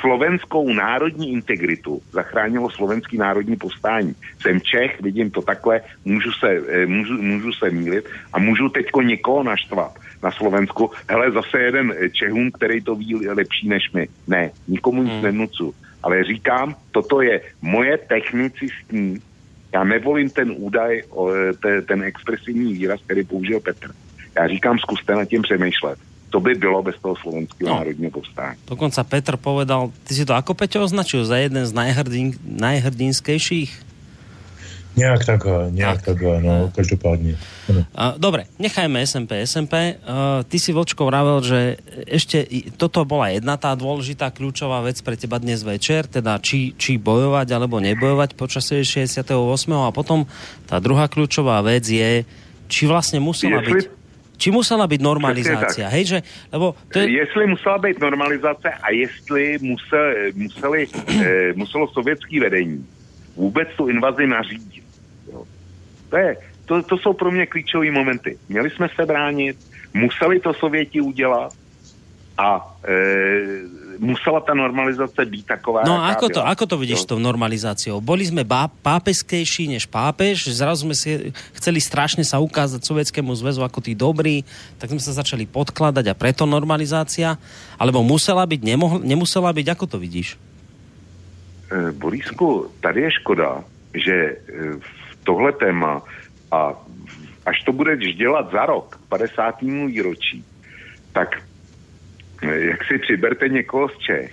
slovenskou národní integritu zachránilo slovenský národní povstání. Jsem Čech, vidím to takhle, můžu se, můžu, můžu se mýlit a můžu teďko někoho naštvat na Slovensku. Hele, zase jeden Čehům, který to ví lepší než my. Ne, nikomu nic hmm. nenucu. Ale říkám, toto je moje technicistní. Já nevolím ten údaj, ten expresivní výraz, který použil Petr. Já říkám, zkuste nad tím přemýšlet. To by bylo bez toho slovenského no. národního povstání. Dokonca Petr povedal, ty si to ako, Peťo, označil za jeden z najhrdin, najhrdinskejších? Nejak tak, nejak tak, tak no, každopádne. No. Dobre, nechajme es en pé, es en pé. Uh, ty si, Vlčko, vravel, že ešte toto bola jedna tá dôležitá kľúčová vec pre teba dnes večer, teda či, či bojovať alebo nebojovať počas šesťdesiateho ôsmeho a potom tá druhá kľúčová vec je, či vlastne musela Jestli... byť Či musela byť normalizácia? Hej, že, lebo to je... Jestli musela byť normalizácia a jestli musel, museli, eh, muselo sovětské vedení vůbec tu invazi nařídit. Jo. To, je, to, to jsou pro mě klíčové momenty. Měli jsme se bránit, museli to Sověti udělat a eh, musela tá normalizácia byť taková. No a ako to, ako to vidíš s tou normalizáciou? Boli sme bá, pápeskejší než pápež, zrazu sme si chceli strašne sa ukázať Sovietskému zväzu ako tí dobrí, tak sme sa začali podkladať a preto normalizácia, alebo musela byť, nemohla, nemusela byť, ako to vidíš? E, Borisku, tady je škoda, že v tohle téma a až to budeš dělat za rok, padesátému výročí, tak jak si přiberte někoho z Čech,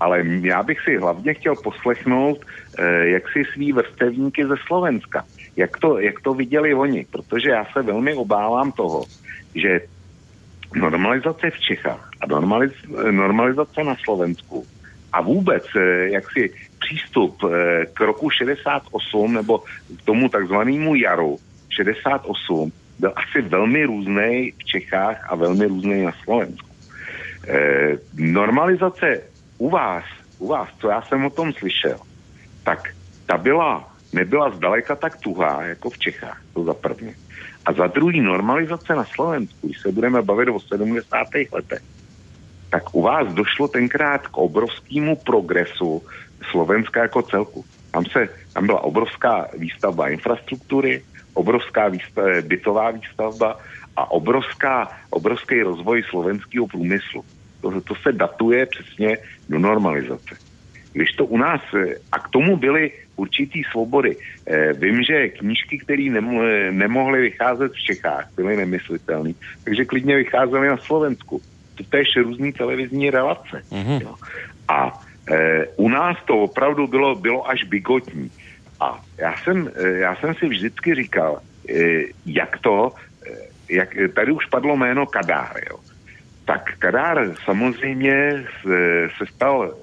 ale já bych si hlavně chtěl poslechnout, eh, jak si svý vrstevníky ze Slovenska, jak to, jak to viděli oni, protože já se velmi obávám toho, že normalizace v Čechách a normaliz, normalizace na Slovensku a vůbec eh, jak si přístup eh, k roku šedesát osm nebo k tomu takzvanému jaru šedesát osm byl asi velmi různej v Čechách a velmi různej na Slovensku. Eh, normalizace u vás, u vás, co já jsem o tom slyšel, tak ta byla, nebyla zdaleka tak tuhá, jako v Čechách, to za první. A za druhý, normalizace na Slovensku, když se budeme bavit o sedmdesátých letech, tak u vás došlo tenkrát k obrovskému progresu Slovenska jako celku. Tam, se, tam byla obrovská výstavba infrastruktury, obrovská výstavba, bytová výstavba, a obrovská, obrovský rozvoj slovenského průmyslu. To, to se datuje přesně do normalizace. Když to u nás, a k tomu byly určitý svobody. E, vím, že knížky, které nemo- nemohly vycházet v Čechách, byly nemyslitelné, takže klidně vycházely na Slovensku. To též různý televizní relace. Mm-hmm. No. A e, u nás to opravdu bylo, bylo až bigotní. A já jsem, já jsem si vždycky říkal, e, jak to... Jak, tady už padlo jméno Kadár, jo. Tak Kadár samozřejmě se, se stal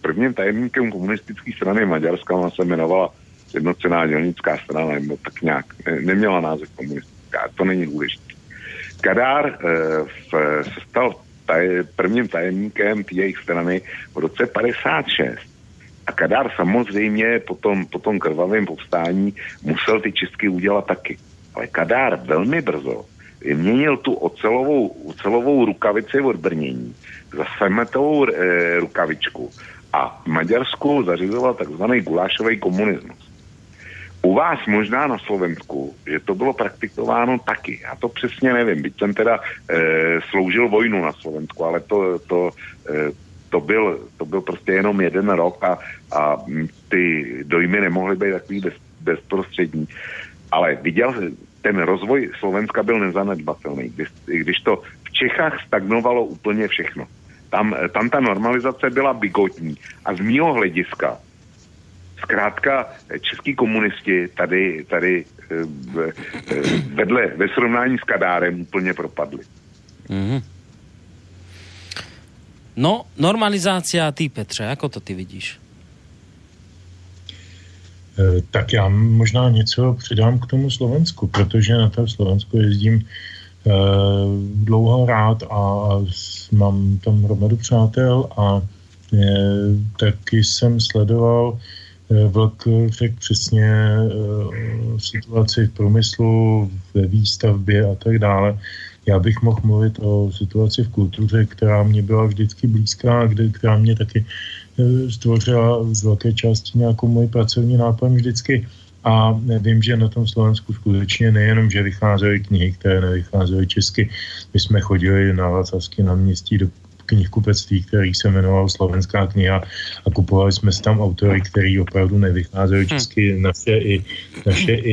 prvním tajemníkem komunistické strany Maďarska, ona se jmenovala Jednocená dělnická strana, nebo tak nějak, ne, neměla název komunistická, to není důležité. Kadár e, se stal taj, prvním tajemníkem té jejich strany v roce padesát šest. A Kadár samozřejmě po tom, po tom krvavém povstání musel ty čistky udělat taky. Ale Kadár velmi brzo vyměnil tu ocelovou, ocelovou rukavici od brnění za sametovou e, rukavičku a v Maďarsku zařizoval takzvaný gulášový komunismus. U vás možná na Slovensku, že to bylo praktikováno taky. Já to přesně nevím, byť jsem teda e, sloužil vojnu na Slovensku, ale to, to, e, to, byl, to byl prostě jenom jeden rok a, a ty dojmy nemohly být takový bez, bezprostřední. Ale viděl, ten rozvoj Slovenska byl nezanedbatelný, když, když to v Čechách stagnovalo úplně všechno. Tam, tam ta normalizace byla bigotní a z mýho hlediska zkrátka český komunisti tady, tady vedle ve srovnání s Kadárem úplně propadli. Mm-hmm. No, normalizácia ty, Petře, jako to ty vidíš? Tak já možná něco přidám k tomu Slovensku, protože na tom Slovensku jezdím dlouho rád a mám tam hromadu přátel a taky jsem sledoval Vlk řekl přesně o situaci v průmyslu, ve výstavbě a tak dále. Já bych mohl mluvit o situaci v kultuře, která mě byla vždycky blízká, kde, která mě taky stvořila z velké části nějakou moji pracovní náplň vždycky. A vím, že na tom Slovensku skutečně nejenom, že vycházely knihy, které nevycházely česky. My jsme chodili na Václavský náměstí do knihkupectví, který se jmenoval Slovenská kniha a kupovali jsme si tam autory, který opravdu nevycházeli česky, naše i, naše i,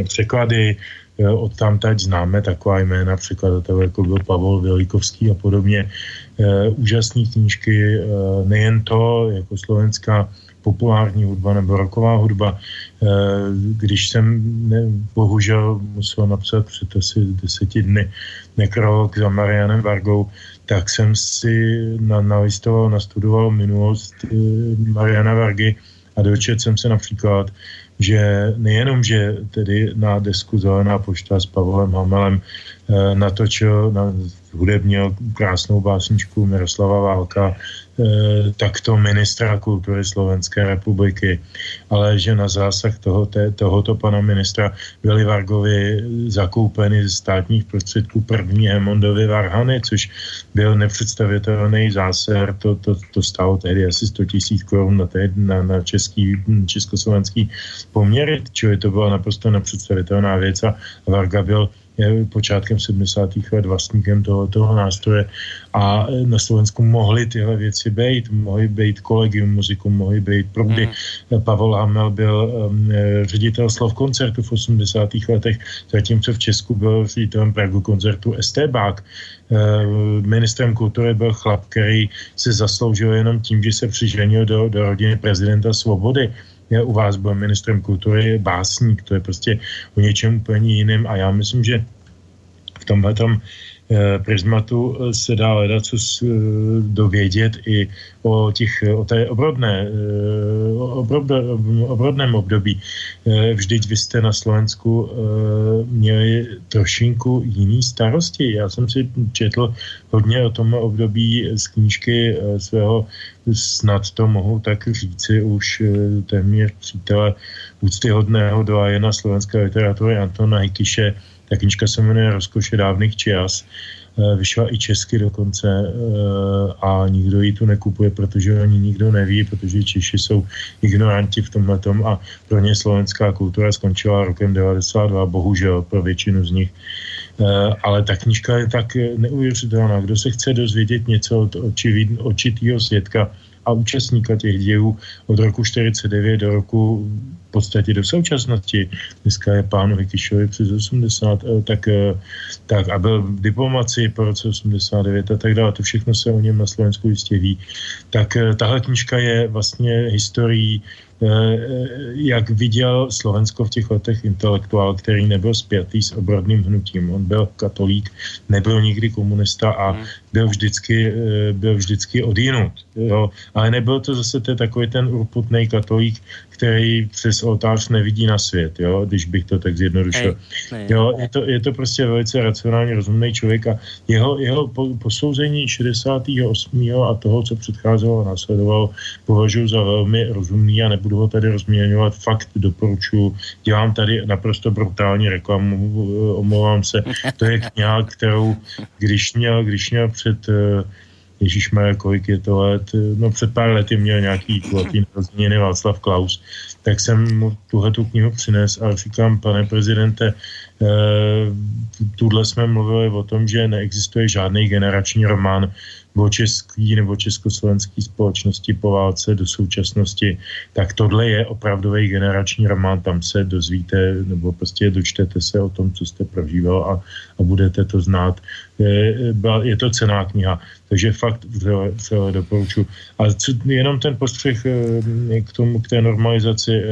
i překlady. Od tamtať známe taková jména překladatelů, jako byl Pavol Velikovský a podobně. Úžasné knížky, nejen to, jako slovenská populární hudba nebo roková hudba. Když jsem ne, bohužel musel napsat před asi deseti dny nekrolog za Marianem Vargou, tak jsem si na, nalistoval, nastudoval minulost Mariana Vargy a dočetl jsem se například, že nejenom, že tedy na desku Zelená pošta s Pavlem Hamelem eh, natočil, na, hudebnil krásnou básničku Miroslava Válka, eh, takto ministra kultury Slovenské republiky, ale že na zásah toho, té, tohoto pana ministra byly Vargovi zakoupeny z státních prostředků první Hemondovi varhany, což byl nepředstavitelný záser, to, to, to stálo tehdy asi sto tisíc korun na, na, na český, československý poměry, čili to byla naprosto nepředstavitelná věc a Varga byl počátkem sedmdesátých let vlastníkem tohoto nástroje a na Slovensku mohly tyhle věci být, mohly být kolegium muziku, mohly být proudy. Mm. Pavol Hamel byl um, ředitel Slov koncertu v osmdesátých letech, zatímco v Česku byl ředitelem Pragu koncertu Estébák. Ministrem kultury byl chlap, který se zasloužil jenom tím, že se přiženil do, do rodiny prezidenta Svobody. Já u vás byl ministrem kultury básník, to je prostě o něčem úplně jiném a já myslím, že v tomhletom prismatu se dá hledat, co dovědět i o, těch, o té obrodné, obrod, obrodném období. Vždyť vy jste na Slovensku měli trošinku jiný starosti. Já jsem si četl hodně o tom období z knížky svého, snad to mohu tak říci, už téměř přítele úctyhodného doajena slovenské literatury Antona Hikiše. Ta knižka se jmenuje Rozkoše dávných čias. Vyšla i česky dokonce a nikdo ji tu nekupuje, protože ani nikdo neví, protože Češi jsou ignoranti v tomhletom a pro ně slovenská kultura skončila rokem devadesát dva, bohužel pro většinu z nich. Ale ta knižka je tak neuvěřitelná. Kdo se chce dozvědět něco od očitýho svědka a účastníka těch dějů od roku čtyřicet devět do roku v podstatě do současnosti, dneska je pánu Hikišovi přes osmdesát, tak, tak a byl v diplomaci po roce osmdesát devět a tak dále, to všechno se o něm na Slovensku jistě ví, tak tahle knížka je vlastně historií jak viděl Slovensko v těch letech intelektuál, který nebyl spjatý s obrodným hnutím. On byl katolík, nebyl nikdy komunista a byl vždycky, byl vždycky odjinut. Jo. Ale nebyl to zase to takový ten urputnej katolík, který přes oltář nevidí na svět, jo, když bych to tak zjednodušil. Jo, je, to, je to prostě velice racionálně rozumný člověk a jeho, jeho posouzení šedesátého osmého a toho, co předcházelo a následovalo, považuji za velmi rozumný a nebudu ho tady rozměňovat. Fakt doporučuji. Dělám tady naprosto brutální reklamu, omlouvám se. To je kniha, kterou, když měl, když měl před... Ježišmar, kolik je to let, no před pár lety měl nějaký kulatý narozeniny Václav Klaus, tak jsem mu tuhletu knihu přines a říkám, pane prezidente, eh, tuhle jsme mluvili o tom, že neexistuje žádný generační román o český nebo československý společnosti po válce do současnosti, tak tohle je opravdový generační román, tam se dozvíte nebo prostě dočtete se o tom, co jste prožíval a, a budete to znát. Je, je to cenná kniha, takže fakt vřele doporučuji. A co, jenom ten postřeh k tomu, k té normalizaci,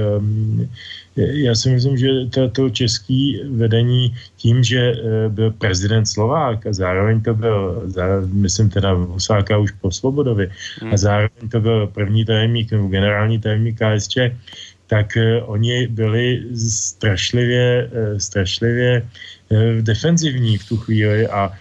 já si myslím, že to české vedení tím, že byl prezident Slovák a zároveň to byl, myslím teda Husáka už po Svobodovi, a zároveň to byl první tajemník nebo generální tajemník K S Č, tak oni byli strašlivě, strašlivě defenzivní v tu chvíli a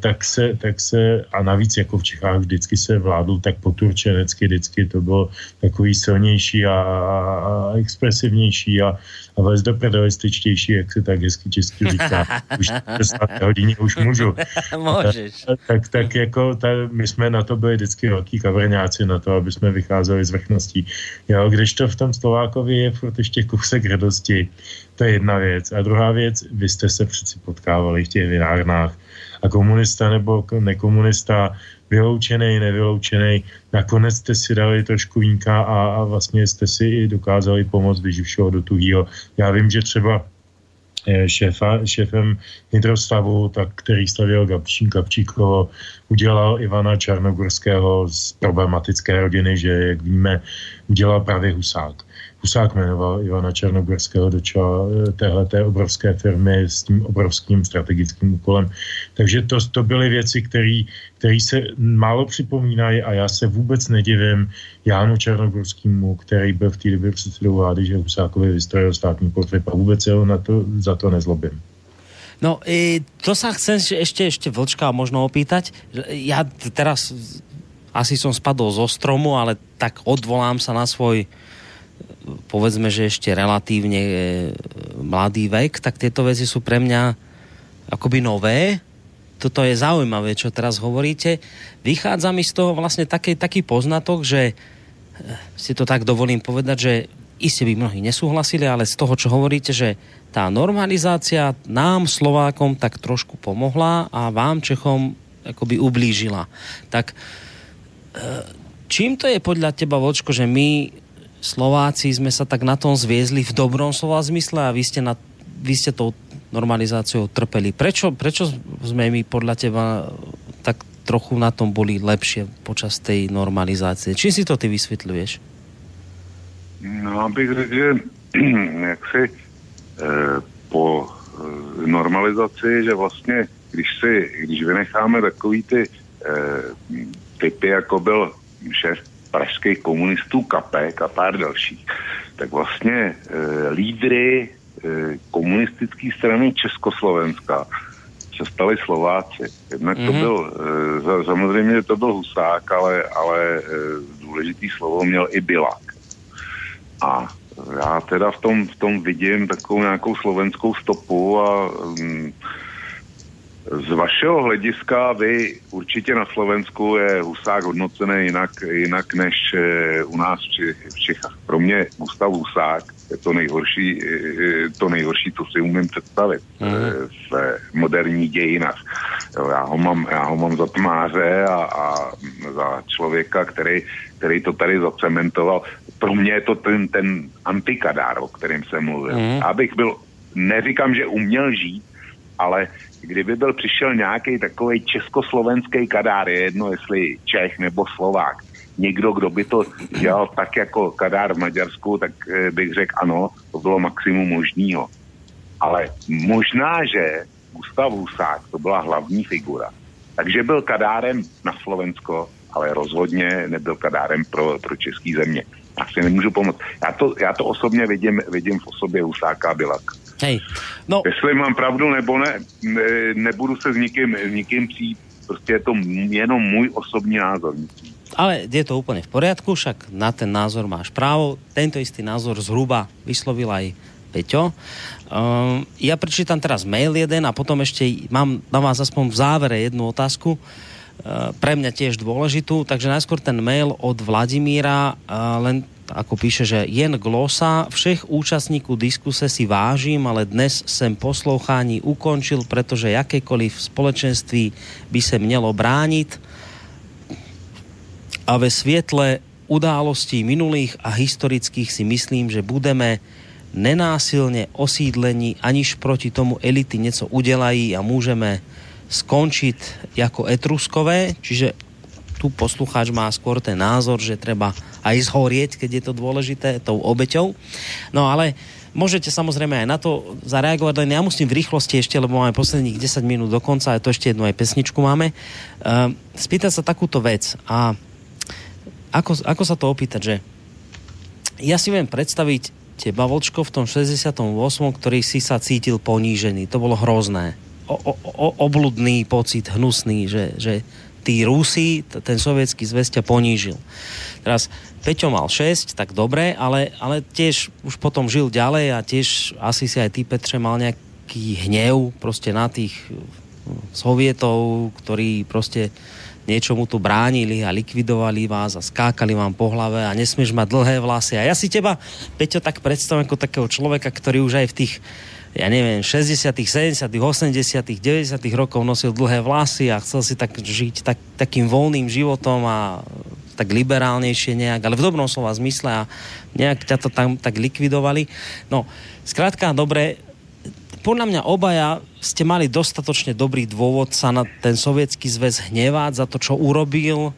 tak se, tak se, a navíc jako v Čechách vždycky se vládl tak poturčenecky, vždycky to bylo takový silnější a, a expresivnější a, a velice dopredalističtější, jak se tak hezky česky říká. Už v hodině už můžu. Můžeš. Tak, tak, tak jako ta, my jsme na to byli vždycky velký kavrňáci na to, aby jsme vycházeli z vrchností. Jo, kdežto v tom Slovákovi je furt ještě kousek radosti. To je jedna věc. A druhá věc, vy jste se přeci potkávali v těch vinárnách. A komunista nebo nekomunista, vyloučený, nevyloučený, nakonec jste si dali trošku vínka a, a vlastně jste si i dokázali pomoct vyživšího do tuhýho. Já vím, že třeba šéfa, šéfem hydrostavu, tak, který stavěl Gabčín, Gabčíkovo, udělal Ivana Čarnogorského z problematické rodiny, že, jak víme, udělal právě Husák. Husák jmenoval Ivana Černogorského do čela téhleté obrovské firmy s tím obrovským strategickým úkolem. Takže to, to byly věci, které se málo připomínají a já se vůbec nedivím Jánu Černogorskému, který byl v té době předsedou vlády, že Husákovi vystrojil státní portfej a vůbec se ho na to, za to nezlobím. No, e, to sa chcem ešte, ešte Vlčka možno opýtať. Ja teraz asi som spadol zo stromu, ale tak odvolám sa na svoj povedzme, že ešte relatívne mladý vek, tak tieto veci sú pre mňa akoby nové. Toto je zaujímavé, čo teraz hovoríte. Vychádza mi z toho vlastne taký, taký poznatok, že si to tak dovolím povedať, že iste by mnohí nesúhlasili, ale z toho, čo hovoríte, že tá normalizácia nám Slovákom tak trošku pomohla a vám Čechom akoby ublížila. Tak čím to je podľa teba, Vočko, že my Slováci sme sa tak na tom zviezli v dobrom slova zmysle a vy ste, na, vy ste tou normalizáciou trpeli. Prečo, prečo sme my podľa teba tak trochu na tom boli lepšie počas tej normalizácie? Čím si to ty vysvetľuješ? No, bych řekl, že jak si e, po e, normalizaci, že vlastně, když si, když vynecháme takový ty e, typy, jako byl šéf pražských komunistů Kapek a pár dalších, tak vlastně e, lídry e, komunistické strany Československa se stali Slováci. Jednak mm-hmm. to byl, e, samozřejmě to byl Husák, ale, ale e, důležitý slovo měl i Bilák. A já teda v tom, v tom vidím takovou nějakou slovenskou stopu a mm, z vašeho hlediska vy určitě na Slovensku je Husák hodnocený jinak, jinak než u nás v Čechách. Pro mě Gustav Husák je to nejhorší, to nejhorší, co si umím představit v moderních dějinách. Já ho mám, já ho mám za tmáře a, a za člověka, který, který to tady zacementoval. Pro mě je to ten, ten antikadár, o kterém jsem mluvil. Já bych byl, neříkám, že uměl žít, ale kdyby byl přišel nějaký takový československý kadár, je jedno jestli Čech nebo Slovák, někdo, kdo by to dělal tak jako Kadár v Maďarsku, tak bych řekl ano, to bylo maximum možného. Ale možná, že Gustav Husák to byla hlavní figura. Takže byl Kadárem na Slovensko, ale rozhodně nebyl Kadárem pro, pro český země. Já si nemůžu pomoct. Já to, já to osobně vidím, vidím v osobě Husáka a Biľaka. Hej. No. Jestli mám pravdu nebo ne, ne nebudu se s nikým, nikým přijít. Prostě je to jenom můj osobní názor. Ale je to úplne v poriadku, však na ten názor máš právo. Tento istý názor zhruba vyslovil aj Peťo. Um, ja prečítam teraz mail jeden a potom ešte mám na vás aspoň v závere jednu otázku, uh, pre mňa tiež dôležitú, takže najskôr ten mail od Vladimíra, uh, len ako píše, že jen glosa, všech účastníků diskuse si vážim, ale dnes sem poslouchání ukončil, pretože jakékoliv společenství by se mělo bránit a ve svietle událostí minulých a historických si myslím, že budeme nenásilne osídlení, aniž proti tomu elity nieco udelají a môžeme skončiť ako etruskové, čiže tu poslucháč má skôr ten názor, že treba aj zhorieť, keď je to dôležité, tou obeťou. No ale môžete samozrejme aj na to zareagovať, len ja musím v rýchlosti ešte, lebo máme posledných desať minút do konca, a to ešte jednu aj pesničku máme. Uh, spýtať sa takúto vec a ako, ako sa to opýtať, že ja si viem predstaviť teba, Vlčko, v tom šesťdesiatom ôsmom, ktorý si sa cítil ponížený. To bolo hrozné. O, o, o, obludný pocit, hnusný, že... že tí Rusi, ten sovietský zväz ťa ponížil. Teraz Peťo mal šesť, tak dobre, ale, ale tiež už potom žil ďalej a tiež asi si aj ty, Petře, mal nejaký hnev proste na tých sovietov, ktorí proste niečomu tu bránili a likvidovali vás a skákali vám po hlave a nesmieš mať dlhé vlasy. A ja si teba, Peťo, tak predstavím ako takého človeka, ktorý už aj v tých, ja neviem, šesťdesiatych, sedemdesiatych, osemdesiatych, deväťdesiatych rokov nosil dlhé vlasy a chcel si tak žiť tak, takým voľným životom a tak liberálnejšie nejak, ale v dobrom slova zmysle, a nejak ťa to tam tak likvidovali. No, skrátka, dobre, podľa mňa obaja ste mali dostatočne dobrý dôvod sa na ten sovietský zväz hnevať za to, čo urobil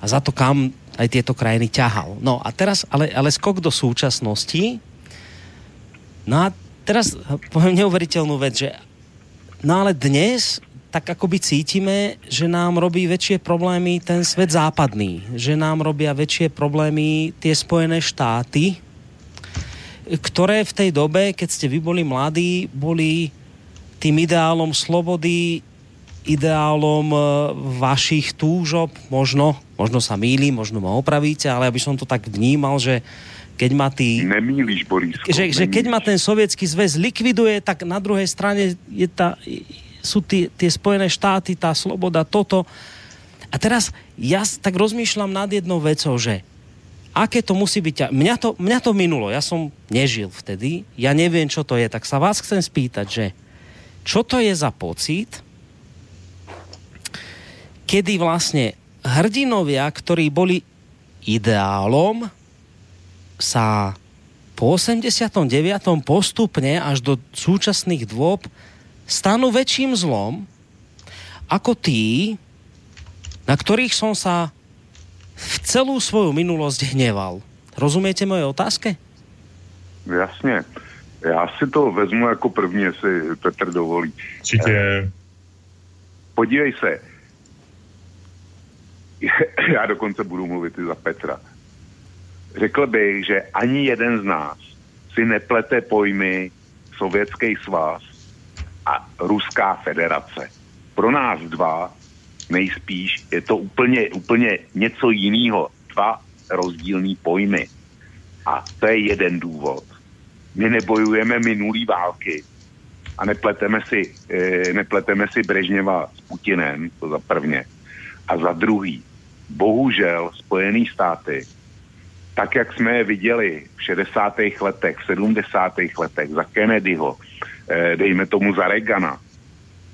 a za to, kam aj tieto krajiny ťahal. No a teraz, ale, ale skok do súčasnosti, no teraz poviem neuveriteľnú vec, že no ale dnes tak akoby cítime, že nám robí väčšie problémy ten svet západný, že nám robia väčšie problémy tie Spojené štáty, ktoré v tej dobe, keď ste vy boli mladí, boli tým ideálom slobody, ideálom vašich túžob, možno, možno sa mýlim, možno ma opravíte, ale aby som to tak vnímal, že keď ma tí... Nemýliš, Borísko. Že, že keď ma ten sovietský zväz likviduje, tak na druhej strane je tá, sú tie, tie Spojené štáty, tá sloboda, toto. A teraz ja tak rozmýšľam nad jednou vecou, že aké to musí byť... Mňa to, mňa to minulo, ja som nežil vtedy, ja neviem, čo to je, tak sa vás chcem spýtať, že čo to je za pocit, kedy vlastne hrdinovia, ktorí boli ideálom, sa po osemdesiatom deviatom postupne až do súčasných dôb stanú väčším zlom ako tí, na ktorých som sa v celú svoju minulosť hneval. Rozumiete mojej otázke? Jasne. Ja si to vezmu ako první, si Petr dovolí. Určite. Podívej sa. Ja dokonce budu mluvit i za Petra. Řekl bych, že ani jeden z nás si neplete pojmy Sovětský svaz a Ruská federace. Pro nás dva nejspíš je to úplně, úplně něco jiného. Dva rozdílný pojmy. A to je jeden důvod. My nebojujeme minulý války a nepleteme si, e, nepleteme si Brežněva s Putinem, to za prvně. A za druhý, bohužel Spojený státy, tak jak jsme je viděli v šedesátých letech, v sedmdesátých letech, za Kennedyho, dejme tomu za Reagana,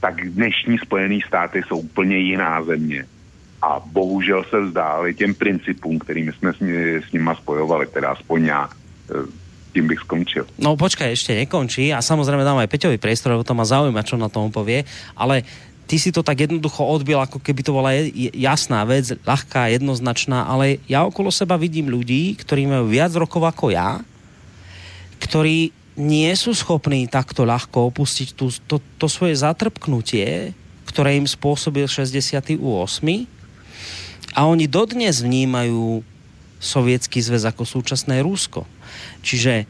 tak dnešní Spojený státy jsou úplně jiná země. A bohužel se vzdáli těm principům, kterými jsme s nima spojovali, teda aspoň já. Tým bych skončil. No počkaj, ešte nekončí a samozrejme dám aj Peťovi priestor, lebo to ma zaujíma, čo na tom povie, ale ty si to tak jednoducho odbil, ako keby to bola jasná vec, ľahká, jednoznačná, ale ja okolo seba vidím ľudí, ktorí majú viac rokov ako ja, ktorí nie sú schopní takto ľahko opustiť tú, to, to svoje zatrpknutie, ktoré im spôsobil šesťdesiaty ôsmy a oni dodnes vnímajú Sovietsky zväz ako súčasné Rusko. Čiže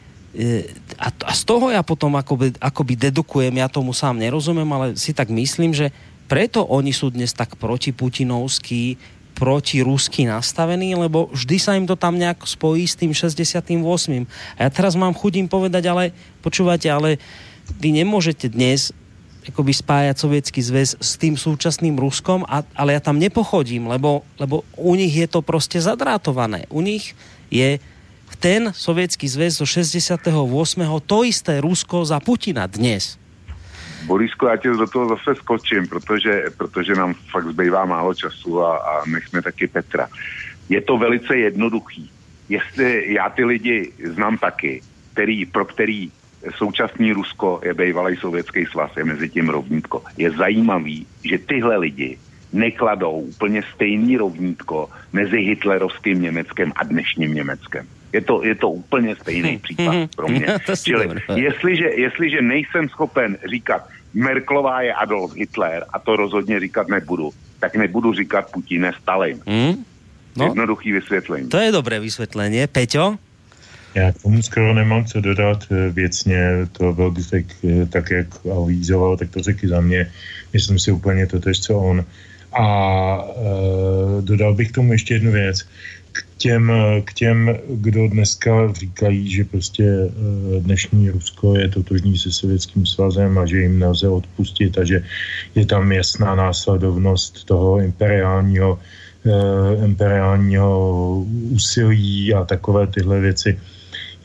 a, a z toho ja potom akoby, akoby dedukujem, ja tomu sám nerozumiem, ale si tak myslím, že preto oni sú dnes tak protiputinovskí, protirusky nastavení, lebo vždy sa im to tam nejak spojí s tým šesťdesiatym ôsmym. A ja teraz mám chuť im povedať, ale počúvate, ale vy nemôžete dnes akoby spájať Sovietsky zväz s tým súčasným Ruskom, a, ale ja tam nepochodím, lebo, lebo u nich je to proste zadrátované. U nich je ten Sovietsky zväz zo šesťdesiateho ôsmeho to isté Rusko za Putina dnes. Borisku, já tě do toho zase skočím, protože, protože nám fakt zbývá málo času a, a nechme taky Petra. Je to velice jednoduchý. Jestli já ty lidi znám taky, který, pro který současný Rusko je bývalý Sovětský svaz, je mezi tím rovnítko. Je zajímavý, že tyhle lidi nekladou úplně stejný rovnítko mezi hitlerovským Německem a dnešním Německem. Je to, je to úplně stejný případ pro mě. Čili jestliže, jestliže nejsem schopen říkat Merklová je Adolf Hitler, a to rozhodně říkat nebudu, tak nebudu říkat Putin je Stalin. Mm? No, jednoduchý vysvětlení. To je dobré vysvětlení. Peťo? Já tomu skoro nemám co dodat věcně. To Velgisek tak, jak avizoval, tak to řekl za mě. Myslím si úplně to tež, co on. A e, dodal bych k tomu ještě jednu věc. K těm, k těm, kdo dneska říkají, že prostě dnešní Rusko je totožný se Sovětským svazem a že jim nelze odpustit a že je tam jasná následovnost toho imperiálního, eh, imperiálního úsilí a takové tyhle věci.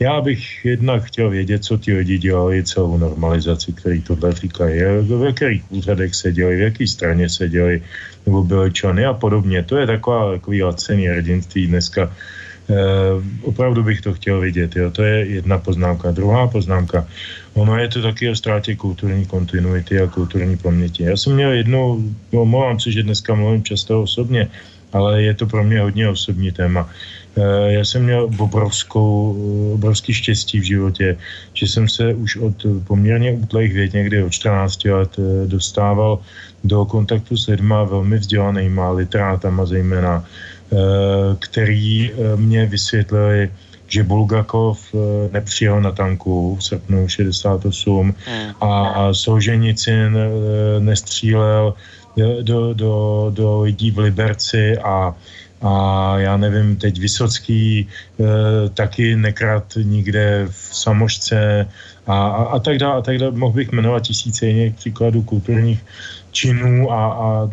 Já bych jednak chtěl vědět, co ti lidi dělali celou normalizaci, který tohle říkají, v jakých úřadech seděli, v jaký straně seděli, nebo byly členy a podobně. To je taková, takový lacený hrdinství dneska. E, opravdu bych to chtěl vidět. Jo. To je jedna poznámka. Druhá poznámka. Ono je to taky o ztrátě kulturní kontinuity a kulturní paměti. Já jsem měl jednu, omlouvám se, že dneska mluvím často osobně, ale je to pro mě hodně osobní téma. Já jsem měl obrovskou, obrovský štěstí v životě, že jsem se už od poměrně útlejch věd, někdy od čtrnácti let, dostával do kontaktu s lidma velmi vzdělanýma, literátama zejména, který mě vysvětlili, že Bulgakov nepřijel na tanku v srpnu šedesát osm a Solženicin nestřílel do, do, do lidí v Liberci a a já nevím, teď Vysocký e, taky nekrát nikde v Samošce a, a, a tak dále, a tak dále. Mohl bych jmenovat tisíce jiných příkladů kulturních činů a, a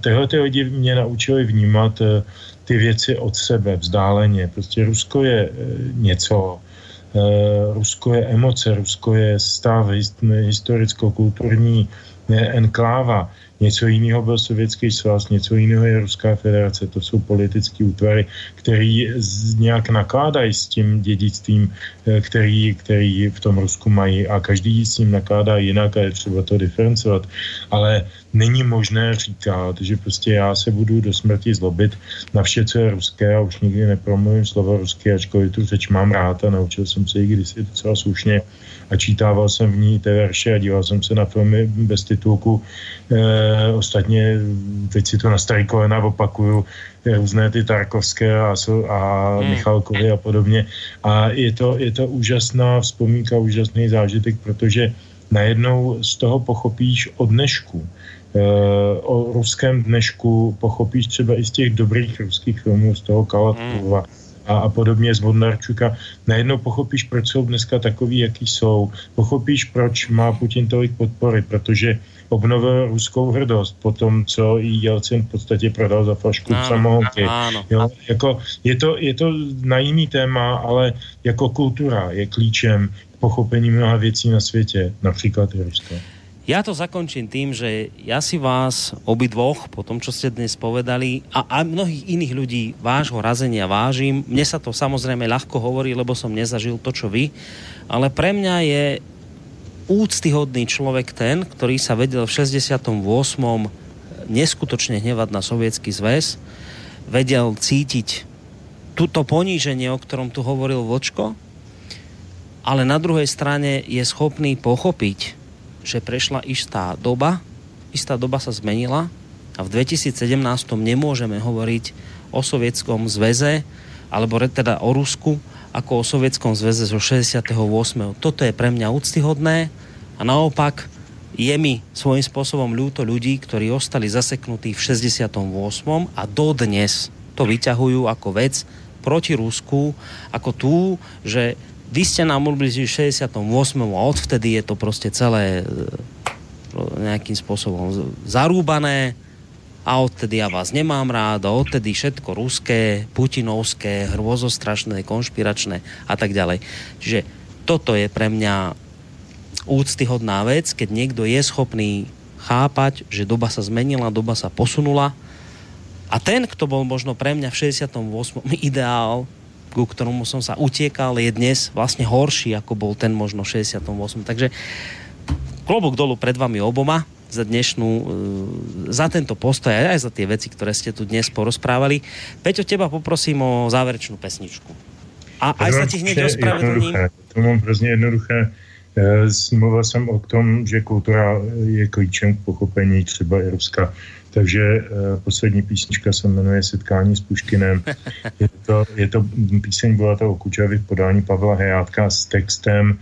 tyhle ty lidi mě naučili vnímat e, ty věci od sebe vzdáleně. Prostě Rusko je e, něco, e, Rusko je emoce, Rusko je stav hist, historicko-kulturní enkláva. Něco jiného byl Sovětský svaz, něco jiného je Ruská federace, to jsou politické útvary, který nějak nakládají s tím dědictvím, který, který v tom Rusku mají a každý s ním nakládá jinak a je třeba to diferencovat. Ale není možné říkat, že prostě já se budu do smrti zlobit na vše, co je ruské a už nikdy nepromluvím slovo ruské, ačkoliv tu řeč mám rád a naučil jsem se ji kdysi docela slušně a čítával jsem v ní té verše a díval jsem se na filmy bez titulku. E, ostatně teď si to na starý kolena opakuju, různé ty Tarkovské a, a hmm. Michalkovy a podobně. A je to, je to úžasná vzpomínka, úžasný zážitek, protože najednou z toho pochopíš o dnešku. O ruském dnešku pochopíš třeba i z těch dobrých ruských filmů, z toho Kalatkova a, a podobně z Bondarčuka. Najednou pochopíš, proč jsou dneska takový, jaký jsou. Pochopíš, proč má Putin tolik podpory, protože obnovil ruskou hrdost po tom, co i Jelcin v podstatě prodal za flašku samohonky. Jo, jako je, to, je to na jiný téma, ale jako kultura je klíčem k pochopení mnoha věcí na světě, například i Ruska. Ja to zakončím tým, že ja si vás obidvoch, po tom, čo ste dnes povedali, a, a mnohých iných ľudí vášho razenia vážim. Mne sa to samozrejme ľahko hovorí, lebo som nezažil to, čo vy. Ale pre mňa je úctyhodný človek ten, ktorý sa vedel v šesťdesiatom ôsmom neskutočne hnevať na Sovietsky zväz, vedel cítiť túto poníženie, o ktorom tu hovoril Vočko, ale na druhej strane je schopný pochopiť, že prešla istá doba, istá doba sa zmenila a v dvetisícsedemnástom nemôžeme hovoriť o Sovietskom zväze, alebo teda o Rusku, ako o Sovietskom zväze zo šesťdesiateho ôsmeho Toto je pre mňa úctyhodné a naopak je mi svojím spôsobom ľúto ľudí, ktorí ostali zaseknutí v šesťdesiatom ôsmom a dodnes to vyťahujú ako vec proti Rusku, ako tú, že vy ste nám ublížili v šesťdesiatom ôsmom a odvtedy je to proste celé nejakým spôsobom zarúbané a odtedy ja vás nemám rád a odtedy všetko ruské, putinovské, hrôzostrašné, konšpiračné a tak ďalej. Čiže toto je pre mňa úctyhodná vec, keď niekto je schopný chápať, že doba sa zmenila, doba sa posunula a ten, kto bol možno pre mňa v šesťdesiatom ôsmom ideál, ku ktorému som sa utiekal, je dnes vlastne horší, ako bol ten možno v šesťdesiatom ôsmom Takže klobúk dolu pred vami oboma za dnešnú, za tento postoj a aj za tie veci, ktoré ste tu dnes porozprávali. Peťo, teba poprosím o záverečnú pesničku. A aj sa ti hneď ospravedlním. To mám hrozně jednoduché. Mluvil jsem o tom, že kultura je klíčem k pochopení třeba i Ruska. Takže poslední písnička se jmenuje Setkání s Puškinem. Je to, je to píseň byla to o Kučavě v podání Pavla Hejátka s textem,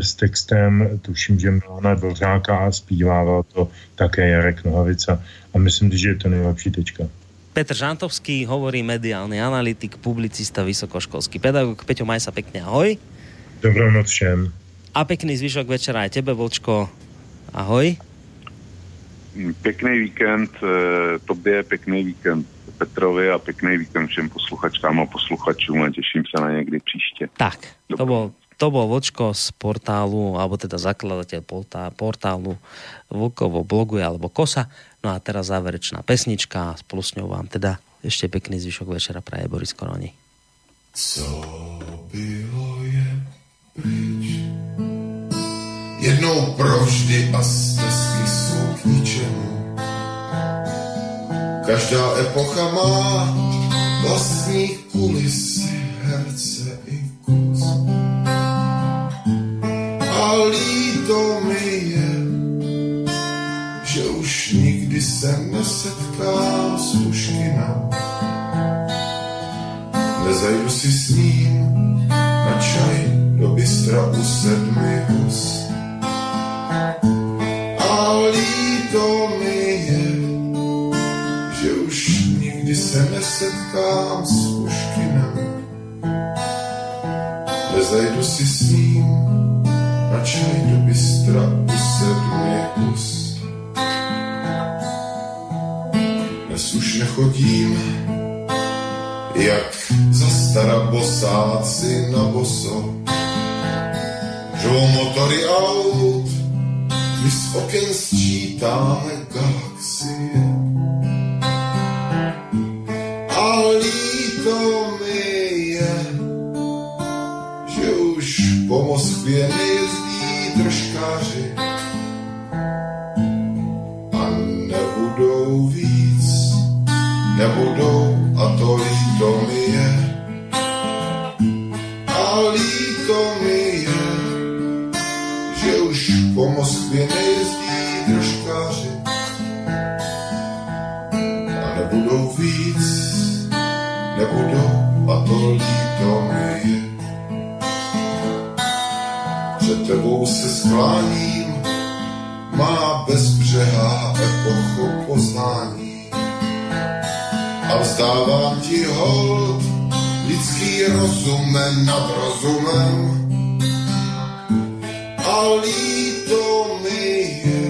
s textem, tuším, že Milana Dvořáka a zpívával to také Jarek Nohavica. A myslím, že je to nejlepší tečka. Petr Žantovský hovorí, mediálny analytik, publicista, vysokoškolský pedagóg. Peťo, maj sa pekne, ahoj. Dobrou noc všem. A pekný zvyšok večera aj tebe, Vlčko. Ahoj. Pekný víkend tobě, pekný víkend Petrovi a pekný víkend všem posluchačkám a posluchačům a těším se na někdy příště. Tak, to bol, to bol Vočko z portálu, alebo teda zakladateľ portálu Vlkovo bloguje, alebo Kosa. No a teraz záverečná pesnička a spolu s ňou vám teda ešte pekný zvyšok večera praje Boris Koroni. Co bylo je pryč, jednou provždy a stezky sú k ničemu. Každá epocha má vlastní kulisy, herce i kus. A líto mi je, že už nikdy se nesetkám s Puškinem. Nezajdu si s ním na čaj do bystra u sedmi hus. A líto mi je, že už nikdy se nesetkám s Puškinem. Nezajdu si s ním na čaj do bystra u sedmi hus. Dnes už nechodím jak za starabosáci na boso. Žou motory aut, my z oken sčítáme galaxie. A líto mi je, že už po Moskvě nejezdí držkáři a nebudou víc, nebudou a to líto mi je. A líto mi je, že už po Moskvě nejezdí držkáři a nebudou víc, nebudou a to líto mi je. Před tebou se skláním, má bezbřehá epochu poznání. A vzdávám ti hold, lidský rozumen nad rozumem. A líto mi je,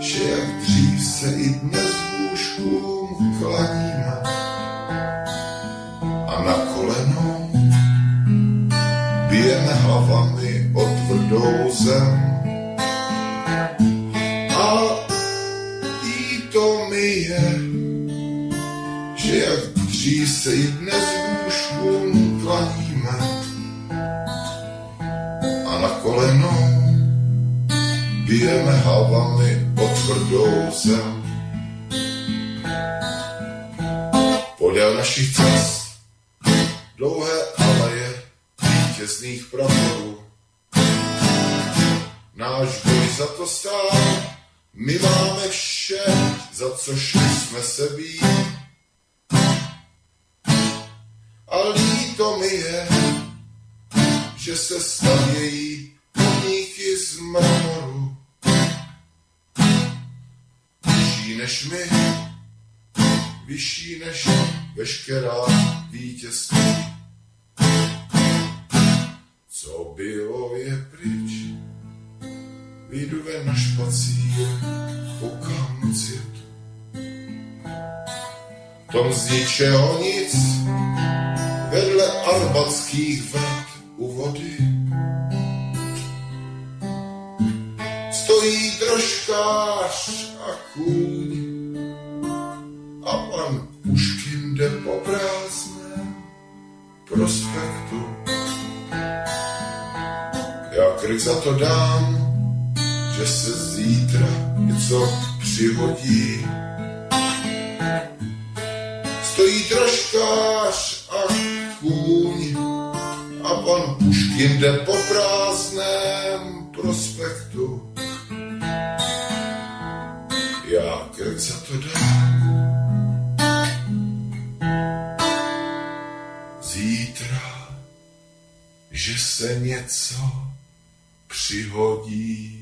že jak dřív se i dnes bůžkům klaníme. A na kolenou bijeme hlavami o tvrdou zem. A líto mi je, že jak dřív se i dnes bůžkům klaníme a na kolenou Bijemy hałwany o twardą zem. Polia našich cest, dlouhé aleje vítězných praporů. Náš boj za to stál, my máme vše, za co šli jsme se být. A líto mi je, že se stavějí pomníky z mramoru. Vyšší než my, vyšší než veškerá vítězství. Co bylo je pryč, vyjdu ven na špacír, koukám cít. Tom z ničeho nic, vedle arbatských ved u vody. Stojí drožkář a kůň, a pan Puškin jde po prázdném prospektu. Já kryk za to dám, že se zítra něco přihodí. Stojí drožkář a kůň a pan Puškin jde po prázdném prospektu. Já kryk za to dám. Zítra, že se něco přihodí.